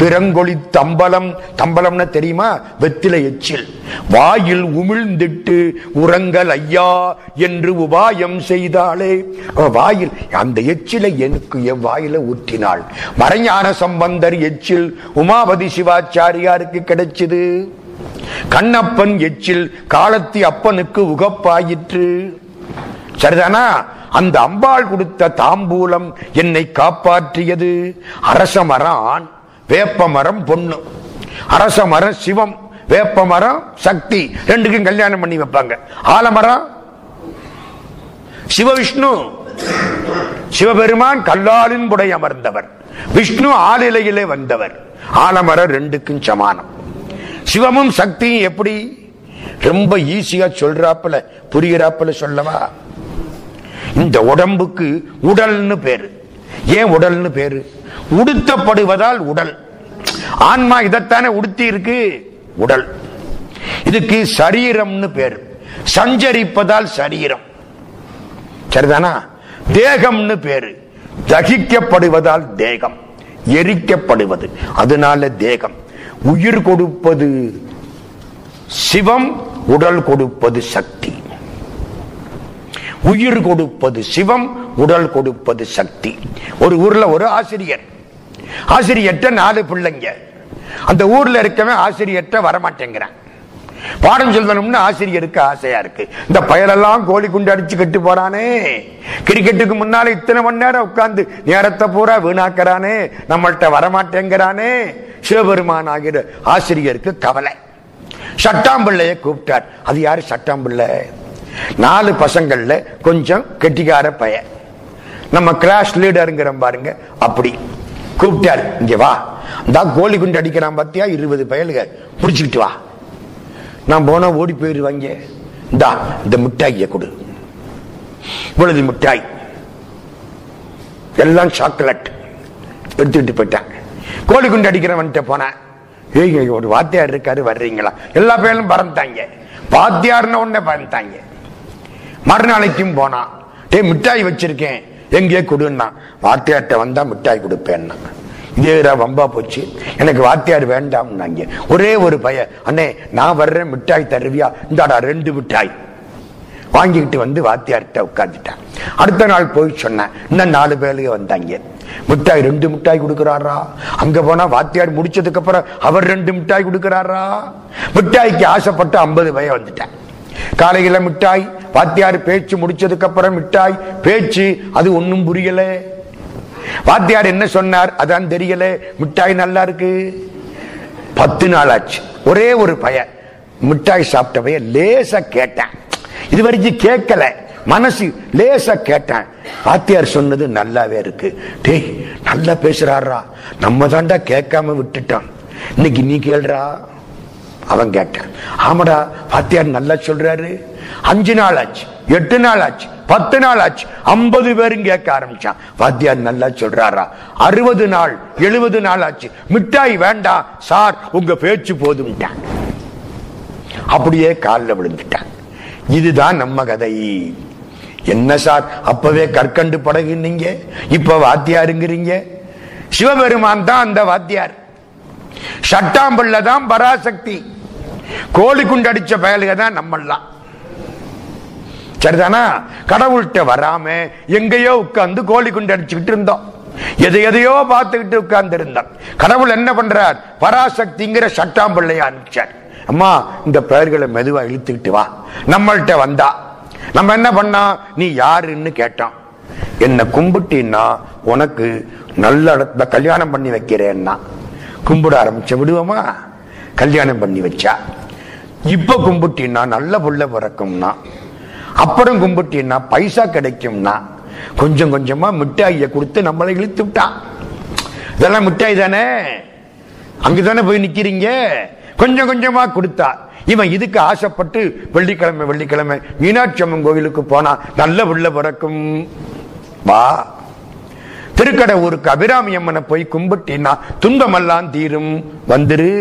பிறங்கொழி தம்பலம், தம்பலம்னா தெரியுமா, வெத்திலை எச்சில், வாயில் உமிழ்ந்திட்டு உறங்கல் ஐயா என்று உபாயம் செய்தாலே. வாயில் அந்த எச்சிலை எனக்கு என் வாயில ஊற்றினாள். மறைஞான சம்பந்தர் எச்சில் உமாபதி சிவாச்சாரியாருக்கு கிடைச்சது. கண்ணப்பன் எச்சில் காலத்தி அப்பனுக்கு உகப்பாயிற்று. சரிதானா? அந்த அம்பாள் கொடுத்த தாம்பூலம் என்னை காப்பாற்றியது. அரச மரம் வேப்ப மரம் பொண்ணு, அரச மரம் சிவம், வேப்ப மரம் சக்தி, ரெண்டுக்கும் கல்யாணம் பண்ணி வைப்பாங்க. ஆலமரம் சிவவிஷ்ணு, சிவபெருமான் கல்லாலின் புடை அமர்ந்தவர், விஷ்ணு ஆளிலையிலே வந்தவர். ஆலமரம் ரெண்டுக்கும் சமானம். சிவமும் சக்தியும் எப்படி ரொம்ப ஈஸியா சொல்றாப்பல, புரிகிறாப்பல சொல்லவா? இந்த உடம்புக்கு உடல்னு பேரு. ஏன் உடல்னு பேரு? உடுத்தப்படுவதால் உடல். ஆன்மா இதத்தானே உடுத்தி இருக்கு, உடல். இதுக்கு சரீரம்னு பேரு, சஞ்சரிப்பதால் சரீரம். சரிதானா? தேகம்னு பேரு, தகிக்கப்படுவதால் தேகம், எரிக்கப்படுவது, அதனால தேகம். உயிர் கொடுப்பது சிவம், உடல் கொடுப்பது சக்தி. உயிர் கொடுப்பது சிவம், உடல் கொடுப்பது சக்தி. ஒரு ஊர்ல ஒரு ஆசிரியர், ஆசிரியர்ட்ட 4 பிள்ளைங்க. அந்த ஊர்ல இருக்கவே ஆசிரியர்ட்ட வரமாட்டேங்கிறான். பாடம் சொல்லணும்னு ஆசிரியருக்கு ஆசையா இருக்கு. இந்த பயலெல்லாம் கோழி குண்டு அடிச்சு கட்டு போறானே, கிரிக்கெட்டுக்கு முன்னால இத்தனை மணி நேரம் உட்கார்ந்து நேரத்தை பூரா வீணாக்கிறானே, நம்மள்கிட்ட வரமாட்டேங்கிறானே, சிவபெருமான் ஆகிற ஆசிரியருக்கு கவலை. சட்டாம்பிள்ளைய கூப்பிட்டார். அது யாரு சட்டாம்பிள்ளை? 4 பசங்கள்ல கொஞ்சம் கெட்டிக்கார பையன், நம்ம கிளாஸ் லீடருங்கிற பாருங்க, அப்படி கூப்பிட்டார். இங்க வா, இந்த கோழி குண்டு அடிக்கிறான் பத்தியா, 20 பயலுக பிடிச்சுக்கிட்டு வா. நான் போனா ஓடி போயிடுவாங்க. இந்தா இந்த மிட்டாய கொடு, இவ்வளவு மிட்டாய் எல்லாம் சாக்லேட் எடுத்துக்கிட்டு போயிட்டாங்க. கோழி குண்டு அடிக்கிறவன்ட்ட போனேன். ஒரு வாத்தியார் இருக்காரு, வர்றீங்களா? எல்லா பேரும் பறந்தாங்க. வாத்தியார்னு உடனே பறந்தாங்க. மறுநாளைக்கும் போனான். மிட்டாய் வச்சிருக்கேன், எங்கே கொடுன்னா. வாத்தியார்ட்ட வந்தா மிட்டாய் கொடுப்பேன்னா. இதே வம்பா போச்சு. எனக்கு வாத்தியார் வேண்டாம்னாங்க. ஒரே ஒரு பையன், அண்ணே நான் வர்றேன், மிட்டாய் தருவியா? இந்தாடா 2 மிட்டாய் வாங்கிக்கிட்டு வந்து வாத்தியார்கிட்ட உட்காந்துட்டான். அடுத்த நாள் போய் சொன்னேன், இன்னும் 4 பேருக்கு வந்தாங்க. மிட்டாய் 2 மிட்டாய் கொடுக்கிறாரா. அங்க போனா வாத்தியார் முடிச்சதுக்கு அப்புறம் அவர் 2 மிட்டாய் கொடுக்கிறாரா. மிட்டாய்க்கு ஆசைப்பட்டு 50 பேர் வந்துட்டான். காலையில மிட்டாய், வாத்தியார் பேச்சு முடிச்சதுக்கு அப்புறம் விட்டாய் பேச்சு, அது ஒன்னும் புரியல. வாத்தியார் என்ன சொன்னார் அதான் தெரியல. மிட்டாய் நல்லா இருக்கு. 10 நாள் ஆச்சு. ஒரே ஒரு பையன் மிட்டாய் சாப்பிட்டவைய லேசா கேட்டான். இது வரைக்கும் கேட்கல, மனசு லேசா கேட்டான். வாத்தியார் சொன்னது நல்லாவே இருக்கு. டேய் நல்லா பேசுறாரா, நம்ம தாண்டா கேட்காம விட்டுட்டான், இன்னைக்கு நீ கேள்றா. அவன் கேட்டான், ஆமாடா வாத்தியார் நல்லா சொல்றாரு. 5 நாள் ஆச்சு, 8 நாள் ஆச்சு, 10 நாள் ஆச்சு, 50 பேரும் கேட்க ஆரம்பிச்சான். வாத்தியார் நல்லா சொல்றாரா. 60 நாள் 70 நாள் ஆச்சு. மிட்டாய் வேண்டாம் சார், உங்க பேச்சு போதும்ட்டான். அப்படியே காலில் விழுந்துட்டான். இதுதான் நம்ம கதை. என்ன சார் அப்பவே கற்கண்டு படகுன்னீங்க, இப்ப வாத்தியாருங்கிறீங்க. சிவபெருமான் தான் அந்த வாத்தியார். சட்டாம்பள்ள தான் பராசக்தி. கோழி குண்டு அடிச்ச பயலுகதான் நம்மெல்லாம். சரிதானா? கடவுள்கிட்ட வராம எங்கேயோ உட்கார்ந்து கோழி குண்டு அடிச்சுக்கிட்டு இருந்தோம், எதை எதையோ பார்த்துக்கிட்டு உட்கார்ந்து இருந்தோம். கடவுள் என்ன பண்றார்? பராசக்திங்கிற சட்டாம்பள்ளைய அனுப்பிச்சார். அம்மா இந்த பெயர்களை மெதுவா இழுத்துக்கிட்டு வா. நம்மள்கிட்ட வந்தா நம்ம என்ன பண்ணா, நீ யாருன்னு கேட்டோம். என்ன கும்பிட்டீன்னா உனக்கு நல்ல இடத்துல கல்யாணம் பண்ணி வைக்கிறேன்னா கும்பிட ஆரம்பிச்ச விடுவோமா? கல்யாணம் பண்ணி வச்சா. இப்ப கும்பிட்டீன்னா நல்ல புள்ள பிறக்கும்னா, அப்புறம் கும்பிட்டீன்னா பைசா கிடைக்கும்னா, கொஞ்சம் கொஞ்சமா மிட்டாயை கொடுத்து நம்மளை இழுத்து விட்டான். இதெல்லாம் மிட்டாய் தானே, அங்கதானே போய் நிக்கிறீங்க. கொஞ்சம் கொஞ்சமா கொடுத்தா. இவன் இதுக்கு ஆசைப்பட்டு வெள்ளிக்கிழமை வெள்ளிக்கிழமை மீனாட்சி அம்மன் கோவிலுக்கு போனா நல்ல புள்ள பிறக்கும் வா. திருக்கடை ஊருக்கு அபிராமி அம்மனை போய் கும்பிட்டீன்னா துன்பமெல்லாம் தீரும் வந்துரு.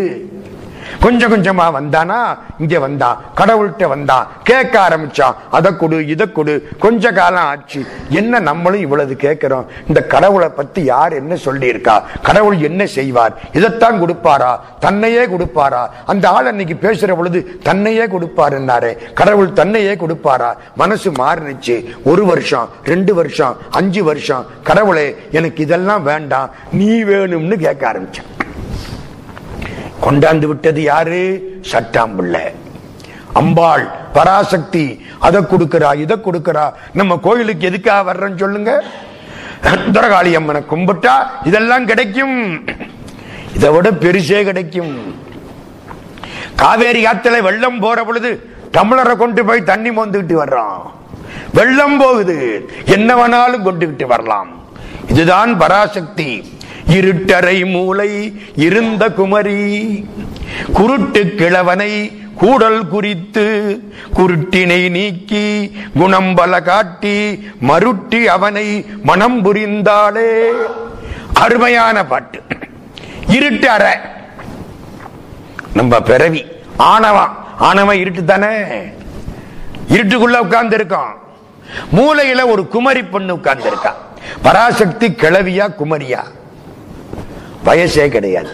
கொஞ்சம் கொஞ்சமா வந்தானா, இங்க வந்தான், கடவுள்கிட்ட வந்தான், கேட்க ஆரம்பிச்சான். அதை கொடு இதை கொடு. கொஞ்ச காலம் ஆச்சு. என்ன நம்மளும் இவ்வளவு கேட்கிறோம்? இந்த கடவுளை பத்தி யார் என்ன சொல்லியிருக்கா? கடவுள் என்ன செய்வார்? இதைத்தான் கொடுப்பாரா? தன்னையே கொடுப்பாரா? அந்த ஆள் அன்னைக்கு பேசுற பொழுது தன்னையே கொடுப்பாருன்னாரே, கடவுள் தன்னையே கொடுப்பாரா? மனசு மாறினுச்சு. 1 வருஷம் 2 வருஷம் 5 வருஷம் கடவுளே எனக்கு இதெல்லாம் வேண்டாம், நீ வேணும்னு கேட்க ஆரம்பிச்சான். கொண்டாந்து விட்டது யாரு? சட்டாம்பிள்ளை அம்பாள் பராசக்தி. அதை கொடுக்கிறா இதை கொடுக்கிறா. நம்ம கோயிலுக்கு எதுக்காக வர்றோம் சொல்லுங்க? சுந்தரகாளி அம்மனை கும்பிட்டா இதெல்லாம் கிடைக்கும், இதை விட பெருசே கிடைக்கும். காவேரி ஆத்துல வெள்ளம் போற பொழுது தமிழரை கொண்டு போய் தண்ணி மோந்துக்கிட்டு வர்றோம். வெள்ளம் போகுது, என்ன வேணாலும் கொண்டுகிட்டு வரலாம். இதுதான் பராசக்தி. இருட்டரை மூளை இருந்த குமரி குருட்டு கிழவனை கூடல் குறித்து குருட்டினை நீக்கி குணம்பல காட்டி மருட்டி அவனை மனம் புரிந்தாளே. அருமையான பாட்டு. இருட்டு அறை நம்ம பிறவி ஆணவம். ஆணவம் இருட்டு தானே, இருட்டுக்குள்ள உட்கார்ந்து இருக்கான். மூளையில ஒரு குமரி பொண்ணு உட்கார்ந்து இருக்கான். பராசக்தி கிழவியா குமரியா? வயசே கிடையாது.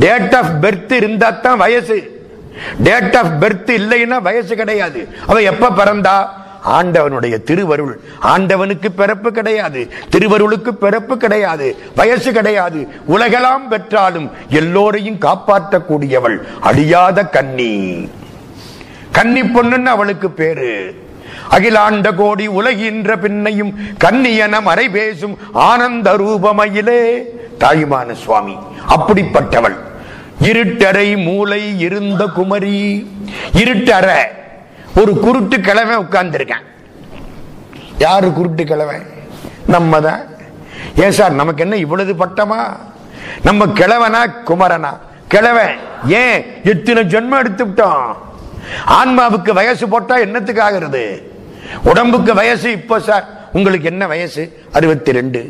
டேட் ஆஃப் பர்த் இருந்தா தான் வயசு. டேட் ஆஃப் பர்த் இல்லைன்னா வயசு கிடையாது. அவ எப்ப பிறந்தா? ஆண்டவனுடைய திருவருள். ஆண்டவனுக்கு பிறப்பு கிடையாது, திருவருளுக்கு பிறப்பு கிடையாது, வயசு கிடையாது. உலகெல்லாம் பெற்றாலும் எல்லோரையும் காப்பாற்றக்கூடியவள் அழியாத கன்னி. கன்னி பொண்ணுன்னு அவளுக்கு பேரு. அகிலாண்ட கோடி உலகின்ற பின்னையும் கன்னியன மறை பேசும் ஆனந்த ரூபமயிலே தாயுமான சுவாமி அப்படிப்பட்டவள். இருட்டறை மூளை இருந்த குமரி. இருட்டற ஒரு குருட்டு கிழவன் உட்கார்ந்திருக்கான். யாரு குருட்டு கிழவன்? நம்ம தான். ஏன் சார் நமக்கு என்ன இவ்வளவு பட்டமா? நம்ம கிழவனா குமரனா? கிழவன். ஏன்? எத்தனை ஜென்மம் எடுத்துக்கிட்டோம். ஆன்மாவுக்கு வயசு போட்டா என்னத்துக்கு ஆகிறது? உடம்புக்கு வயசு இப்போ சார். உங்களுக்கு என்ன வயசு? 62.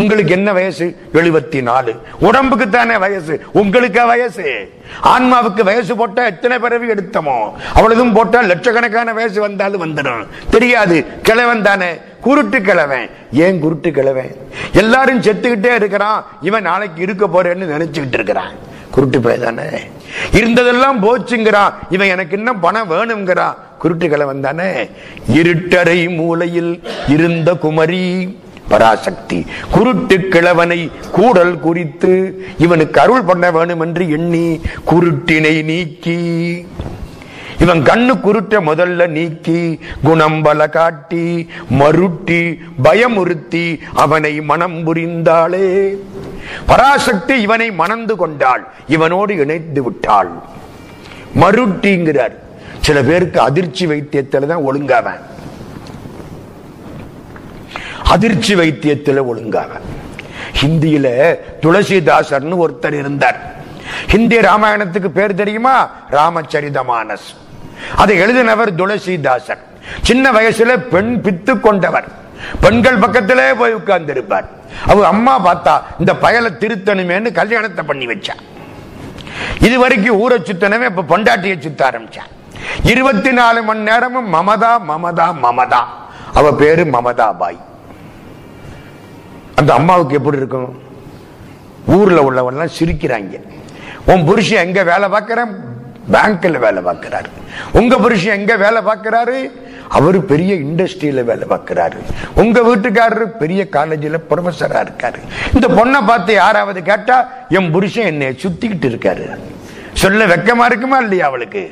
உங்களுக்கு என்ன வயசு? 74. உடம்புக்கு தானே வயசு, உங்களுக்கு வயசு. ஆன்மாவுக்கு வயசு போட்டா எத்தனை பிறவி எடுத்தமோ அவ்வளவும் போட்டா லட்சக்கணக்கான வயசு வந்தாலும் வந்துடும். தெரியாது. கிழவன் தானே, குருட்டு கிழவன். ஏன் குருட்டு கிழவன்? எல்லாரும் செத்துக்கிட்டே இருக்கிறான், இவன் நாளைக்கு இருக்க போறேன்னு நினைச்சுக்கிட்டு இருக்கிறான். குருட்டு பேர் தானே. இருந்ததெல்லாம் போச்சுங்கிறான், இவன் எனக்கு இன்னும் பணம் வேணுங்கிறான். குருட்டு கிழவன் தானே. இருட்டறை மூலையில் இருந்த குமரி பராசக்தி. குருட்டு கிழவனை கூடல் குறித்து இவனுக்கு அருள் பண்ண வேணும் என்று எண்ணி குருட்டினை நீக்கி இவன் கண்ணு குருட்ட முதல்ல நீக்கி குணம்பல காட்டி மருட்டி பயமுறுத்தி அவனை மனம் புரிந்தாளே. பராசக்தி இவனை மணந்து கொண்டாள், இவனோடு இணைந்து விட்டாள். மருட்டிங்கிறார். சில பேருக்கு அதிர்ச்சி வைத்தியத்தில் தான் ஒழுங்காவன், அதிர்ச்சி வைத்தியத்தில் ஒழுங்காவன். ஹிந்தியில துளசிதாசர்னு ஒருத்தர் இருந்தார். ஹிந்தி ராமாயணத்துக்கு பேர் தெரியுமா? ராமச்சரிதமானஸ். அதை எழுதினவர் துளசிதாசர். சின்ன வயசுல பெண் பித்து கொண்டவர், பெண்கள் பக்கத்திலே போய் உட்கார்ந்து இருப்பார். அவங்க அம்மா பார்த்தா இந்த பயலை திருத்தணுமேன்னு கல்யாணத்தை பண்ணி வச்சா. இது வரைக்கும் ஊரை சுத்தனமே, இப்ப பொண்டாட்டியை சுத்த ஆரம்பிச்சா. 24 மணி நேரமும் மமதா மமதா மமதா. அவ பேரு மமதா பாய். அந்த அம்மாவுக்கு எப்படி இருக்கும்? ஊர்ல உள்ளவெல்லாம் சிரிக்கிறாங்க. உன் புருஷன் எங்க வேலை பார்க்கிறான்? பேங்க்ல வேலை பார்க்கிறாரு. உங்க புருஷன் எங்க வேலை பார்க்கிறாரு? அவரு பெரிய இண்டஸ்ட்ரியில வேலை பார்க்கிறாரு. உங்க வீட்டுக்காரரு பெரிய காலேஜில் ப்ரொஃபஸரா இருக்காரு. இந்த பொண்ணை பார்த்து யாராவது கேட்டா என் புருஷன் என்னை சுத்திக்கிட்டு இருக்காரு. சொல்ல வெக்கமா இருக்குமா இல்லையா? அவளுக்கு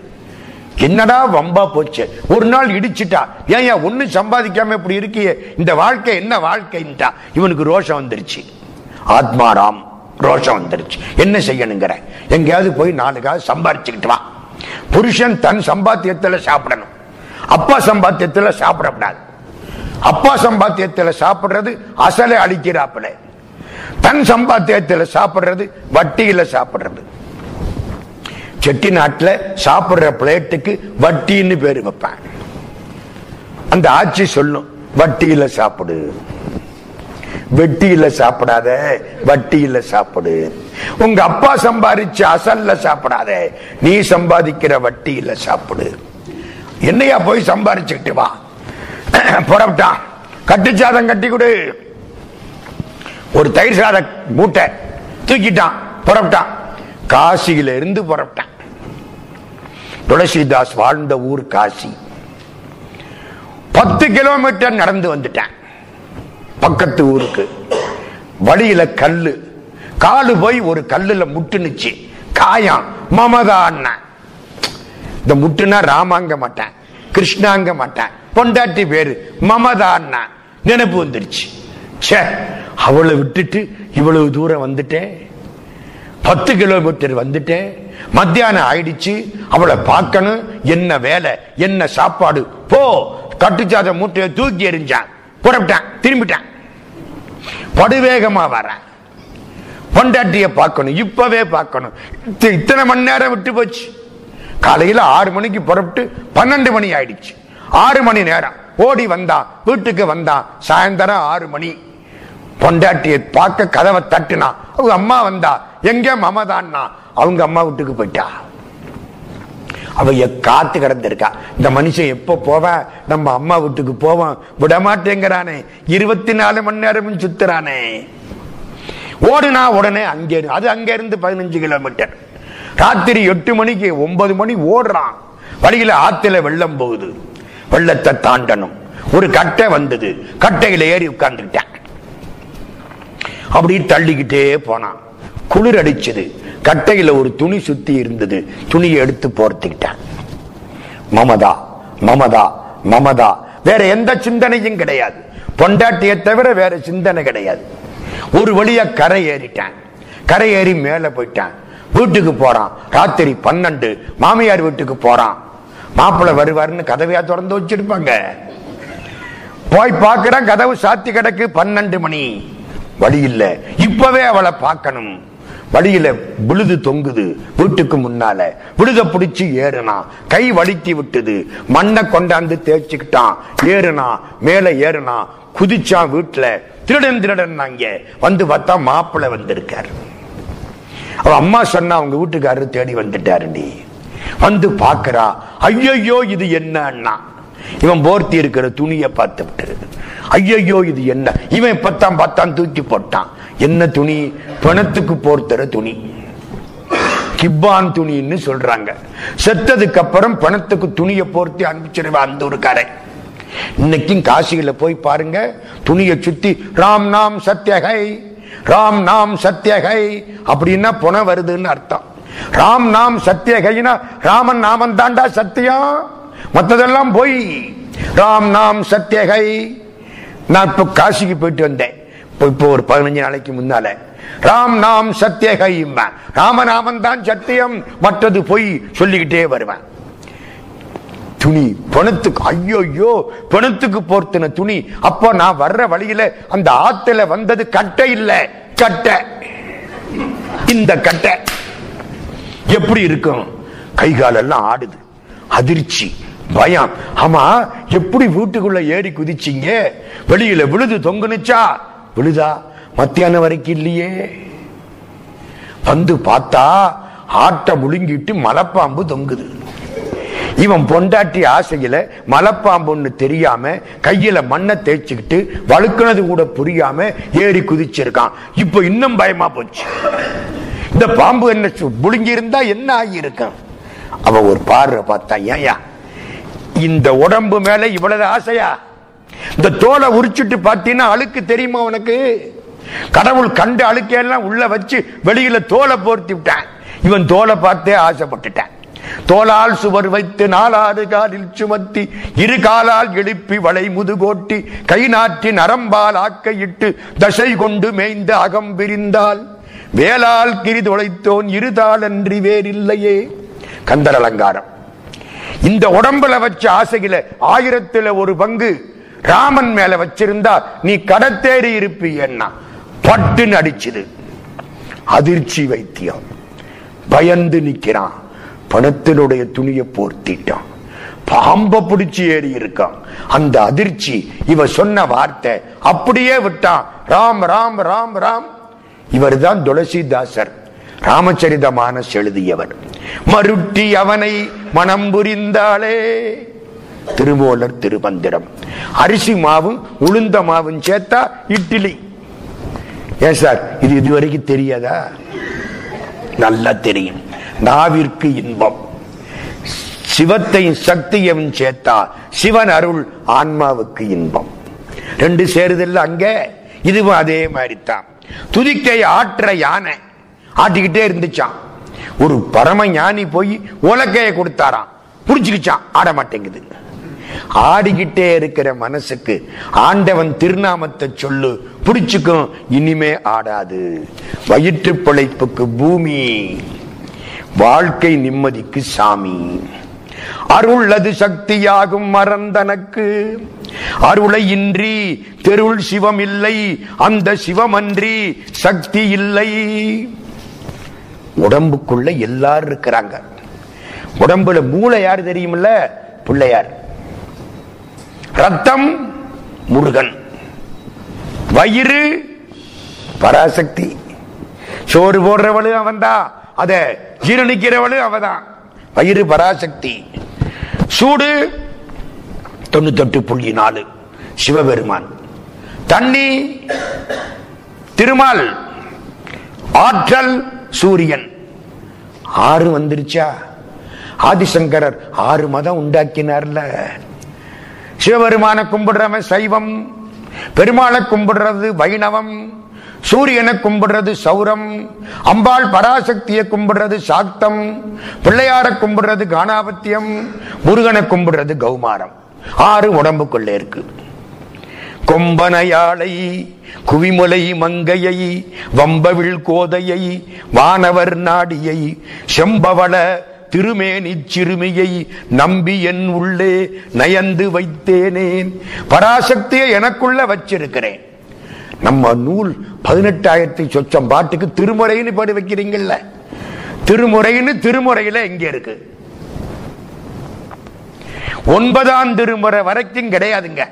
என்னடா வம்பா போச்சு. ஒரு நாள் இடிச்சுட்டா, ஏன் ஒண்ணு சம்பாதிக்காம இப்படி இருக்கியே, இந்த வாழ்க்கை என்ன வாழ்க்கைன்ட்டா இவனுக்கு ரோஷம் வந்துருச்சு. ஆத்மாராம் ரோஷம் வந்துருச்சு. என்ன செய்யணுங்கிற? எங்கேயாவது போய் 4 காசு சம்பாதிச்சுக்கிட்டு வா. புருஷன் தன் சம்பாத்தியத்தில் சாப்பிடணும், அப்பா சம்பாத்தியத்தில் சாப்பிடக்கூடாது. அப்பா சம்பாத்தியத்தில் சாப்பிடுறது அசலை அழிக்கிறாப்புல, தன் சம்பாத்தியத்தில் சாப்பிடுறது வட்டியில சாப்பிடுறது. செட்டிநாட்டில் சாப்பிடுற பிளேட்டுக்கு வட்டின்னு பேரு வைப்பாங்க. அந்த ஆட்சி சொல்லும், வட்டியில சாப்பிடு, வெட்டியில சாப்பிடாத, வட்டியில சாப்பிடு. உங்க அப்பா சம்பாதிச்ச அசல்ல சாப்பிடாத, நீ சம்பாதிக்கிற வட்டியில சாப்பிடு. என்னையா போய் சம்பாதிச்சுக்கிட்டு வா. புறப்பட்டான். கட்டுச்சாதம் கட்டி கொடு, ஒரு தயிர் சாத மூட்டை தூக்கிட்டான். புறப்பட்டான். காசியில இருந்து புறப்பட்டான். துளசிதாஸ் வாழ்ந்த ஊர் காசி. 10 கிலோமீட்டர் நடந்து வந்துட்டான் பக்கத்து ஊருக்கு. வழியில கல்லு, காலு போய் ஒரு கல்லுல முட்டுனுச்சு. காயம் மமதா அண்ணா. இந்த முட்டுனா ராமாங்க மாட்டான், கிருஷ்ணாங்க மாட்டான், பொண்டாட்டி பேரு மமதா அண்ணா. நினைப்பு வந்துருச்சு, சே அவளை விட்டுட்டு இவ்வளவு தூரம் வந்துட்டேன், 10 கிலோமீட்டர் வந்துட்டேன், மத்தியானம் ஆயிடுச்சு, அவளை பார்க்கணும், என்ன வேலை என்ன சாப்பாடு, போ. கட்டுச்சாத மூட்டையை தூக்கி எறிஞ்சான். புறப்பட்டான். திரும்பிட்டான். படுவேகமா வர பொண்டாட்டிய பார்க்கணும், இப்பவே பார்க்கணும். இத்தனை மணி நேரம் விட்டு போச்சு. காலையில 6 மணிக்கு புறப்பட்டு 12 மணி ஆயிடுச்சு. 6 மணி நேரம் ஓடி வந்தான், வீட்டுக்கு வந்தான். சாயந்தரம் 6 மணி. பொண்டாட்டியை பார்க்க கதவை தட்டுனான். அவங்க அம்மா வந்தா. எங்க மமதான்னா? அவங்க அம்மா வீட்டுக்கு போயிட்டா. அவைய காத்து கிடந்திருக்கா. இந்த மனுஷன் எப்ப போவான்? நம்ம அம்மா வீட்டுக்கு போவான், விடமாட்டேங்கிறானே, 24 மணி நேரமும் சுத்துறானே. ஓடுனா உடனே அங்கே, அது அங்க இருந்து 15 கிலோமீட்டர். ராத்திரி 8 மணிக்கு 9 மணி ஓடுறான். வழியில ஆத்துல வெள்ளம் போகுது. வெள்ளத்தை தாண்டனும். ஒரு கட்டை வந்தது. கட்டையில ஏறி உட்கார்ந்துட்டான். அப்படி தள்ளிக்கிட்டே போனான். குளிர் அடிச்சது. கட்டையில ஒரு துணி சுத்தி இருந்தது. துணியை எடுத்து போர்த்திக்கிட்டான். மமதா மமதா மமதா. வேற எந்த சிந்தனையும் கிடையாது. பொண்டாட்டியை தவிர வேற சிந்தனை கிடையாது. ஒரு வழியா கரை ஏறிட்டான். கரை ஏறி மேல போயிட்டான். வீட்டுக்கு போறான். ராத்திரி 12. மாமியார் வீட்டுக்கு போறான். மாப்பிள்ளை வருவாருன்னு கதவையா திறந்து வச்சிருப்பாங்க. போய் பார்க்கிறான். கதவு சாத்தி கிடக்கு. 12 மணி. வழி இல்ல, இப்பவே அவளை பார்க்கணும். வழியில விழுது தொங்குது. வீட்டுக்கு முன்னால விழுத பிடிச்சு ஏறுனா. கை வலிக்கி விட்டது. மண்ணை கொண்டாந்து தேய்ச்சிக்கிட்டான். ஏறுனா, மேல ஏறுனா, குதிச்சான். வீட்டுல திருடன் திருடன்னாங்க. வந்து பார்த்தா மாப்பிள்ளை வந்திருக்காரு. அவ அம்மா சொன்னா அவங்க வீட்டுக்காரர் தேடி வந்துட்டாருண்டி. வந்து பாக்குறா. ஐயோ இது என்னன்னா, இவன் போர்த்தி இருக்கிற துணியை பார்த்து விட்டு, ஐயோ இது என்ன, இவன் இப்பத்தான் பார்த்தான் தூக்கி போட்டான். என்ன துணி? பிணத்துக்கு போர்த்துற துணி. கிப்பான் துணின்னு சொல்றாங்க. செத்ததுக்கு அப்புறம் பிணத்துக்கு துணியை போர்த்தி அனுப்பிச்சிருவா அந்த ஒரு கரை. இன்னைக்கும் காசியில போய் பாருங்க. துணியை சுத்தி ராம் நாம் சத்யகை, ராம் நாம் சத்யகை அப்படின்னா புன வருதுன்னு அர்த்தம். ராம் நாம் சத்திய கையினா ராமன் நாமன் தாண்டா சத்தியம், மற்றதெல்லாம் போய். ராம் நாம் சத்தியகை. நான் இப்போ காசிக்கு போயிட்டு வந்தேன் இப்போ ஒரு 15 நாளைக்கு முன்னால. ராம் நாம் சத்தியகை, ராமநாமன் தான் சத்தியம், மற்றது போய் சொல்லிக்கிட்டே வருவேன். துணி பணத்துக்கு, ஐயோயோ பணத்துக்கு போர்த்தின துணி. அப்போ நான் வர்ற வழியில அந்த ஆத்துல வந்தது கட்டை இல்ல, கட்டை. இந்த கட்டை எப்படி இருக்கும்? கைகாலெல்லாம் ஆடுது, அதிர்ச்சி, பயம். ஆமா, எப்படி வீட்டுக்குள்ள ஏறி குதிச்சிங்க? வெளியில விழுது தொங்குனுச்சா? விழுதா? மத்தியானம் வரைக்கும் இல்லையே. வந்து பார்த்தா ஆட்டை முழுங்கிட்டு மலைப்பாம்பு தொங்குது. இவன் பொண்டாட்டி ஆசையில மலைப்பாம்புன்னு தெரியாம கையில மண்ணை தேய்ச்சிக்கிட்டு வழுக்கினது கூட புரியாம ஏறி குதிச்சிருக்கான். இப்ப இன்னும் பயமா போச்சு. இந்த பாம்பு என்ன புழுங்கி இருந்தா என்ன ஆகியிருக்கான்? அவன் ஒரு பார்வை பார்த்தா, ஏயா இந்த உடம்பு மேல இவ்வளவு ஆசையா? இந்த தோலை உரிச்சுட்டு பார்த்தீங்கன்னா அழுக்கு தெரியுமா உனக்கு? கடவுள் கண்டு அழுக்கையெல்லாம் உள்ள வச்சு வெளியில தோலை போர்த்தி விட்டான். இவன் தோலை பார்த்தே ஆசைப்பட்டுட்டான். தோலால் சுவர் வைத்து நாலாறு காலில் சுமத்தி இரு காலால் எழுப்பி வளை முதுகோட்டி கை நாட்டி நரம்பால் ஆக்கையிட்டு தசை கொண்டு மேய்ந்த அகம் விரிந்தால் வேளால் கிரிதொழைத்தோன் இருதால் அன்றி வேறில்லையே. கந்தர் அலங்காரம். இந்த உடம்புல வச்ச ஆசையில 1/1000 ராமன் மேல வச்சிருந்தா நீ கடத்தேறி இருப்பியா? பட்டுன்னு அடிச்சுது. அதிர்ச்சி வைத்தியம். பயந்து நிக்கிறான். பணத்தினுடைய துணியை போர்த்திட்டான். பாம்ப பிடிச்சி ஏறி இருக்கான். அந்த அதிர்ச்சி. இவ சொன்ன வார்த்தை அப்படியே விட்டான். ராம் ராம் ராம் ராம். இவர் தான் துளசிதாசர் ராமச்சரிதமான எழுதியவர். மருட்டி அவனை மனம் புரிந்தாலே. திருமூலர் திருமந்திரம். அரிசி மாவும் உளுந்த மாவும் சேர்த்தா இட்லி. ஏன் சார் இது இதுவரைக்கும் தெரியாதா? நல்லா தெரியும். நாவிற்கு இன்பம். சிவத்தையும் சக்தியும் சேர்த்தா சிவன் அருள் ஆன்மாவுக்கு இன்பம். ரெண்டு சேருதில்ல அங்க. இதுவும் அதே மாதிரி தான். துதிக்கை ஆற்ற யானை ஆட்டிக்கிட்டே இருந்துச்சான். ஒரு பரம ஞானி போய் உலக்கையை கொடுத்தாராம். புடிச்சுக்கிச்சான், ஆட மாட்டேங்குது. ஆடிக்கிட்டே இருக்கிற மனசுக்கு ஆண்டவன் திருநாமத்தை சொல்லு, புடிச்சுக்கும், இனிமே ஆடாது. வயிற்று பிழைப்புக்கு பூமி, வாழ்க்கை நிம்மதிக்கு சாமி. அருள் அது சக்தியாகும் மறந்தனக்கு. அருளை இன்றி தெருள் சிவம் இல்லை, அந்த சிவமன்றி சக்தி இல்லை. உடம்புக்குள்ள எல்லாரும் இருக்கிறாங்க. உடம்புல மூளை யாரு தெரியுமில்ல? பிள்ளையார். ரத்தம் முருகன். வயிறு பராசக்தி. சோறு போடுறவளு அவன்தா, அத ஜீரணிக்கிறவளு அவதான். வயிறு பராசக்தி. சூடு 98.4 சிவபெருமான். தண்ணி திருமால். ஆற்றல் சூரியன். 6 வந்துருச்சா? ஆதிசங்கரர் 6 மதம் உண்டாக்கினார்ல. சிவபெருமானை கும்பிடுறவன் சைவம், பெருமாளை கும்பிடுறது வைணவம், சூரியனை கும்பிடுறது சௌரம், அம்பாள் பராசக்தியை கும்பிடுறது சாக்தம், பிள்ளையாரை கும்பிடுறது காணாபத்தியம், முருகனை கும்பிடுறது கௌமாரம். 6 உடம்புக்குள்ளே இருக்கு. கொம்பனையாளை குவிமுலை மங்கையை வம்பவிழ் கோதையை வானவர் நாடியை செம்பவள திருமேனி சிறுமியை நம்பி என் உள்ளே நயந்து வைத்தேனேன். பராசக்தியை எனக்குள்ள வச்சிருக்கிறேன். நம்ம நூல் 18,000 சொச்சம் பாட்டுக்கு திருமுறைன்னு பாடி வைக்கிறீங்கல்ல, திருமுறைன்னு திருமுறையில எங்க இருக்கு? 9ஆம் திருமுறை வரைக்கும் கிடையாதுங்க.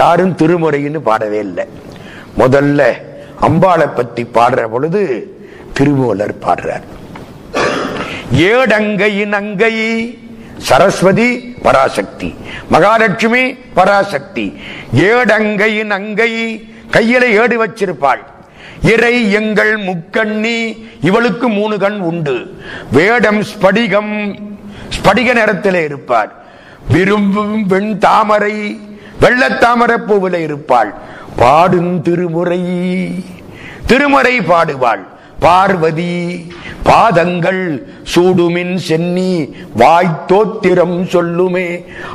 யாரும் திருமுறைன்னு பாடவே இல்லை. முதல்ல அம்பாளை பத்தி பாடுற பொழுது திருமூலர் பாடுறார். ஏடங்கையின் அங்கை சரஸ்வதி பராசக்தி, மகாலட்சுமி பராசக்தி. ஏடங்கையின் அங்கை, கையில ஏடு வச்சிருப்பாள். இறை எங்கள் முக்கண்ணி, இவளுக்கு 3 கண் உண்டு. வேடம் ஸ்படிகம், ஸ்படிக நிறத்தில் இருப்பார். விரும்பும் வெண் தாமரை, வெள்ளத்தாமரை பூவில இருப்பாள். பாடும் திருமுறை, திருமுறை பாடுவாள். பார்வதி பாதங்கள் சூடுமின் சென்னி வாய்த்தோத்திரம் சொல்லுமே,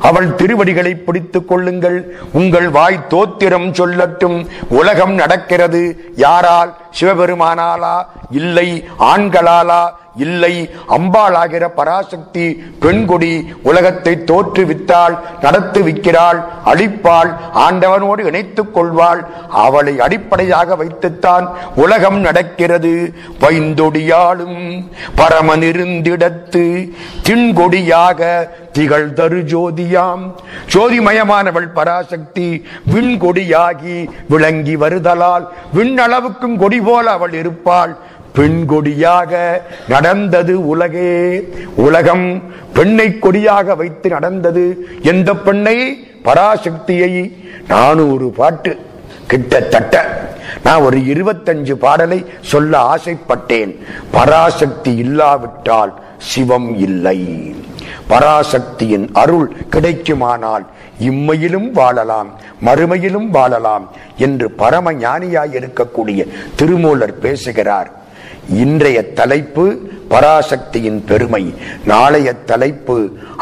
அவள் திருவடிகளை பிடித்துக் கொள்ளுங்கள், உங்கள் வாய்த்தோத்திரம் சொல்லட்டும். உலகம் நடக்கிறது யாரால்? சிவபெருமானாலா? இல்லை. ஆண்களாலா? இல்லை. அம்பாளாகிற பராசக்தி பெண்கொடி உலகத்தை தோற்றுவித்தாள், நடத்துவிக்கிறாள், அழிப்பாள், ஆண்டவனோடு இணைத்துக் கொள்வாள். அவளை அடிப்படையாக வைத்துத்தான் உலகம் நடக்கிறது. வைந்தொடியாளும் பரமனிருந்திடத்து திண்கொடியாக திகழ் தரு ஜோதியாம், ஜோதிமயமானவள் பராசக்தி விண்கொடியாகி விளங்கி வருதலால் விண்ணளவுக்கும் கொடி போல அவள் இருப்பாள். பெண் கொடியாக நடந்தது உலகே, உலகம் பெண்ணை கொடியாக வைத்து நடந்தது. எந்த பெண்ணை? பராசக்தியை. நானும் ஒரு பாட்டு கிட்டத்தட்ட நான் ஒரு 25 பாடலை சொல்ல ஆசைப்பட்டேன். பராசக்தி இல்லாவிட்டால் சிவம் இல்லை. பராசக்தியின் அருள் கிடைக்குமானால் இம்மையிலும் வாழலாம் மறுமையிலும் வாழலாம் என்று பரம ஞானியாய் இருக்கக்கூடிய திருமூலர் பேசுகிறார். இன்றைய தலைப்பு பராசக்தியின் பெருமை, நாளைய தலைப்பு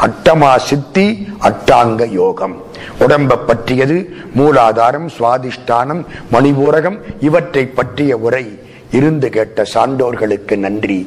அட்டமா சித்தி அட்டாங்க யோகம். உடம்ப பற்றியது மூலாதாரம், சுவாதிஷ்டானம், மணிபூரகம் இவற்றை பற்றிய உரை. இருந்து கேட்ட சான்றோர்களுக்கு நன்றி.